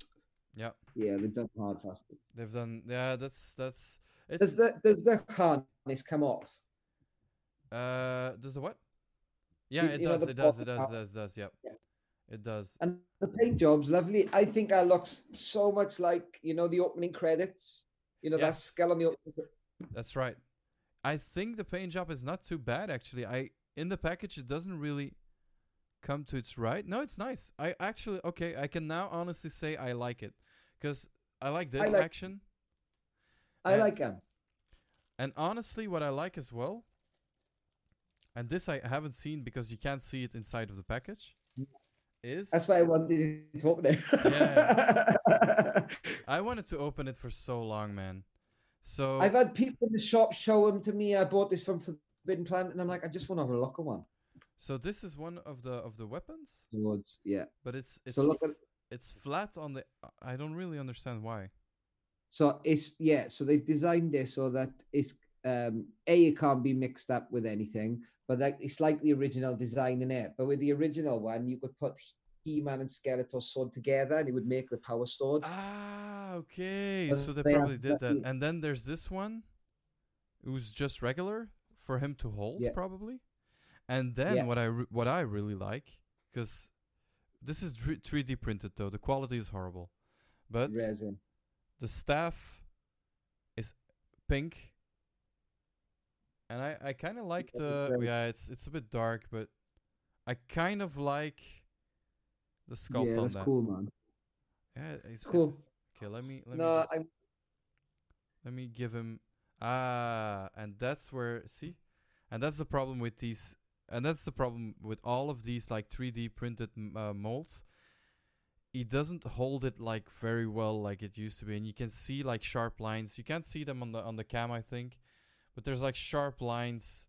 Yeah. Yeah, they've done hard plastic. They've done. Yeah, that's that's. It's... Does the does the harness come off? Uh, does the what? Yeah, so, it, does, know, it, does, it does. It does. It does. It does. Yeah. yeah. It does. And the paint job's lovely. I think that looks so much like, you know, the opening credits. You know, yes. that skull on the opening credits. That's right. I think the paint job is not too bad, actually. I In the package, it doesn't really come to its right. No, it's nice. I actually, okay, I can now honestly say I like it. Because I like this I like, action. I and, like them. And honestly, what I like as well, and this I haven't seen because you can't see it inside of the package. Is that's why I wanted you to open it. Yeah. I wanted to open it for so long, man. So I've had people in the shop show them to me. I bought this from Forbidden Planet, and I'm like, I just want to have a look at one. So this is one of the of the weapons. Swords, yeah. But it's it's so look at, it's flat on the. I don't really understand why. So it's yeah. So they've designed this so that it's um a it can't be mixed up with anything. But that, it's like the original design in it. But with the original one, you could put He-Man and Skeletor's sword together and it would make the power sword. Ah, okay. So, so they, they probably did that. And then there's this one who's just regular for him to hold, yeah. probably. And then yeah. what I re- what I really like, because this is three D printed, though. The quality is horrible. But resin. The staff is pink. And I, I kind of like the... Yeah, it's it's a bit dark, but I kind of like the sculpt yeah, on that. Yeah, that's cool, man. Yeah, it's cool. Okay, let me... Let no, me just, Let me give him... Ah, and that's where... See? And that's the problem with these... And that's the problem with all of these, like, three D printed uh, molds. It doesn't hold it, like, very well like it used to be. And you can see, like, sharp lines. You can't see them on the on the cam, I think. But there's like sharp lines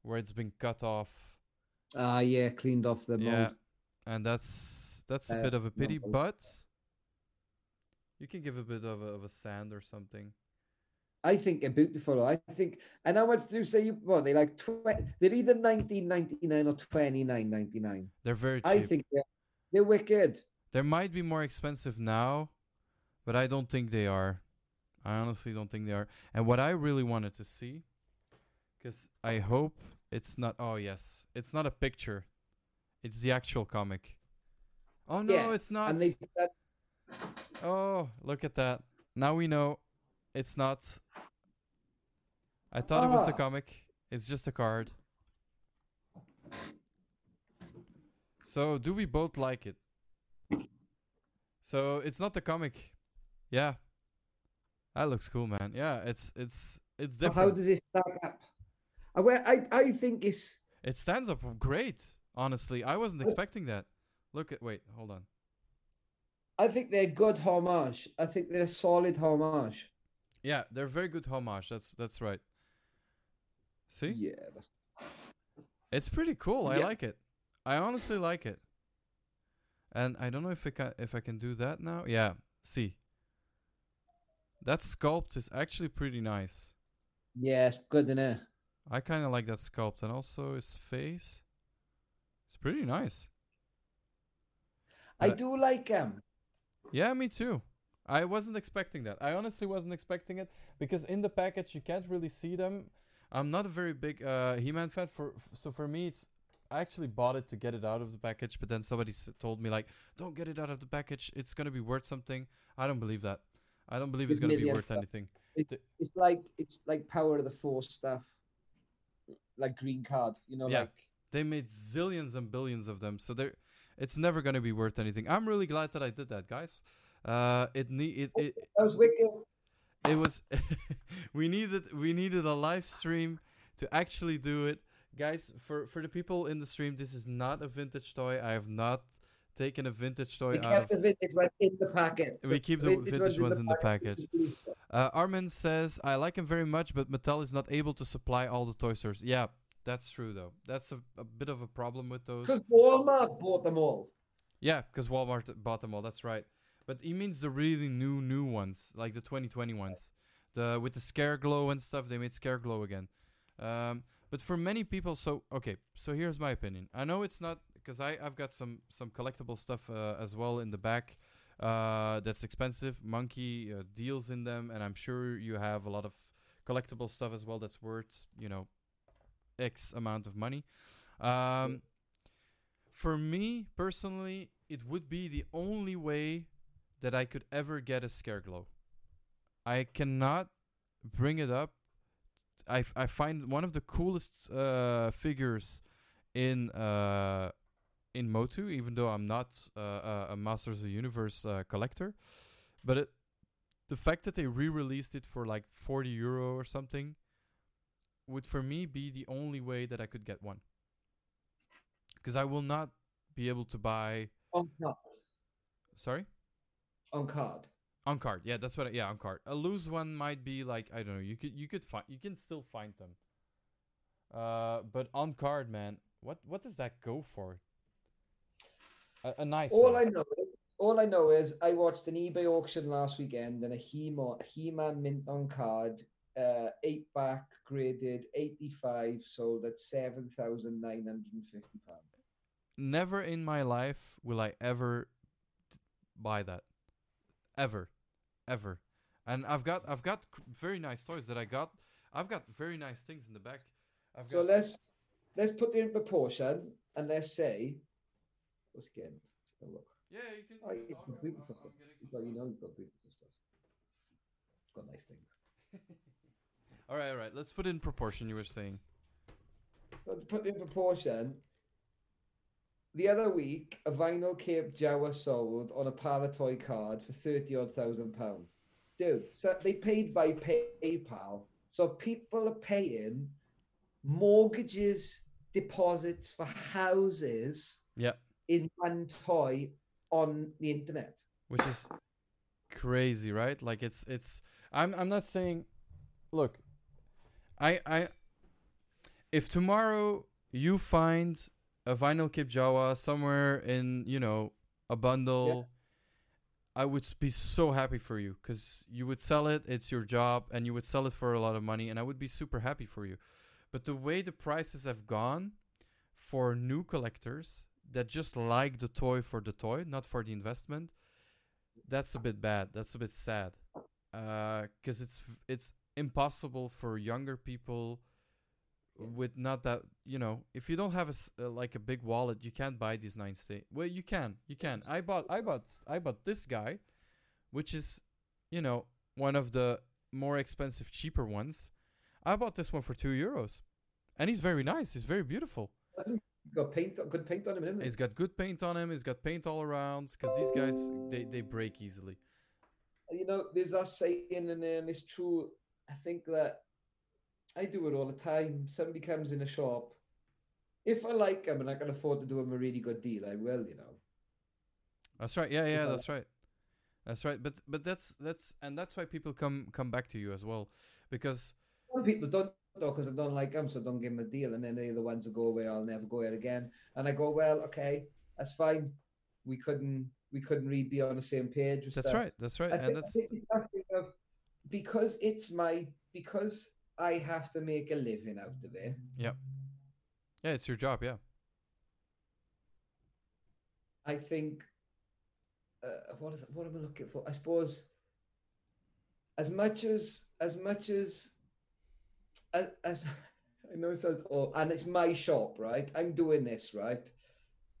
where it's been cut off. Ah, uh, yeah, cleaned off the mold. Yeah, and that's that's uh, a bit of a pity, but You can give a bit of a, of a sand or something. I think they're beautiful. I think, and how much do you say you bought? They like twenty. They're either nineteen ninety nine or twenty nine ninety nine. They're very cheap. I think they're, they're wicked. They might be more expensive now, but I don't think they are. I honestly don't think they are. And what I really wanted to see, because I hope it's not. Oh yes, it's not a picture. It's the actual comic. Oh no, yeah. It's not. And they, that... Oh, look at that. Now we know. It's not. I thought ah. it was the comic. It's just a card. So, do we both like it? So, it's not the comic. Yeah. That looks cool, man. Yeah, it's it's it's different. How does it stack up? I, I, I think it's... It stands up great, honestly. I wasn't expecting that. Look at... Wait, hold on. I think they're good homage. I think they're a solid homage. Yeah, they're very good homage. That's that's right. See? Yeah. That's... It's pretty cool. I yeah. like it. I honestly like it. And I don't know if I can, if I can do that now. Yeah. See. That sculpt is actually pretty nice. Yeah, it's good, isn't it? I kind of like that sculpt. And also his face. It's pretty nice. I but do like him. Yeah, me too. I wasn't expecting that. I honestly wasn't expecting it because in the package you can't really see them. I'm not a very big uh, He-Man fan, for so for me it's I actually bought it to get it out of the package, but then somebody s- told me like, don't get it out of the package. It's gonna be worth something. I don't believe that. I don't believe it's, it's gonna be worth stuff. anything. It, the, it's like it's like Power of the Force stuff, like green card. You know, yeah. Like they made zillions and billions of them, so they're it's never gonna be worth anything. I'm really glad that I did that, guys. Uh, it need it, it, it was wicked. It was we needed we needed a live stream to actually do it, guys. For for the people in the stream, this is not a vintage toy. I have not taken a vintage toy. We out kept of, the vintage ones in the packet. We the keep the vintage, vintage ones in the, in the package. Uh, Armin says I like him very much, but Mattel is not able to supply all the toy stores. Yeah, that's true though. That's a, a bit of a problem with those. Because Walmart bought them all. Yeah, because Walmart bought them all. That's right. But he means the really new, new ones, like the twenty twenty ones. The with the Scareglow and stuff, they made Scareglow again. Um, but for many people, so, okay, so here's my opinion. I know it's not, because I've got some, some collectible stuff uh, as well in the back uh, that's expensive. Monkey uh, deals in them, and I'm sure you have a lot of collectible stuff as well that's worth, you know, X amount of money. Um, for me, personally, it would be the only way that I could ever get a Scareglow. I cannot bring it up. I, f- I find one of the coolest uh, figures in uh, in MOTU, even though I'm not uh, a Masters of the Universe uh, collector. But it, the fact that they re-released it for like forty euro or something would for me be the only way that I could get one. Because I will not be able to buy... On card. Sorry? On card. On card, yeah, that's what. I, yeah, on card. A loose one might be like I don't know. You could you could find you can still find them. Uh, but on card, man, what what does that go for? A, a nice. All one. I know, is, all I know is I watched an eBay auction last weekend and a He-Man He-Man mint on card, uh, eight back graded eighty-five, sold at seven thousand nine hundred and fifty pounds. Never in my life will I ever t- buy that, ever, ever. And I've got I've got very nice toys that I got. I've got very nice things in the back. I've so got let's let's put it in proportion and let's say, what's again? Look. Yeah, you can. Oh, he's got beautiful stuff. Well, you know, he's got beautiful stuff. He's got nice things. all right, all right. Let's put it in proportion. You were saying. So to put it in proportion. The other week, a vinyl Cape Jawa sold on a Palatoy card for thirty odd thousand pounds. Dude, so they paid by PayPal. So people are paying mortgages, deposits for houses yep. in one toy on the internet. Which is crazy, right? Like it's it's I'm I'm not saying look, I I if tomorrow you find a vinyl Cape Jawa somewhere in, you know, a bundle. I would be so happy for you, because you would sell it. It's your job, and you would sell it for a lot of money, and I would be super happy for you. But the way the prices have gone for new collectors that just like the toy for the toy, not for the investment, that's a bit bad. That's a bit sad, because uh, it's it's impossible for younger people with not that, you know, if you don't have a, uh, like a big wallet, you can't buy these nine state. Well, you can, you can. I bought, I bought, I bought this guy, which is, you know, one of the more expensive, cheaper ones. I bought this one for two euros, and he's very nice. He's very beautiful. He's got paint, good paint on him, isn't he? He's got good paint on him. He's got paint all around, because these guys, they, they break easily. You know, there's that saying, and it's true. I think that I do it all the time. Somebody comes in a shop. If I like them and I can afford to do them a really good deal, I will, you know. That's right. Yeah, yeah, that's right. That's right. But but that's that's and that's why people come come back to you as well, because some people don't know because I don't like them, so don't give them a deal, and then they're the ones that go away. I'll never go here again. And I go, well, okay, that's fine. We couldn't we couldn't really be on the same page. That's stuff. right. That's right. I and think, that's I think it's nothing of, because it's my because. I have to make a living out of it. Yeah. Yeah, it's your job, yeah. I think, uh, what is it, what am I looking for? I suppose, as much as, as much as, as, as I know it sounds old, and it's my shop, right? I'm doing this, right?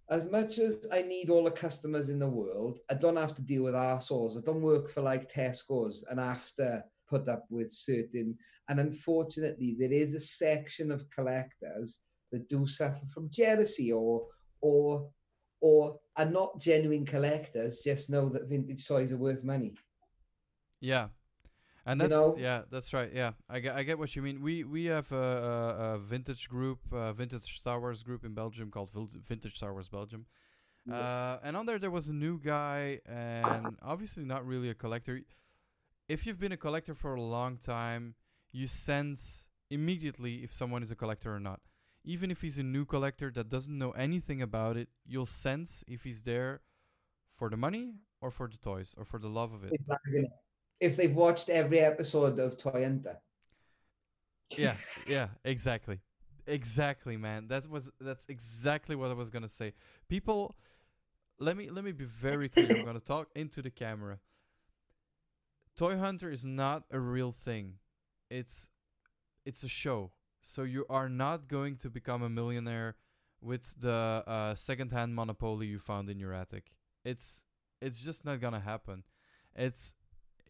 As much as I need all the customers in the world, I don't have to deal with arseholes. I don't work for like Tesco's and after put up with certain, and unfortunately there is a section of collectors that do suffer from jealousy or or or are not genuine collectors, just know that vintage toys are worth money. Yeah, and that's, you know? Yeah, that's right. Yeah, I get, I get what you mean. We we have a, a vintage group, a vintage Star Wars group in Belgium called Vintage Star Wars Belgium. Yes. Uh, and on there there was a new guy, and obviously not really a collector. If you've been a collector for a long time, you sense immediately if someone is a collector or not. Even if he's a new collector that doesn't know anything about it, you'll sense if he's there for the money or for the toys or for the love of it. If they've watched every episode of Toy Hunter. Yeah, yeah, exactly. Exactly, man. That was that's exactly what I was going to say. People, let me let me be very clear. I'm going to talk into the camera. Toy Hunter is not a real thing. It's it's a show. So you are not going to become a millionaire with the uh, secondhand monopoly you found in your attic. It's it's just not gonna happen. It's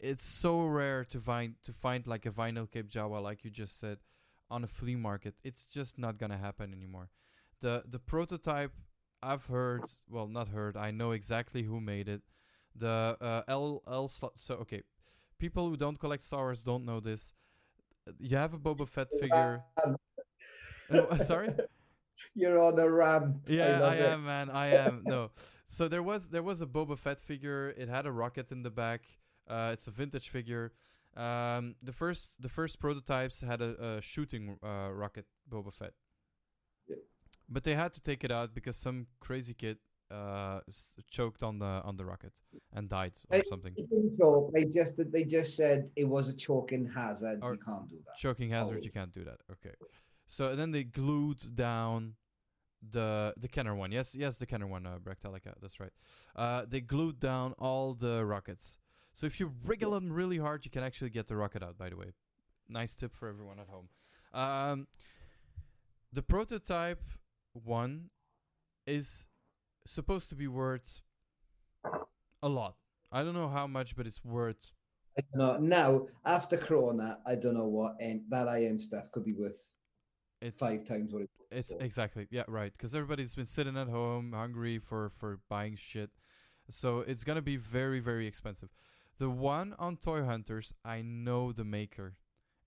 it's so rare to find to find like a vinyl Cape Jawa, like you just said, on a flea market. It's just not gonna happen anymore. The the prototype I've heard, well, not heard. I know exactly who made it. The uh, L L slot. So okay. People who don't collect Star Wars don't know this. You have a Boba Fett figure. No, sorry? You're on a rant. Yeah, I, I am, it. man. I am. No. So there was there was a Boba Fett figure. It had a rocket in the back. Uh, it's a vintage figure. Um, the first the first prototypes had a, a shooting uh, rocket Boba Fett. Yeah. But they had to take it out because some crazy kid Uh, choked on the on the rocket and died or I something. They just they just said it was a choking hazard. Or you can't do that. Choking hazard, oh. You can't do that. Okay. So then they glued down the the Kenner one. Yes, yes, the Kenner one. Uh, Bractalica. That's right. Uh, they glued down all the rockets. So if you wriggle them really hard, you can actually get the rocket out. By the way, nice tip for everyone at home. Um, the prototype one is supposed to be worth a lot. I don't know how much, but it's worth. I don't know. Now, after Corona, I don't know what end, that I N stuff could be worth. It's five times what it was. It's before. Exactly. Yeah, right. Because everybody's been sitting at home, hungry for, for buying shit. So it's going to be very, very expensive. The one on Toy Hunters, I know the maker.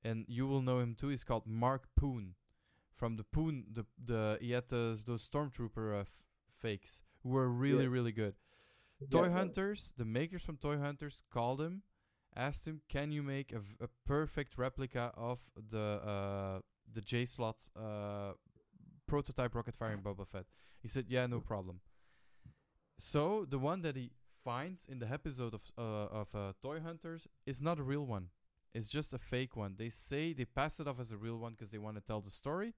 And you will know him too. He's called Mark Poon. From the Poon, the, the Ietas, those Stormtrooper uh, f- fakes who were really yeah. really good. Yeah, Toy Hunters, the makers from Toy Hunters called him, asked him, "Can you make a, v- a perfect replica of the uh, the J slot uh, prototype rocket firing Boba Fett?" He said, "Yeah, no problem." So the one that he finds in the episode of uh, of uh, Toy Hunters is not a real one. It's just a fake one. They say they pass it off as a real one because they want to tell the story.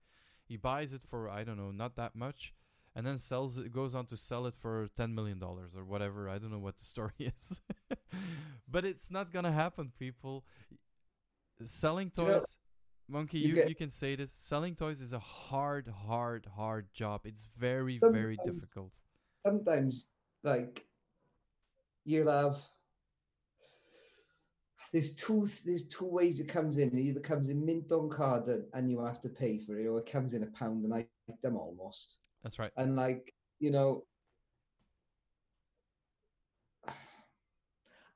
He buys it for, I don't know, not that much. And then sells it, goes on to sell it for ten million dollars or whatever. I don't know what the story is. But it's not going to happen, people. Selling toys... Monkey, you, you, get, you can say this. Selling toys is a hard, hard, hard job. It's very, very difficult. Sometimes, like, you'll have... There's two There's two ways it comes in. It either comes in mint on card and, and you have to pay for it, or it comes in a pound and item almost. That's right. And, like, you know...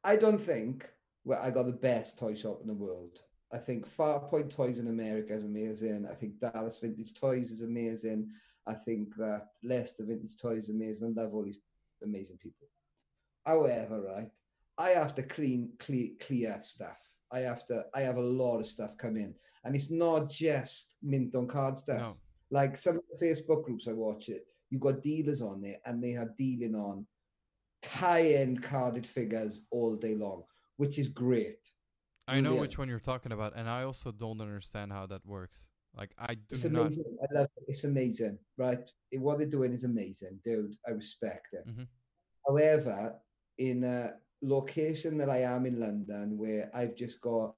I don't think well, I got the best toy shop in the world. I think Far Point Toys in America is amazing. I think Dallas Vintage Toys is amazing. I think that Leicester Vintage Toys is amazing. I love all these amazing people. However, right, I have to clean, clear, clear stuff. I have to. I have a lot of stuff come in, and it's not just mint on card stuff. No. Like some of the Facebook groups I watch it, you've got dealers on there, and they are dealing on high-end carded figures all day long, which is great. I know Brilliant. Which one you're talking about, and I also don't understand how that works. Like, I do it's amazing. Not... I love it. It's amazing, right? What they're doing is amazing, dude. I respect it. Mm-hmm. However, in a location that I am in London, where I've just got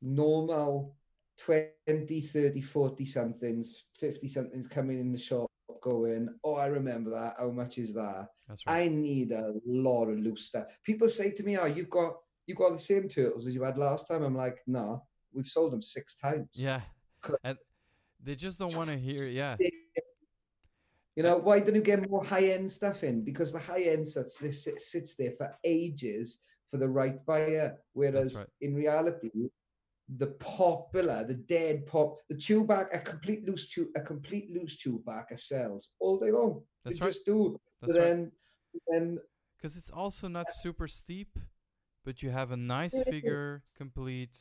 normal twenty, thirty, forty-somethings, fifty-somethings coming in the shop going, oh, I remember that. How much is that? That's right. I need a lot of loose stuff. People say to me, oh, you've got... You got the same turtles as you had last time. I'm like, no, nah, we've sold them six times. Yeah, and they just don't want to hear. Yeah, you know, why don't you get more high end stuff in? Because the high end sits sits there for ages for the right buyer. Whereas right. in reality, the popular, the dead pop, the Chewbacca, a complete loose chew, a complete loose Chewbacca sells all day long. That's they right. just do. That's but then, right. then because it's also not uh, super steep. But you have a nice figure, complete.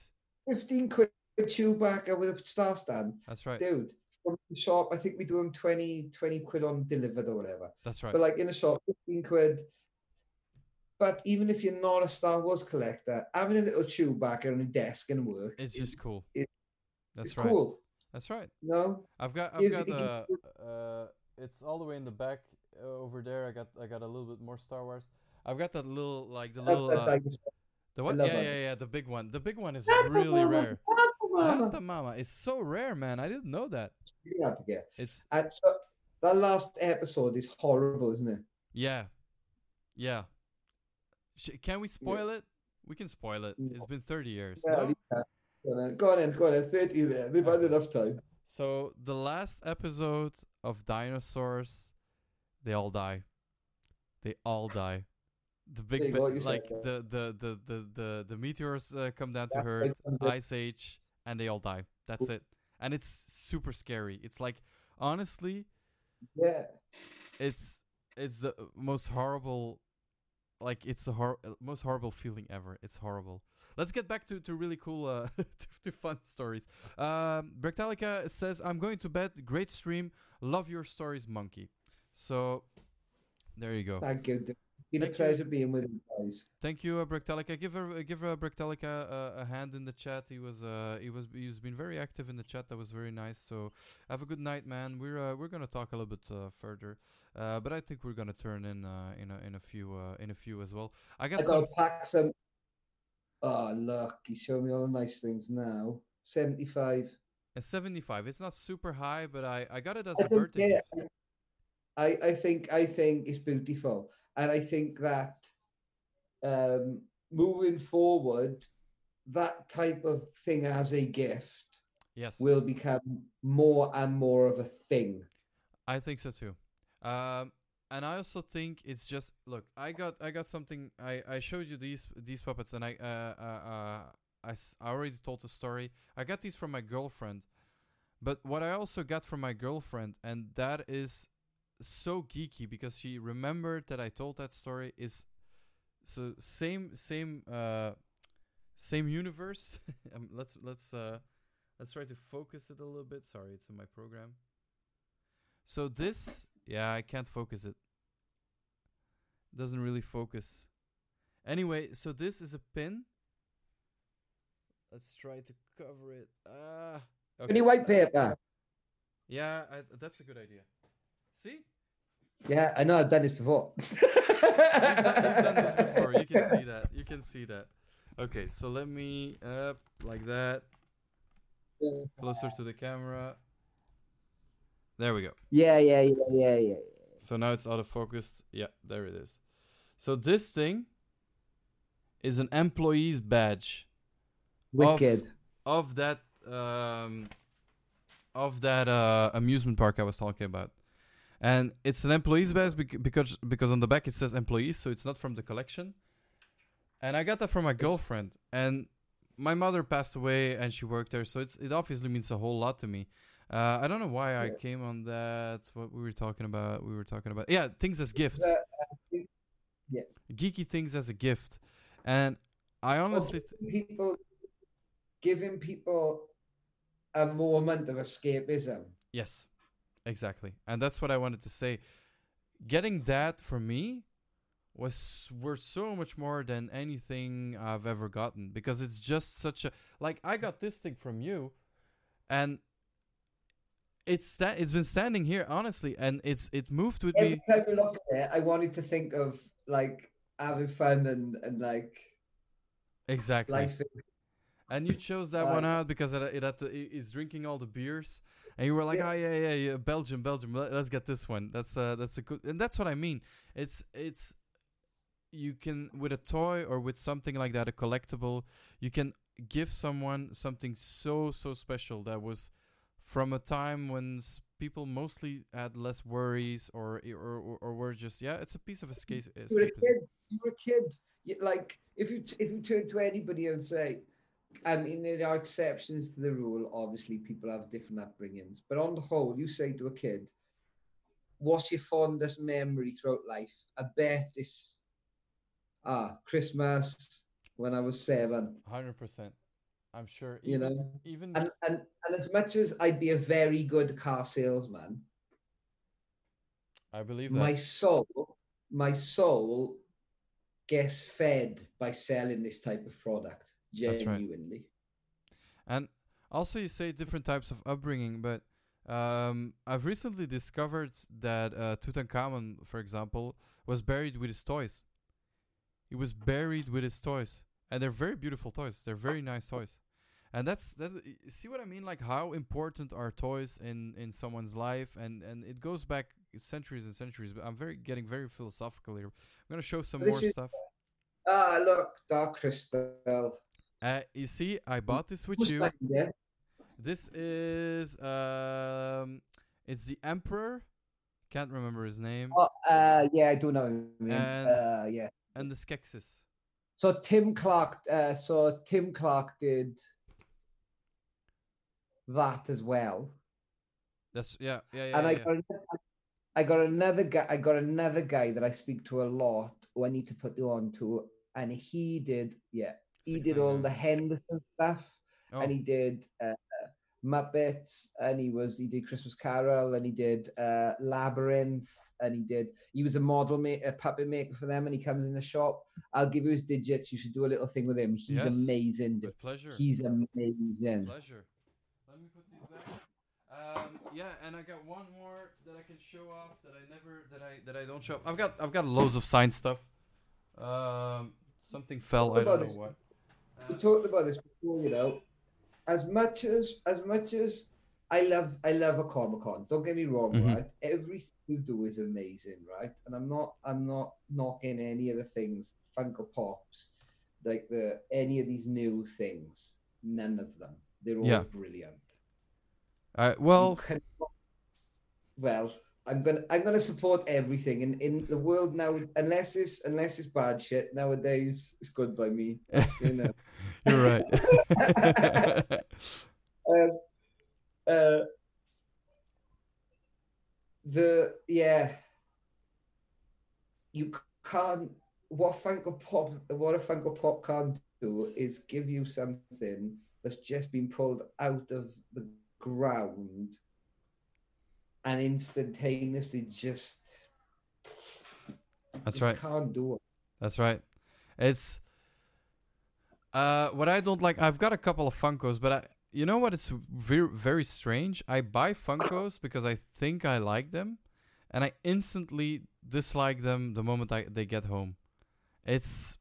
fifteen quid Chewbacca with a star stand. That's right. Dude, from the shop, I think we do them twenty, twenty quid on delivered or whatever. That's right. But like in the shop, fifteen quid. But even if you're not a Star Wars collector, having a little Chewbacca on a desk and work. It's just cool. It, That's it's right. cool. That's right. No? I've got, I've it's, got a, it can... uh, it's all the way in the back uh, over there. I got, I got a little bit more Star Wars. I've got that little, like the little, uh, the what? Yeah, yeah, yeah, yeah, the big one. The big one is Santa really Mama, rare. Santa Mama. Santa Mama. It's so rare, man. I didn't know that. You have to get. It's and so that last episode is horrible, isn't it? Yeah, yeah. Sh- can we spoil yeah. it? We can spoil it. No. It's been thirty years. Yeah, no? yeah. Go on, in, go on, in, go on in. thirty there. They've had enough time. So the last episode of Dinosaurs, they all die. They all die. The big, go, be- like the, the, the, the, the, the meteors uh, come down yeah, to Earth, Ice Age, and they all die. That's it. And it's super scary. It's like, honestly, yeah, it's it's the most horrible, like it's the hor- most horrible feeling ever. It's horrible. Let's get back to, to really cool, uh, to, to fun stories. Um, Bricktalica says, I'm going to bed. Great stream. Love your stories, Monkey. So there you go. Thank you, dude. It's been a pleasure being with you guys. Thank you, uh, Bricktalica. Give her, give her Bricktalica uh, a hand in the chat. He was, uh, he was, he's been very active in the chat. That was very nice. So have a good night, man. We're, uh, we're gonna talk a little bit uh, further, uh, but I think we're gonna turn in, uh, in a, in a few, uh, in a few as well. I got I some. Gotta pack some. Oh look, you show me all the nice things now. Seventy-five. A seventy-five. It's not super high, but I, I got it as I a birthday. Care. I, I think, I think it's beautiful. And I think that um, moving forward, that type of thing as a gift yes. will become more and more of a thing. I think so too. Um, and I also think it's just, look, I got I got something, I, I showed you these these puppets and I, uh, uh, uh, I, I already told the story. I got these from my girlfriend. But what I also got from my girlfriend, and that is... so geeky because she remembered that I told that story is so same same uh same universe. um, let's let's uh let's try to focus it a little bit. Sorry, it's in my program. So this yeah I can't focus it. doesn't really focus. Anyway, so this is a pin. Let's try to cover it. Ah, okay. Any white paper? Yeah, I, that's a good idea. See? Yeah, I know I've done this before. You've done this before. You can see that. You can see that. Okay, so let me up like that. Closer to the camera. There we go. Yeah, yeah, yeah, yeah, yeah. So now it's autofocused. Yeah, there it is. So this thing is an employee's badge. Wicked. Of, of that um, of that uh, amusement park I was talking about. And it's an employee's badge because because on the back it says employees, so it's not from the collection. And I got that from my girlfriend. And my mother passed away and she worked there, so it's it obviously means a whole lot to me. Uh, I don't know why I came on that. What we were talking about, we were talking about yeah, things as gifts. Uh, uh, yeah, geeky things as a gift, and I honestly th- people giving people a moment of escapism. Yes, exactly, and that's what I wanted to say. Getting that for me was worth so much more than anything I've ever gotten because it's just such a like I got this thing from you, and. It's that it's been standing here honestly, and it's it moved with Every me. Every time we look at it, I wanted to think of like having fun and, and like exactly life. And you chose that um, one out because it it had to, it's drinking all the beers, and you were like, yeah. oh yeah, yeah, yeah, Belgium, Belgium. Let's get this one. That's uh, that's a good, and that's what I mean. It's it's you can with a toy or with something like that, a collectible, you can give someone something so so special that was. From a time when people mostly had less worries, or or or were just yeah, it's a piece of escape. You were a kid. You were a kid. You, like if you t- if you turn to anybody and say, I mean, there are exceptions to the rule. Obviously, people have different upbringings, but on the whole, you say to a kid, "What's your fondest memory throughout life?" I bet this. Ah, Christmas when I was seven. Hundred percent. I'm sure, even, you know, even and, and and as much as I'd be a very good car salesman, I believe that. my soul, my soul gets fed by selling this type of product genuinely. That's right. And also, you say different types of upbringing, but um, I've recently discovered that uh, Tutankhamun, for example, was buried with his toys. He was buried with his toys, and they're very beautiful toys. They're very nice toys. And that's that. See what I mean? Like how important are toys in, in someone's life, and, and it goes back centuries and centuries. But I'm very getting very philosophical here. I'm gonna show some this more is, stuff. Ah, uh, look, Dark Crystal. Uh, you see, I bought this with Who's you. There? This is um, it's the Emperor. Can't remember his name. Oh, uh, yeah, I do know him. And, uh, yeah. And the Skeksis. So Tim Clark. Uh, so Tim Clark did. That as well. That's yeah, yeah, yeah. And I yeah. got another, I got another guy. I got another guy that I speak to a lot. Who I need to put you on to, and he did. Yeah, he did all the Henderson stuff, oh. and he did uh, Muppets, and he was he did Christmas Carol, and he did uh, Labyrinth, and he did. He was a model maker, a puppet maker for them, and he comes in the shop. I'll give you his digits. You should do a little thing with him. He's yes. amazing. With pleasure. He's amazing. With pleasure. Let me put these back. Um, yeah, and I got one more that I can show off that I never that I that I don't show. I've got I've got loads of science stuff. Um, something fell. I don't know what. Uh, we talked about this before, you know. As much as as much as I love I love a Comic-Con. Don't get me wrong, mm-hmm. right? Everything you do is amazing, right? And I'm not I'm not knocking any of the things, Funko Pops, like the any of these new things. None of them. They're all yeah. brilliant. Uh, well, can, well, I'm gonna I'm gonna support everything in, in the world now. Unless it's unless it's bad shit nowadays, it's good by me. You know, you're right. um, uh, the yeah, you can't. What Funko Pop? What a Funko Pop can't do is give you something that's just been pulled out of the ground and instantaneously just That's right. Can't do it. That's right. It's uh, what I don't like. I've got a couple of Funkos, but I, you know what? It's very, very strange. I buy Funkos because I think I like them, and I instantly dislike them the moment I they get home. It's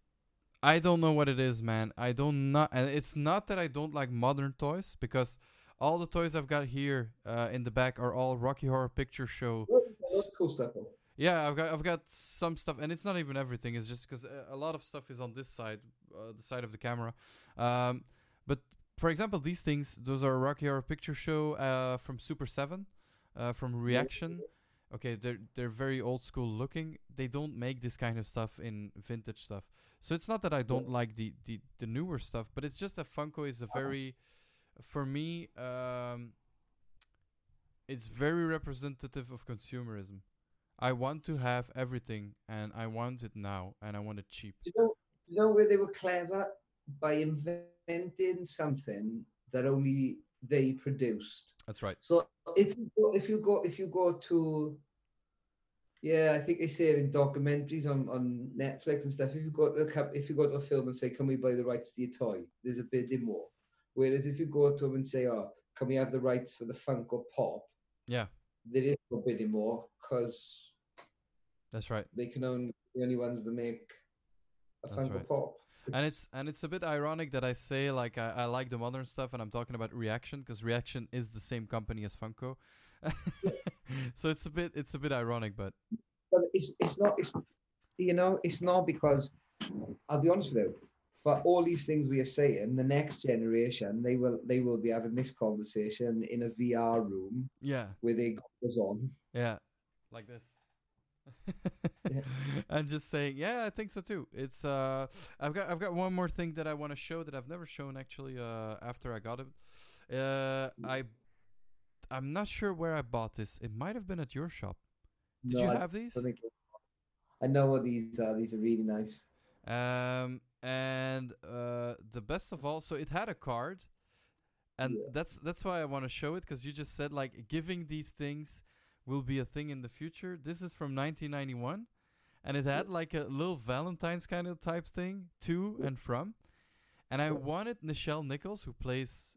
I don't know what it is, man. I don't not, and it's not that I don't like modern toys, because all the toys I've got here uh, in the back are all Rocky Horror Picture Show. That's cool stuff. Yeah, I've got I've got some stuff, and it's not even everything. It's just because a lot of stuff is on this side, uh, the side of the camera. Um, but for example, these things, those are Rocky Horror Picture Show uh, from Super Seven, uh, from Reaction. Okay, they're they're very old school looking. They don't make this kind of stuff in vintage stuff. So it's not that I don't like the the, the newer stuff, but it's just that Funko is a very, for me, um, it's very representative of consumerism. I want to have everything, and I want it now, and I want it cheap. You know, you know where they were clever? By inventing something that only they produced. That's right. So if you go, if you go, if you go to, yeah, I think they say it in documentaries on, on Netflix and stuff. If you go to a, if you go to a film and say, "Can we buy the rights to your toy?" There's a bidding war. Whereas if you go to them and say, "Oh, can we have the rights for the Funko Pop?" Yeah. There is no bidding war, because that's right. They can own the only ones that make a that's Funko right. Pop. And it's and it's a bit ironic that I say like I, I like the modern stuff, and I'm talking about Reaction, because Reaction is the same company as Funko. So it's a bit it's a bit ironic, but but it's it's not it's you know it's not because I'll be honest with you. For all these things we are saying, the next generation, they will they will be having this conversation in a V R room. Yeah. Where they goes on. Yeah. Like this. Yeah. And just saying, yeah, I think so too. It's uh I've got I've got one more thing that I want to show that I've never shown actually uh after I got it. Uh I I'm not sure where I bought this. It might have been at your shop. Did no, you I have these? Think I know what these are. These are really nice. Um And uh, the best of all, so it had a card, and yeah. that's that's why I want to show it, because you just said like giving these things will be a thing in the future. This is from nineteen ninety-one, and it had like a little Valentine's kind of type thing to and from. And I wanted Nichelle Nichols, who plays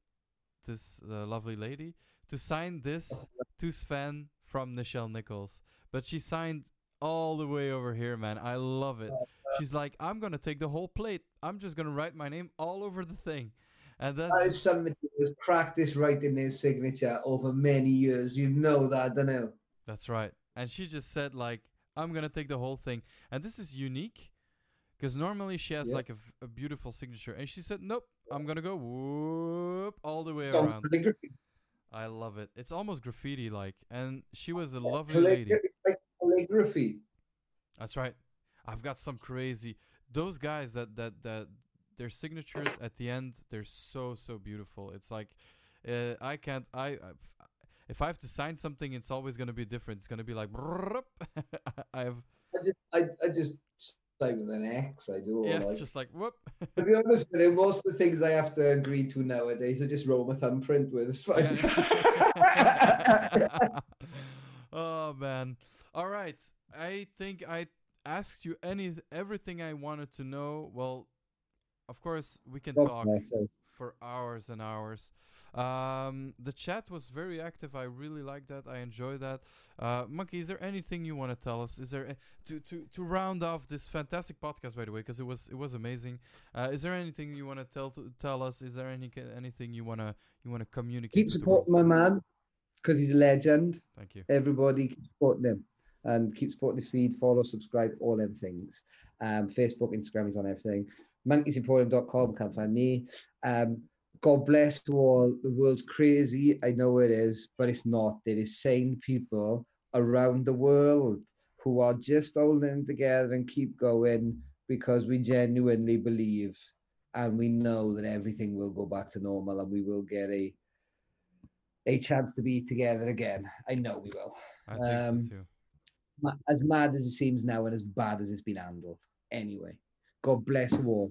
this uh, lovely lady, to sign this to Sven from Nichelle Nichols, but she signed all the way over here, man. I love it. She's like, I'm gonna take the whole plate. I'm just gonna write my name all over the thing, and that's... that is somebody who's practiced writing their signature over many years. You know that, don't you? That's right. And she just said, like, I'm gonna take the whole thing, and this is unique because normally she has yeah. like a, a beautiful signature, and she said, nope, I'm gonna go whoop all the way around. I love it. It's almost graffiti like, and she was a lovely lady. Calligraphy. That's right. I've got some crazy those guys that that that their signatures at the end, they're so so beautiful. It's like uh, I can't I if I have to sign something, it's always going to be different. It's going to be like I've I just I, I just sign with an X. I do. Yeah, like, just like whoop. To be honest with you, most of the things I have to agree to nowadays, I just roll my thumbprint with. It's fine. Yeah. Oh man. All right. I think I asked you any everything I wanted to know. Well, of course we can That's talk awesome. for hours and hours. Um the chat was very active. I really like that. I enjoy that. Uh Monkey, is there anything you want to tell us? Is there a, to to to round off this fantastic podcast, by the way, because it was it was amazing. Uh is there anything you want to tell to tell us? Is there any anything you want to you want to communicate? Keep supporting my man, because he's a legend. Thank you. Everybody keep supporting him and keep supporting his feed. Follow, subscribe, all them things. Um, Facebook, Instagram, he's on everything. monkeys emporium dot com, can't find me. Um, God bless to all. The world's crazy. I know it is, but it's not. There is sane people around the world who are just holding together and keep going, because we genuinely believe and we know that everything will go back to normal, and we will get a a chance to be together again. I know we will. I think um, so too. As mad as it seems now, and as bad as it's been handled. Anyway, God bless you all.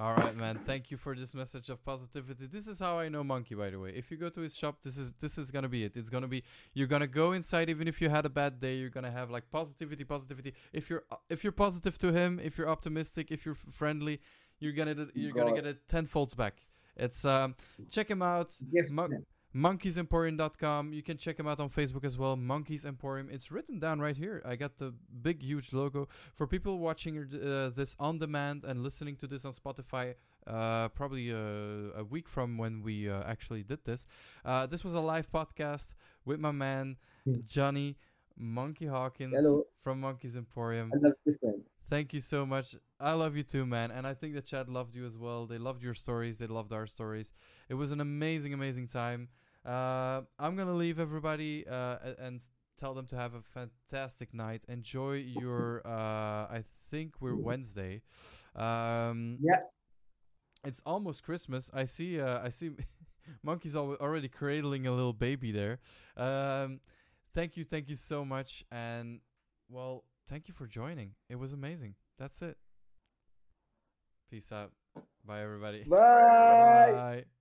All right, man. Thank you for this message of positivity. This is how I know Monkey, by the way. If you go to his shop, this is this is gonna be it. It's gonna be you're gonna go inside, even if you had a bad day, you're gonna have like positivity, positivity. If you're if you're positive to him, if you're optimistic, if you're friendly, you're gonna you're gonna get it tenfold back. It's um, check him out. Yes, Mon- monkeys emporium dot com. You can check him out on Facebook as well, Monkeys Emporium. It's written down right here. I got the big huge logo. For people watching uh, this on demand and listening to this on Spotify, uh probably uh, a week from when we uh, actually did this, uh this was a live podcast with my man Johnny Monkey Hawkins. Hello. From Monkeys Emporium. I love this man. Thank you so much. I love you too, man. And I think the chat loved you as well. They loved your stories. They loved our stories. It was an amazing, amazing time. Uh, I'm going to leave everybody uh, and tell them to have a fantastic night. Enjoy your, uh, I think we're Wednesday. Um, yeah. It's almost Christmas. I see, uh, I see Monkey's already cradling a little baby there. Um, thank you. Thank you so much. And, well, thank you for joining. It was amazing. That's it. Peace out. Bye, everybody. Bye. Bye.